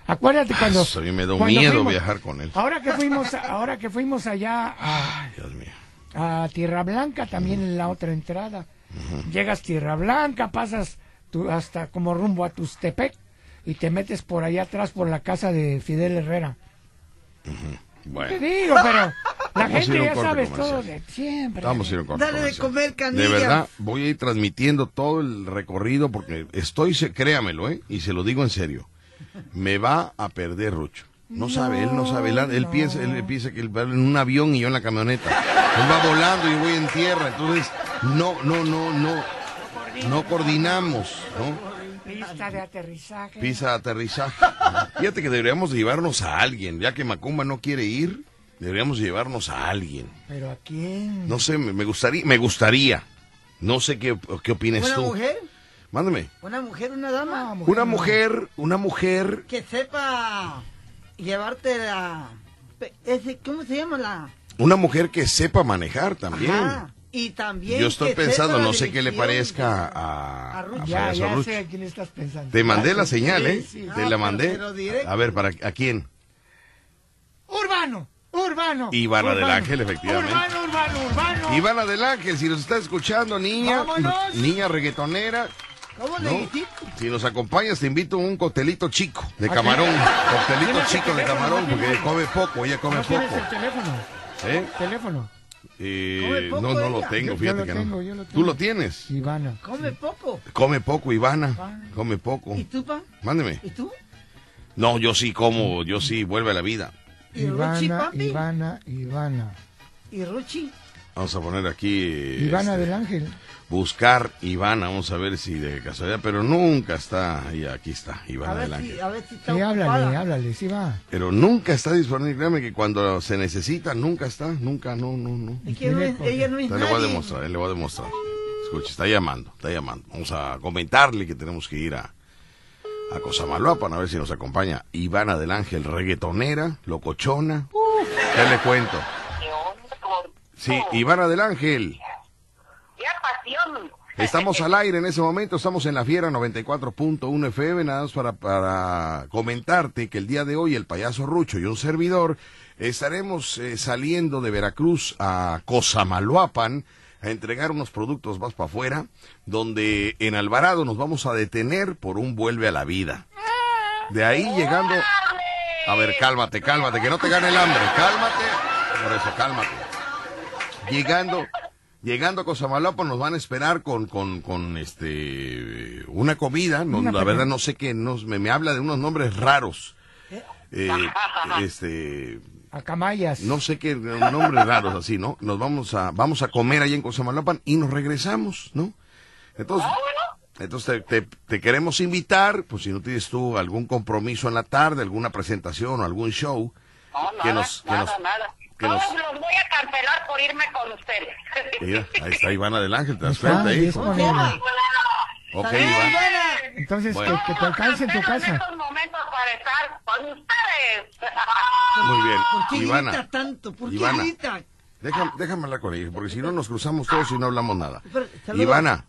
Acuérdate cuando... Eso, a mí me da miedo fuimos, viajar con él. Ahora que fuimos, ahora que fuimos allá a, ay, Dios mío, a Tierra Blanca, también uh-huh. en la otra entrada. Uh-huh. Llegas Tierra Blanca, pasas tu, hasta como rumbo a Tustepec y te metes por allá atrás por la casa de Fidel Herrera. Uh-huh. Bueno. Te digo, pero la Vamos gente ya sabes comercial. Todo de siempre. Vamos a ir a un corte. Dale comercial. De comer, canilla. De verdad, voy a ir transmitiendo todo el recorrido porque estoy, créamelo, ¿eh? Y se lo digo en serio. Me va a perder, Rucho. No, no sabe, él no sabe. Él, no. él piensa él piensa que él va en un avión y yo en la camioneta. Él va volando y voy en tierra. Entonces, no, no, no, no. No coordinamos, ¿no? Pista de aterrizaje. Pista de aterrizaje. Fíjate que deberíamos llevarnos a alguien. Ya que Macumba no quiere ir, deberíamos llevarnos a alguien. ¿Pero a quién? No sé, me gustaría. Me gustaría. No sé qué, qué opinas tú. ¿Una mujer? Mándame. ¿Una mujer, una dama? Una mujer, una mujer. Una mujer... Que sepa llevarte la... Ese, ¿cómo se llama la...? Una mujer que sepa manejar también. Ajá. Y también yo estoy pensando, no sé qué le parezca a, a Rucho. Ya, ya sé a quién estás pensando. Te mandé la señal, ¿eh? Sí, sí. Te ah, la mandé. A ver, ¿para a quién? Urbano, Urbano. Ivana del Ángel, efectivamente. Urbano, Urbano, Urbano. Ivana del Ángel, si nos está escuchando, niña, Vámonos. niña reggaetonera. ¿Cómo le dijiste? ¿No? Si nos acompañas, te invito a un coctelito chico de camarón. Coctelito chico de camarón, porque come poco, ella come poco. ¿Tienes el teléfono? ¿Eh? ¿Teléfono? Eh, no, no ella. Lo tengo, fíjate lo que tengo, no. Lo ¿Tú lo tienes? Ivana. Come poco. Come poco, Ivana. Ivana. Come poco. ¿Y tú, pa? Mándeme. ¿Y tú? No, yo sí como, yo sí, vuelve a la vida. ¿Y Ivana, Ruchi, papi? Ivana, Ivana. ¿Y Ruchi? Vamos a poner aquí... Ivana este, del Ángel. Buscar Ivana, vamos a ver si de casualidad, pero nunca está... Aquí está, Ivana a ver del Ángel. Si, a ver si está sí, háblale, háblale, sí va. Pero nunca está disponible, créame que cuando se necesita, nunca está, nunca, no, no, no. Es que no es, ella no es nadie. Le voy a demostrar, le voy a demostrar. Escuche, está llamando, está llamando. Vamos a comentarle que tenemos que ir a, a Cosamaloapan, a ver si nos acompaña Ivana del Ángel, reggaetonera, locochona. Uh, ya le cuento. Sí, Ivana del Ángel. ¡Qué pasión! Estamos al aire en ese momento, estamos en La Fiera noventa y cuatro punto uno F M, nada más para, para comentarte que el día de hoy el payaso Rucho y un servidor estaremos eh, saliendo de Veracruz a Cosamaloapan a entregar unos productos más para afuera, donde en Alvarado nos vamos a detener por un vuelve a la vida. De ahí llegando... A ver, cálmate, cálmate, que no te gane el hambre, cálmate. Por eso, cálmate. Llegando, llegando a Cosamaloapan nos van a esperar con, con, con este, una comida, no, una la verdad no sé qué, nos, me, me habla de unos nombres raros, eh, este, acamayas, no sé qué, nombres raros así, ¿no? Nos vamos a, vamos a comer allá en Cosamaloapan y nos regresamos, ¿no? Entonces, entonces te, te, te queremos invitar, pues si no tienes tú algún compromiso en la tarde, alguna presentación o algún show, no, nada, que nos, que nada, nos, nada. Todos nos... los voy a cancelar por irme con ustedes. Mira, ahí está Ivana del Ángel, te das cuenta ahí. Es con Ivana. Ok, Ivana. Ivana. Entonces, bueno. que, que te alcance en tu casa. Estos momentos para estar con ustedes. Muy bien. ¿Por qué Ivana, grita tanto? ¿Por qué Ivana, grita? Déjame, déjame hablar con ella, porque si no nos cruzamos todos y no hablamos nada. Pero, Ivana.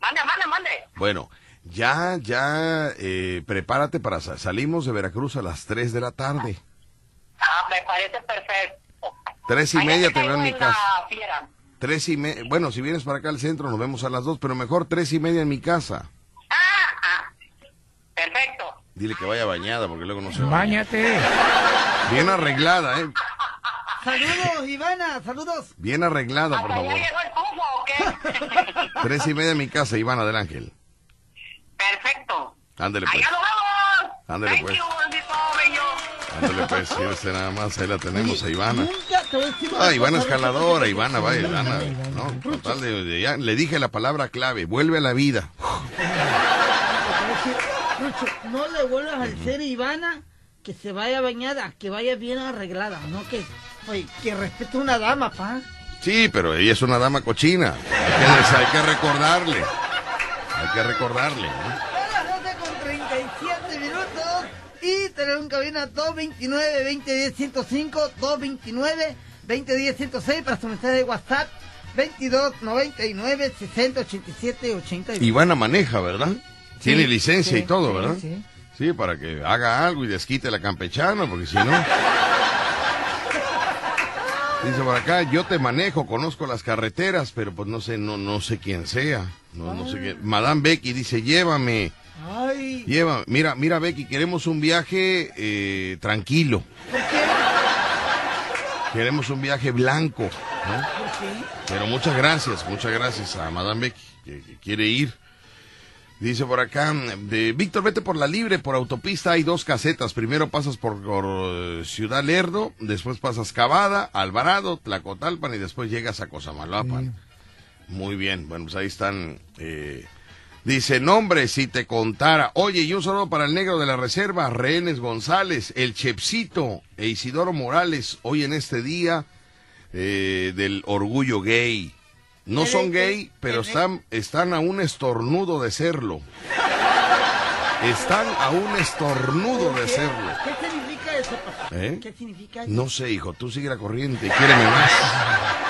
Mande, mande, mande. Bueno. ya, ya, eh, prepárate para, sa salimos de Veracruz a las tres de la tarde. Ah, me parece perfecto. Tres y Ay, media te veo en mi casa. Fiera. Tres y media, bueno, si vienes para acá al centro nos vemos a las dos, pero mejor tres y media en mi casa. Ah, ah, perfecto. Dile que vaya bañada porque luego no se baña. Báñate. Bien arreglada, eh. Saludos, Ivana, saludos. Bien arreglada, por favor. Tres y media en mi casa, Ivana del Ángel. Perfecto. Ándele pues. Allá nos vemos. Ándele pues. Ándele pues, fíjese nada más, ahí la tenemos, a Ivana. Ah, Ivana es jaladora, Ivana, vaya, Ivana, no, total, de, ya, le dije la palabra clave, vuelve a la vida. No le vuelvas a decir, Ivana, que se vaya bañada, que vaya bien arreglada, no que, oye, que respete una dama, pa. Sí, pero ella es una dama cochina, entonces hay que recordarle, hay que recordarle, ¿no? Y tenemos en cabina dos veintinueve, veinte diez, ciento cinco, dos veintinueve, veinte diez, ciento seis para su mensaje de WhatsApp, veintidós, noventa y nueve, sesenta, ochenta y siete, ochenta y uno. Ivana maneja, ¿verdad? Sí, tiene licencia, sí, y todo, sí, ¿verdad? Sí. Sí, para que haga algo y desquite la campechana, porque si no... Dice por acá, yo te manejo, conozco las carreteras, pero pues no sé, no, no sé quién sea. No, no sé quién. Madame Becky dice, llévame. Ay. Lleva, mira, mira, Becky, queremos un viaje eh, tranquilo. ¿Por qué? Queremos un viaje blanco, ¿no? ¿Por qué? Pero muchas gracias, muchas gracias a Madame Becky, que, que quiere ir. Dice por acá, de Víctor, vete por la libre, por autopista hay dos casetas. Primero pasas por, por uh, Ciudad Lerdo, después pasas Cavada, Alvarado, Tlacotalpan y después llegas a Cosamaloapan. Sí. Muy bien, bueno, pues ahí están... Eh, Dice, nombre, si te contara. Oye, y un saludo para el Negro de la Reserva, Rehenes González, el Chepsito e Isidoro Morales, hoy en este día eh, del orgullo gay. No son gay, pero están, están a un estornudo de serlo. Están a un estornudo de serlo. ¿Qué significa eso, papá? ¿Eh? ¿Qué significa eso? No sé, hijo, tú sigue la corriente, quiéreme más.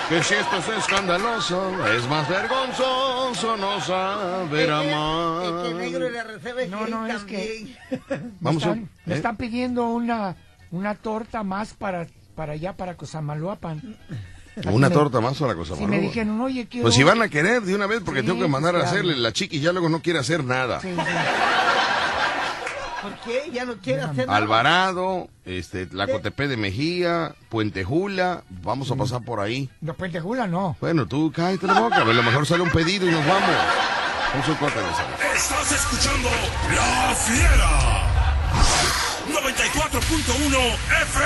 Que si esto es escandaloso, es más vergonzoso no saber amar. El Negro de la Reserva es no, no, es que... Vamos a... ¿Eh? Me están pidiendo una, una torta más para, para allá, para Cosamaloapan. ¿Una me... torta más para Cosamaloapan? Sí, me dijeron, oye, quiero... Pues si van a querer de una vez, porque sí, tengo que mandar pues, a hacerle claro. La chiqui ya luego no quiere hacer nada. Sí, sí. ¿Por qué? Ya no quiere no, hacer nada. Alvarado... Este, la Cotepé de Mejía, Puente Jula, vamos a pasar por ahí. No, Puente Jula no. Bueno, tú cállate la boca, a lo mejor sale un pedido y nos vamos. Un socote de esa. Estás escuchando La Fiera noventa y cuatro punto uno F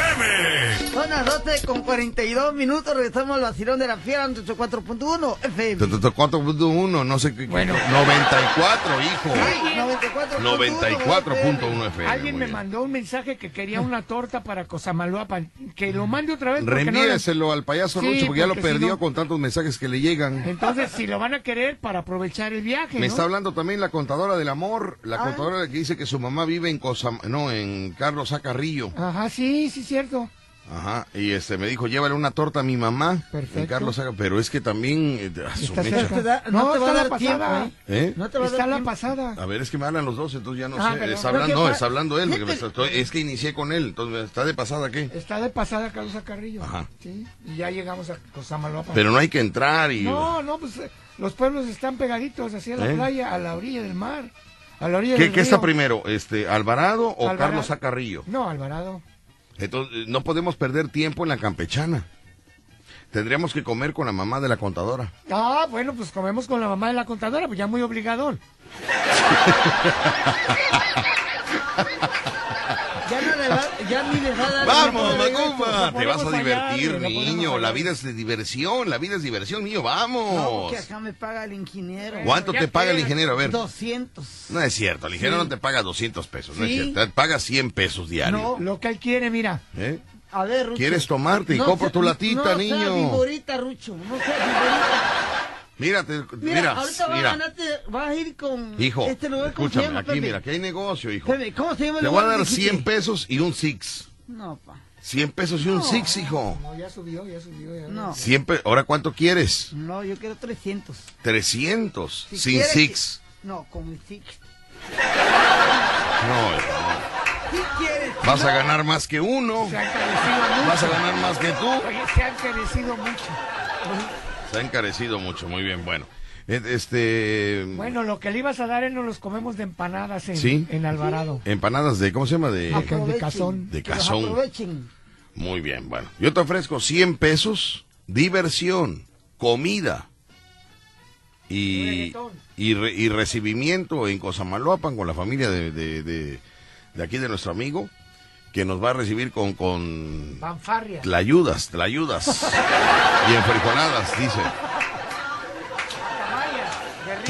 M. Son las doce con cuarenta y dos minutos, regresamos al vacilón de La Fiera noventa y cuatro punto uno F M. noventa y cuatro punto uno, no sé qué. Bueno, noventa y cuatro, hijo. noventa y cuatro punto uno F M. Alguien me mandó un mensaje que quería una torta para Cosamaloapan. Que lo mande otra vez. Reenvíeselo al payaso Rucho, porque ya lo perdió con tantos mensajes que le llegan. Entonces, si lo van a querer para aprovechar el viaje. Me está hablando también la contadora del amor, la contadora que dice que su mamá vive en Cosam... No, en Carlos A. Carrillo. Ajá, sí, sí, cierto. Ajá, y este me dijo, llévale una torta a mi mamá. Perfecto. Carlos Saga, pero es que también eh, está da, no, no te va a dar la pasada. Tiempo, ¿eh? ¿Eh? No te va a dar la pasada. A ver, es que me hablan los dos, entonces ya no ah, sé. Pero, está hablando, no, está hablando él, porque me está, estoy, es que inicié con él, entonces está de pasada qué. Está de pasada Carlos A. Carrillo. Ajá. Sí, y ya llegamos a Cosamaloapan. Pero no hay que entrar y no, no, pues los pueblos están pegaditos hacia la ¿Eh? playa, a la orilla del mar. A la orilla ¿Qué, del ¿Qué está primero, este, Alvarado o Alvarado. Carlos A. Carrillo? No, Alvarado. Entonces, no podemos perder tiempo en la campechana. Tendríamos que comer con la mamá de la contadora. Ah, bueno, pues comemos con la mamá de la contadora, pues ya muy obligadón. Ya, no le va, ya ni les va a dar. Vamos, Macumba, te vas a divertir, allá, niño. La vida es de diversión, la vida es diversión, niño. Vamos. No, porque acá me paga el ingeniero. ¿Cuánto te paga el ingeniero? A ver. doscientos. No es cierto, el ingeniero sí. No te paga doscientos pesos. ¿Sí? No es cierto, te paga cien pesos diarios. No, lo que él quiere, mira. ¿Eh? A ver, Rucho. ¿Quieres tomarte y no compro tu latita, no niño? No, viborita, Rucho. No seas viborita. Mírate, mira, mira, ahorita vas, mira. A ganarte, vas a ir con hijo, este lugar. Escúchame, con aquí Pepe. Mira, aquí hay negocio, hijo. Pepe, ¿cómo se llama el Te voy a dar cien pesos y un six. No, pa. cien pesos y no, un six, hijo. No, ya subió, ya subió. Ya no. cien pe... ¿Ahora cuánto quieres? No, yo quiero trescientos. trescientos, si sin six. Que... No, con el six. No, hermano. ¿Qué quieres? Vas a ganar más que uno. Se ha encarecido mucho. Vas a ganar más que tú. Oye, se ha encarecido mucho. Se ha encarecido mucho, muy bien, bueno. Este... Bueno, lo que le ibas a dar, él nos los comemos de empanadas en, ¿sí? en Alvarado. Sí. Empanadas de, ¿cómo se llama? De, de cazón. De cazón. Muy bien, bueno. Yo te ofrezco cien pesos, diversión, comida y, y, re, y recibimiento en Cosamaloapan con la familia de, de, de, de aquí de nuestro amigo, que nos va a recibir con... con Banfarria. Tlayudas, tlayudas. Y enfrijonadas, dice.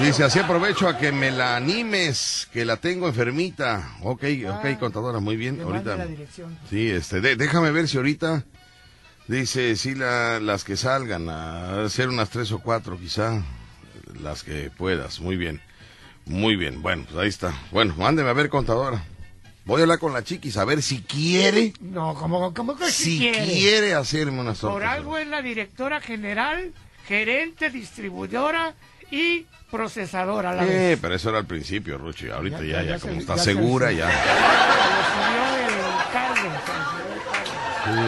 Dice, así aprovecho a que me la animes, que la tengo enfermita. Ok, ah, ok, contadora, muy bien. Ahorita. La sí, este, de, déjame ver si ahorita, dice, sí, la, las que salgan, a hacer unas tres o cuatro quizá, las que puedas, muy bien, muy bien, bueno, pues ahí está. Bueno, mándeme a ver, contadora. Voy a hablar con la chiquis, a ver si quiere. No, como, como que si, si quiere. Si quiere hacerme unas tortas. Por algo es la directora general, gerente, distribuidora y procesadora a la eh, vez. Pero eso era al principio, Rucho. Ahorita ya, ya, ya, ya como se, está ya segura, se ya. Sí.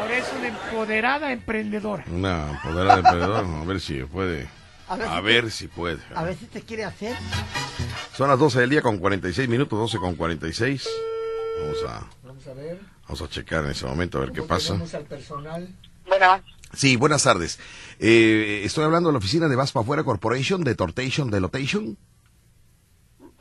Ahora es una empoderada emprendedora. Una empoderada emprendedora. A ver si puede. A ver, a si, ver te... si puede. A ver si te quiere hacer. Son las doce del día con cuarenta y seis minutos, doce con cuarenta y seis. Vamos a... Vamos a ver. Vamos a checar en ese momento a ver qué pasa. Vamos al personal. Bueno. Sí, buenas tardes. Eh, estoy hablando de la oficina de Vas Pa' Fuera Corporation, de Tortation, de Lotation.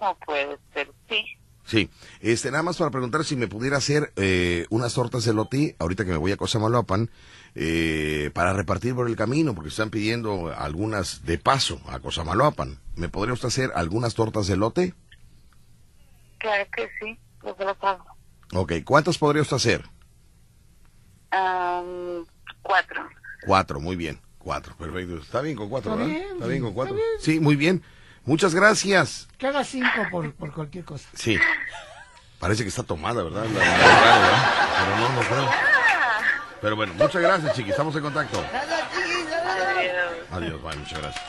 No puede ser, sí. Sí, este, nada más para preguntar si me pudiera hacer eh, unas tortas de loti, ahorita que me voy a Cosamaloapan, eh, para repartir por el camino, porque están pidiendo algunas de paso a Cosamaloapan. ¿Me podría usted hacer algunas tortas de lote? Claro que sí, yo se las hago. Ok, ¿cuántas podría usted hacer? Um, cuatro. Cuatro, muy bien, cuatro, perfecto. Está bien con cuatro, ¿verdad? Bien, está bien con cuatro. Bien. Sí, muy bien. Muchas gracias. Que haga cinco por, por cualquier cosa. Sí. Parece que está tomada, ¿verdad? La, la, la, ¿verdad? Pero no, no creo. Pero bueno, muchas gracias, chiqui. Estamos en contacto. Adiós, bye, muchas gracias.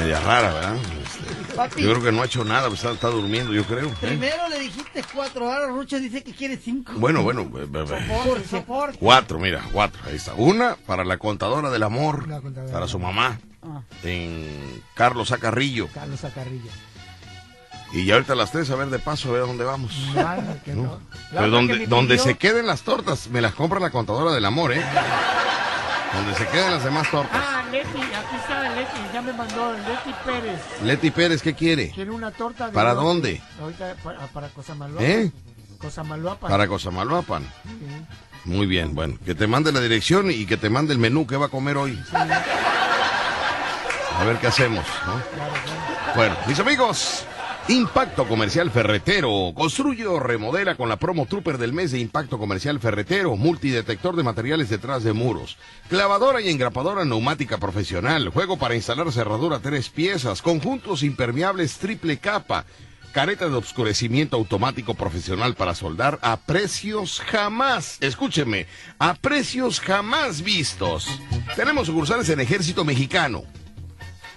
Media rara, ¿verdad? Este, Papi, yo creo que no ha hecho nada, pues está, está durmiendo, yo creo. Primero ¿eh? le dijiste cuatro, ahora Rucho dice que quiere cinco. Bueno, bueno, be, be, be. Soporte, soporte. Cuatro, mira, cuatro, ahí está. Una para la contadora del amor, contadora para su mamá, ah. en Carlos A. Carrillo. Carlos A. Carrillo. Y ya ahorita a las tres, a ver de paso, a ver a dónde vamos. Claro que no. No. Pero donde, que donde pidió... se queden las tortas, me las compra la contadora del amor, ¿eh? Donde se quedan las demás tortas. Ah, Leti, aquí está Leti, ya me mandó Leti Pérez. Leti Pérez, ¿qué quiere? Quiere una torta de... ¿Para dónde? Ahorita para, para Cosamaloapan. ¿Eh? Cosamaloapan. Para Cosamaloapan. Sí. Muy bien, bueno, que te mande la dirección y que te mande el menú que va a comer hoy. Sí. A ver qué hacemos, ¿no? Claro, claro. Bueno, mis amigos... Impacto Comercial Ferretero. Construye o remodela con la promo Trooper del mes de Impacto Comercial Ferretero. Multidetector de materiales detrás de muros. Clavadora y engrapadora neumática profesional. Juego para instalar cerradura tres piezas. Conjuntos impermeables triple capa. Careta de obscurecimiento automático profesional para soldar a precios jamás, escúcheme, a precios jamás vistos. Tenemos sucursales en Ejército Mexicano,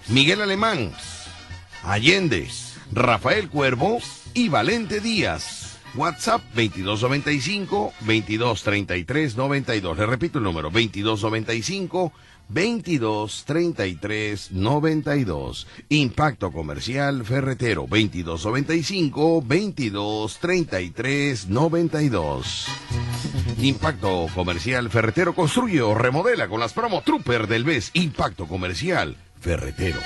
Miguel Alemán, Allende, Rafael Cuervo y Valente Díaz. WhatsApp veintidós noventa y cinco, veintidós treinta y tres, noventa y dos. Le repito el número, veintidós noventa y cinco, veintidós treinta y tres, noventa y dos. Impacto Comercial Ferretero, veintidós noventa y cinco, veintidós treinta y tres, noventa y dos. Impacto Comercial Ferretero construye o remodela con las promo Trooper del mes. Impacto Comercial Ferretero.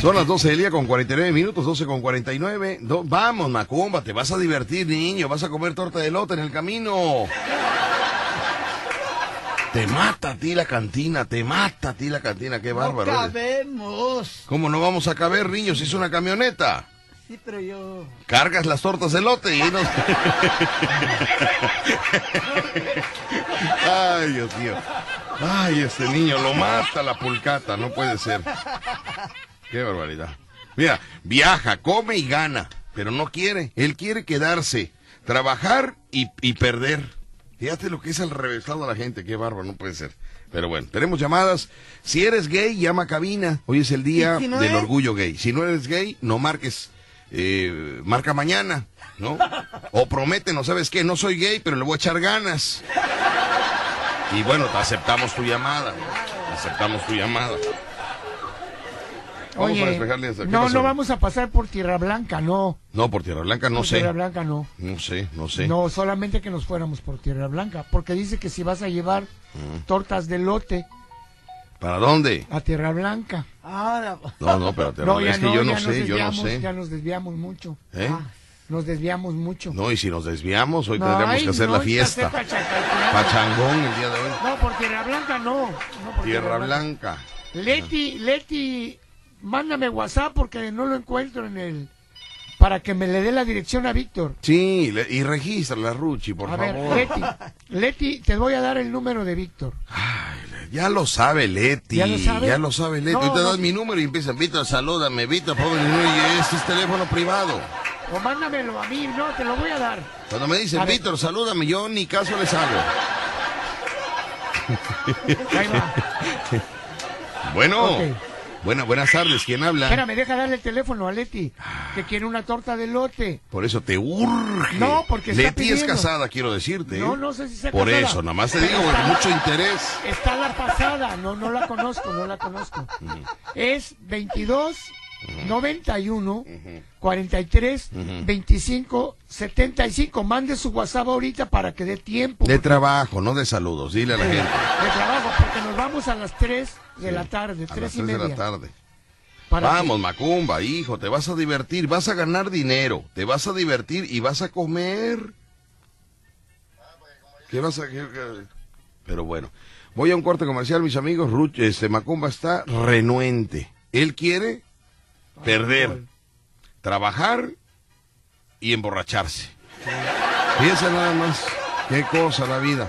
Son las doce del día con cuarenta y nueve minutos, doce con cuarenta y nueve. Do Vamos, Macumba, te vas a divertir, niño. Vas a comer torta de elote en el camino. Te mata a ti la cantina, te mata a ti la cantina. Qué bárbaro. No cabemos. ¿Cómo no vamos a caber, niños? Es una camioneta. Sí, pero yo... Cargas las tortas de elote y nos... Ay, Dios mío. Ay, este niño, lo mata la pulcata. No puede ser. Qué barbaridad. Mira, viaja, come y gana, pero no quiere. Él quiere quedarse, trabajar y, y perder. Fíjate lo que es el revésado a la gente. Qué bárbaro, no puede ser. Pero bueno, tenemos llamadas. Si eres gay, llama a cabina. Hoy es el día si no del eres... orgullo gay. Si no eres gay, no marques. Eh, marca mañana, ¿no? O promete, no sabes qué, no soy gay, pero le voy a echar ganas. Y bueno, te aceptamos tu llamada, ¿no? Aceptamos tu llamada. Vamos Oye, a despejarle hasta, no, pasó? no vamos a pasar por Tierra Blanca, no. No, por Tierra Blanca no por sé. Tierra Blanca no. No sé, no sé. No, solamente que nos fuéramos por Tierra Blanca, porque dice que si vas a llevar uh-huh. tortas de elote. ¿Para dónde? A Tierra Blanca. Ah, la... No, no, pero a Tierra no, Blanca. Es que no, yo no sé, yo no sé. Ya nos desviamos mucho. ¿Eh? Ah, nos desviamos mucho. No, y si nos desviamos, hoy no, tendremos que hacer no, la fiesta. Pachangón el día de hoy. No, por Tierra Blanca no. no por Tierra, Tierra Blanca. Blanca. Leti, Leti... Mándame WhatsApp porque no lo encuentro en el... Para que me le dé la dirección a Víctor. Sí, le... y regístrala, Ruchi, por a favor. Ver, Leti, Leti, te voy a dar el número de Víctor. Ay, ya lo sabe Leti, ya lo sabe, ya lo sabe Leti. No, Tú te das no... mi número y empiezas, Víctor, salúdame, Víctor, pobre, no, este es teléfono privado. O mándamelo a mí, no, te lo voy a dar. Cuando me dicen, Víctor, salúdame, yo ni caso les hago. Ahí va. Bueno... Okay. Buenas, buenas tardes, ¿quién habla? Espérame, deja darle el teléfono a Leti, que quiere una torta de elote. Por eso te urge. No, porque está Leti pidiendo. Es casada, quiero decirte. No, no sé si se casada. Por eso, nada más te digo, está, con mucho interés. Está la pasada, no, no la conozco, no la conozco. Uh-huh. Es veintidós, noventa y uno, cuarenta y tres, veinticinco, setenta y cinco. Mande su WhatsApp ahorita para que dé tiempo. De trabajo, no de saludos, dile a la eh, gente. De trabajo, porque nos vamos a las tres. De la tarde, sí, tres y media. De la tarde. Vamos, qué? Macumba, hijo, te vas a divertir, vas a ganar dinero, te vas a divertir y vas a comer. ¿Qué vas a...? Pero bueno, voy a un corte comercial, mis amigos. Rucho, este Macumba está renuente. Él quiere perder, trabajar y emborracharse. Piensa nada más, qué cosa la vida.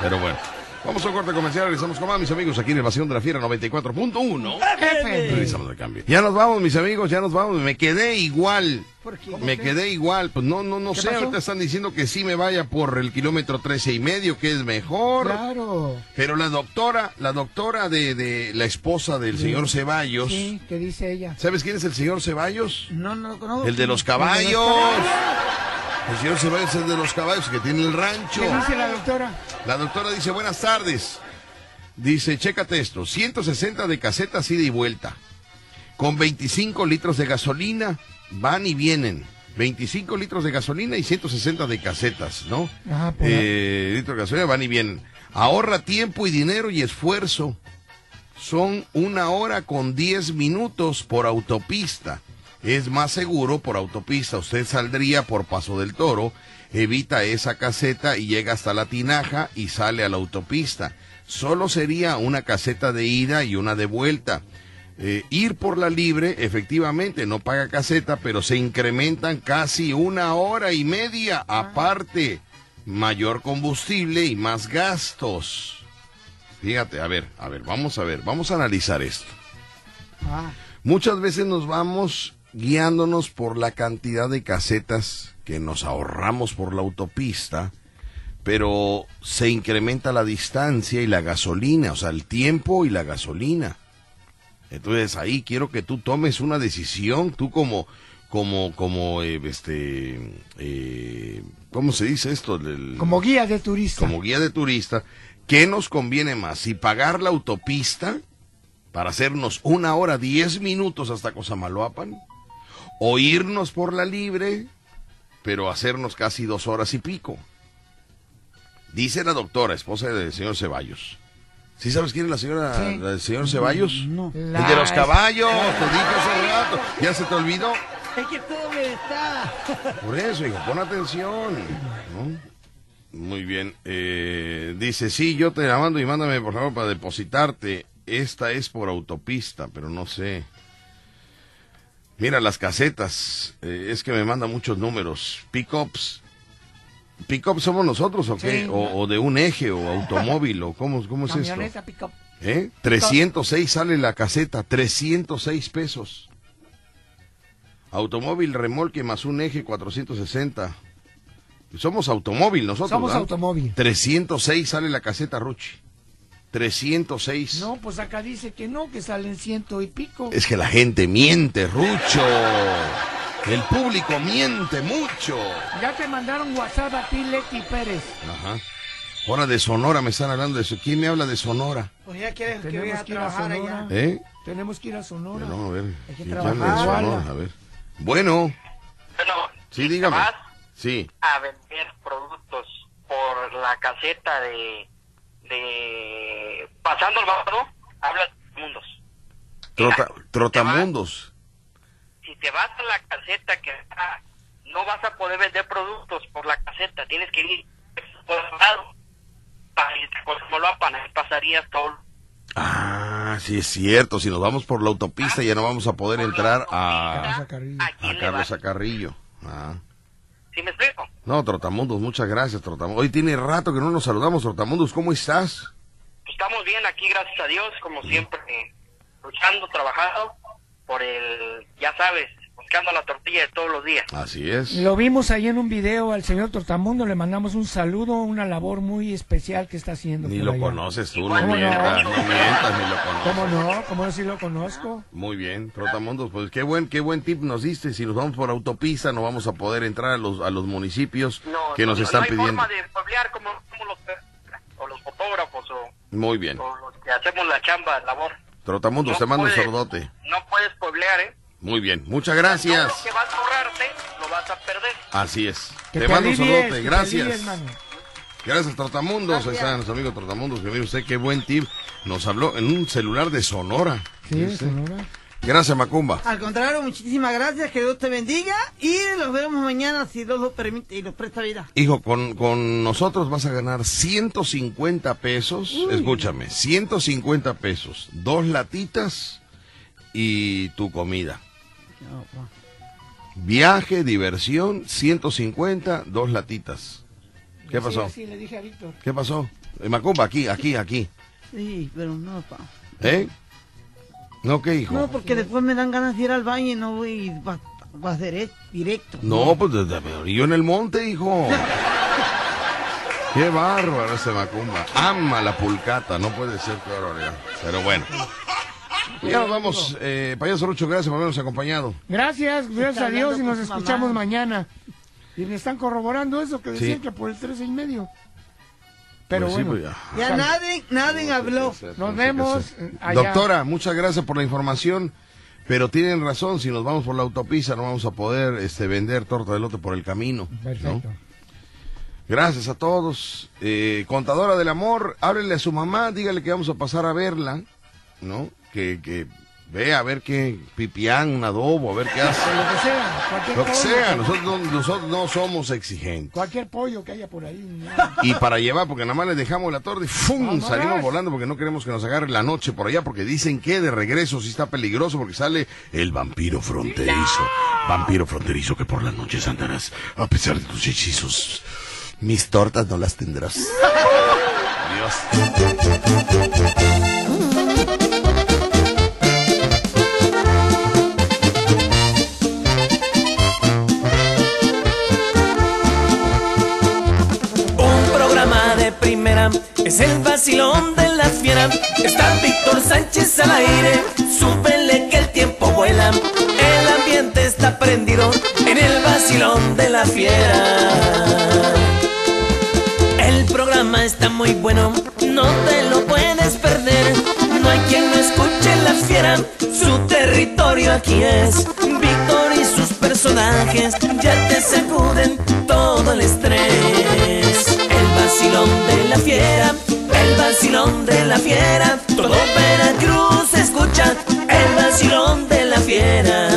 Pero bueno. Vamos a un corte comercial, regresamos con más, mis amigos, aquí en el Vacilón de la Fiera noventa y cuatro punto uno. Regresamos al cambio. Ya nos vamos, mis amigos, ya nos vamos. Me quedé igual. ¿Por qué? Me quedé igual. Pues no, no, no sé. Pasó? Ahorita están diciendo que sí me vaya por el kilómetro trece y medio, que es mejor. Claro. Pero la doctora, la doctora de, de la esposa del sí. señor Ceballos. Sí, ¿qué dice ella? ¿Sabes quién es el señor Ceballos? No, no, no. El de los caballos. No, el señor Ceballos es de los caballos que tiene el rancho. ¿Qué dice la doctora? La doctora dice, buenas tardes. Dice, chécate esto, ciento sesenta de casetas ida y vuelta. Con veinticinco litros de gasolina, van y vienen. veinticinco litros de gasolina y ciento sesenta de casetas, ¿no? Ajá, pues, eh, litros de gasolina, van y vienen. Ahorra tiempo y dinero y esfuerzo. Son una hora con diez minutos por autopista. Es más seguro por autopista, usted saldría por Paso del Toro, evita esa caseta y llega hasta La Tinaja y sale a la autopista. Solo sería una caseta de ida y una de vuelta. Eh, ir por la libre, efectivamente, no paga caseta, pero se incrementan casi una hora y media. Aparte, mayor combustible y más gastos. Fíjate, a ver, a ver, vamos a ver, vamos a analizar esto. Muchas veces nos vamos... guiándonos por la cantidad de casetas que nos ahorramos por la autopista, pero se incrementa la distancia y la gasolina, o sea, el tiempo y la gasolina. Entonces ahí quiero que tú tomes una decisión, tú como, como, como, eh, este, eh, ¿cómo se dice esto? El, como guía de turista. Como guía de turista, ¿qué nos conviene más? ¿Si pagar la autopista para hacernos una hora diez minutos hasta Cosamaloapan? O irnos por la libre, pero hacernos casi dos horas y pico. Dice la doctora, esposa del señor Ceballos. ¿Sí sabes quién es la señora, sí. el señor Ceballos? No. La... El de los caballos, te dije hace rato. ¿Ya se te olvidó? Es que todo me está. Por eso, hijo, pon atención. ¿No? Muy bien. Eh, dice, sí, yo te la mando y mándame, por favor, para depositarte. Esta es por autopista, pero no sé... Mira, las casetas, eh, es que me manda muchos números. Pickups. ¿Pickups somos nosotros o qué? Sí, o, no. o de un eje, o automóvil, o cómo, cómo es esto. Pick-up. ¿Eh? trescientos seis sale la caseta, trescientos seis pesos. Automóvil, remolque más un eje, cuatrocientos sesenta. Somos automóvil nosotros. Somos ¿verdad? automóvil. trescientos seis sale la caseta, Ruchi. trescientos seis. No, pues acá dice que no, que salen ciento y pico. Es que la gente miente, Rucho. El público miente mucho. Ya te mandaron WhatsApp a ti, Leti Pérez. Ajá. Ahora de Sonora me están hablando de eso. ¿Quién me habla de Sonora? Pues ya quieren que voy a trabajar allá. ¿Eh? Tenemos que ir a Sonora. Bueno, a ver. Hay que trabajar. Sonora, a ver. Bueno. Bueno. Sí, dígame. Sí. A vender productos por la caseta de... de pasando el barro, habla Trotamundos. Trota, Trotamundos. Si te vas a la caseta que ah, no vas a poder vender productos por la caseta, tienes que ir por el lado para irte a Cosamaloapan, pasarías todo. Ah, sí es cierto, si nos vamos por la autopista ah, ya no vamos a poder entrar a, a Carlos A. Carrillo. Ah. ¿Sí me explico? No, Trotamundos, muchas gracias, Trotamundos. Hoy tiene rato que no nos saludamos, Trotamundos, ¿cómo estás? Estamos bien aquí, gracias a Dios, como siempre, eh, luchando, trabajando por el, ya sabes, buscando la tortilla de todos los días. Así es. Lo vimos ahí en un video al señor Trotamundos, le mandamos un saludo, una labor muy especial que está haciendo. Ni lo allá. Conoces tú, no mientas, no mientas, ni lo conoces. ¿Cómo no? ¿Cómo no si lo conozco? Muy bien, Trotamundos, pues qué buen qué buen tip nos diste, si nos vamos por autopista no vamos a poder entrar a los a los municipios no, que nos no, están no hay pidiendo. Forma de pueblear como, como los, o los fotógrafos o, muy bien. O los que hacemos la chamba, labor. Trotamundos, no te mando puedes, un saludote. No puedes pueblear, ¿eh? Muy bien, muchas gracias. Todo lo que vas a ahorrarte, lo vas a perder. Así es. Te, te mando un saludote, gracias. Alivies, gracias, Trotamundos. Gracias. Ahí está nuestro amigo Trotamundos. Que mire usted qué buen tip. Nos habló en un celular de Sonora. Sí, de Sonora. Gracias, Macumba. Al contrario, muchísimas gracias. Que Dios te bendiga. Y los vemos mañana, si Dios lo permite y nos presta vida. Hijo, con, con nosotros vas a ganar ciento cincuenta pesos. Uy. Escúchame, ciento cincuenta pesos. Dos latitas y tu comida. Viaje, diversión, ciento cincuenta, dos latitas. ¿Qué pasó? Sí, sí, le dije a Víctor. ¿Qué pasó? Eh, Macumba, aquí, aquí, aquí. Sí, pero no, pa. ¿Eh? ¿No qué, hijo? No, porque después me dan ganas de ir al baño y no voy a va, directo. No, ¿no? Pues yo en el monte, hijo. Qué bárbaro ese Macumba. Ama la pulcata, no puede ser peor, ya. Pero bueno. Ya nos vamos, eh, payaso Rucho, gracias por habernos acompañado. Gracias, gracias a Dios y nos escuchamos mamá. mañana. Y me están corroborando eso que decían sí. que por el trece y medio. Pero pues bueno, sí, pues ya, ya nadie, nadie no, habló. Hacer, nos vemos allá. Doctora, muchas gracias por la información, pero tienen razón, si nos vamos por la autopista no vamos a poder este, vender torta de lote por el camino. Perfecto. ¿No? Gracias a todos. Eh, Contadora del amor, háblenle a su mamá, dígale que vamos a pasar a verla, ¿no? Que, que ve a ver qué pipián, un adobo, a ver qué hace. Lo que sea, cualquier lo que pollo, sea. Nosotros, no, nosotros no somos exigentes. Cualquier pollo que haya por ahí. No. Y para llevar, porque nada más les dejamos la torta y ¡fum! Salimos volando porque no queremos que nos agarre la noche por allá, porque dicen que de regreso sí está peligroso porque sale el vampiro fronterizo. Vampiro fronterizo que por las noches andarás a pesar de tus hechizos. Mis tortas no las tendrás. Dios. Es el vacilón de la fiera. Está Víctor Sánchez al aire. Súbele que el tiempo vuela. El ambiente está prendido en el vacilón de la fiera. El programa está muy bueno, no te lo puedes perder. No hay quien no escuche la fiera. Su territorio aquí es Víctor y sus personajes. Ya te sacuden todo el estrés. El vacilón de la fiera, el vacilón de la fiera, todo Veracruz escucha el vacilón de la fiera.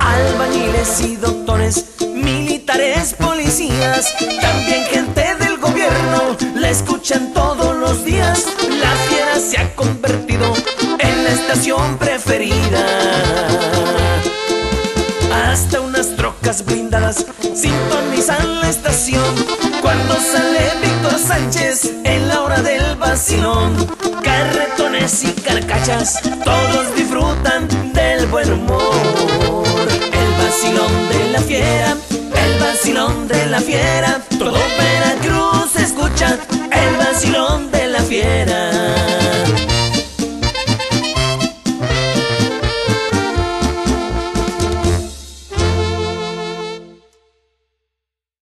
Albañiles y doctores, militares, policías, también gente del gobierno, la escuchan todos los días. La fiera se ha convertido en la estación preferida. Hasta unas trocas blindadas sintonizan la estación cuando sale Víctor Sánchez en la hora del vacilón. carretones y carcachas, todos disfrutan del buen humor. El vacilón de la fiera, el vacilón de la fiera, todo Veracruz escucha el vacilón de la fiera.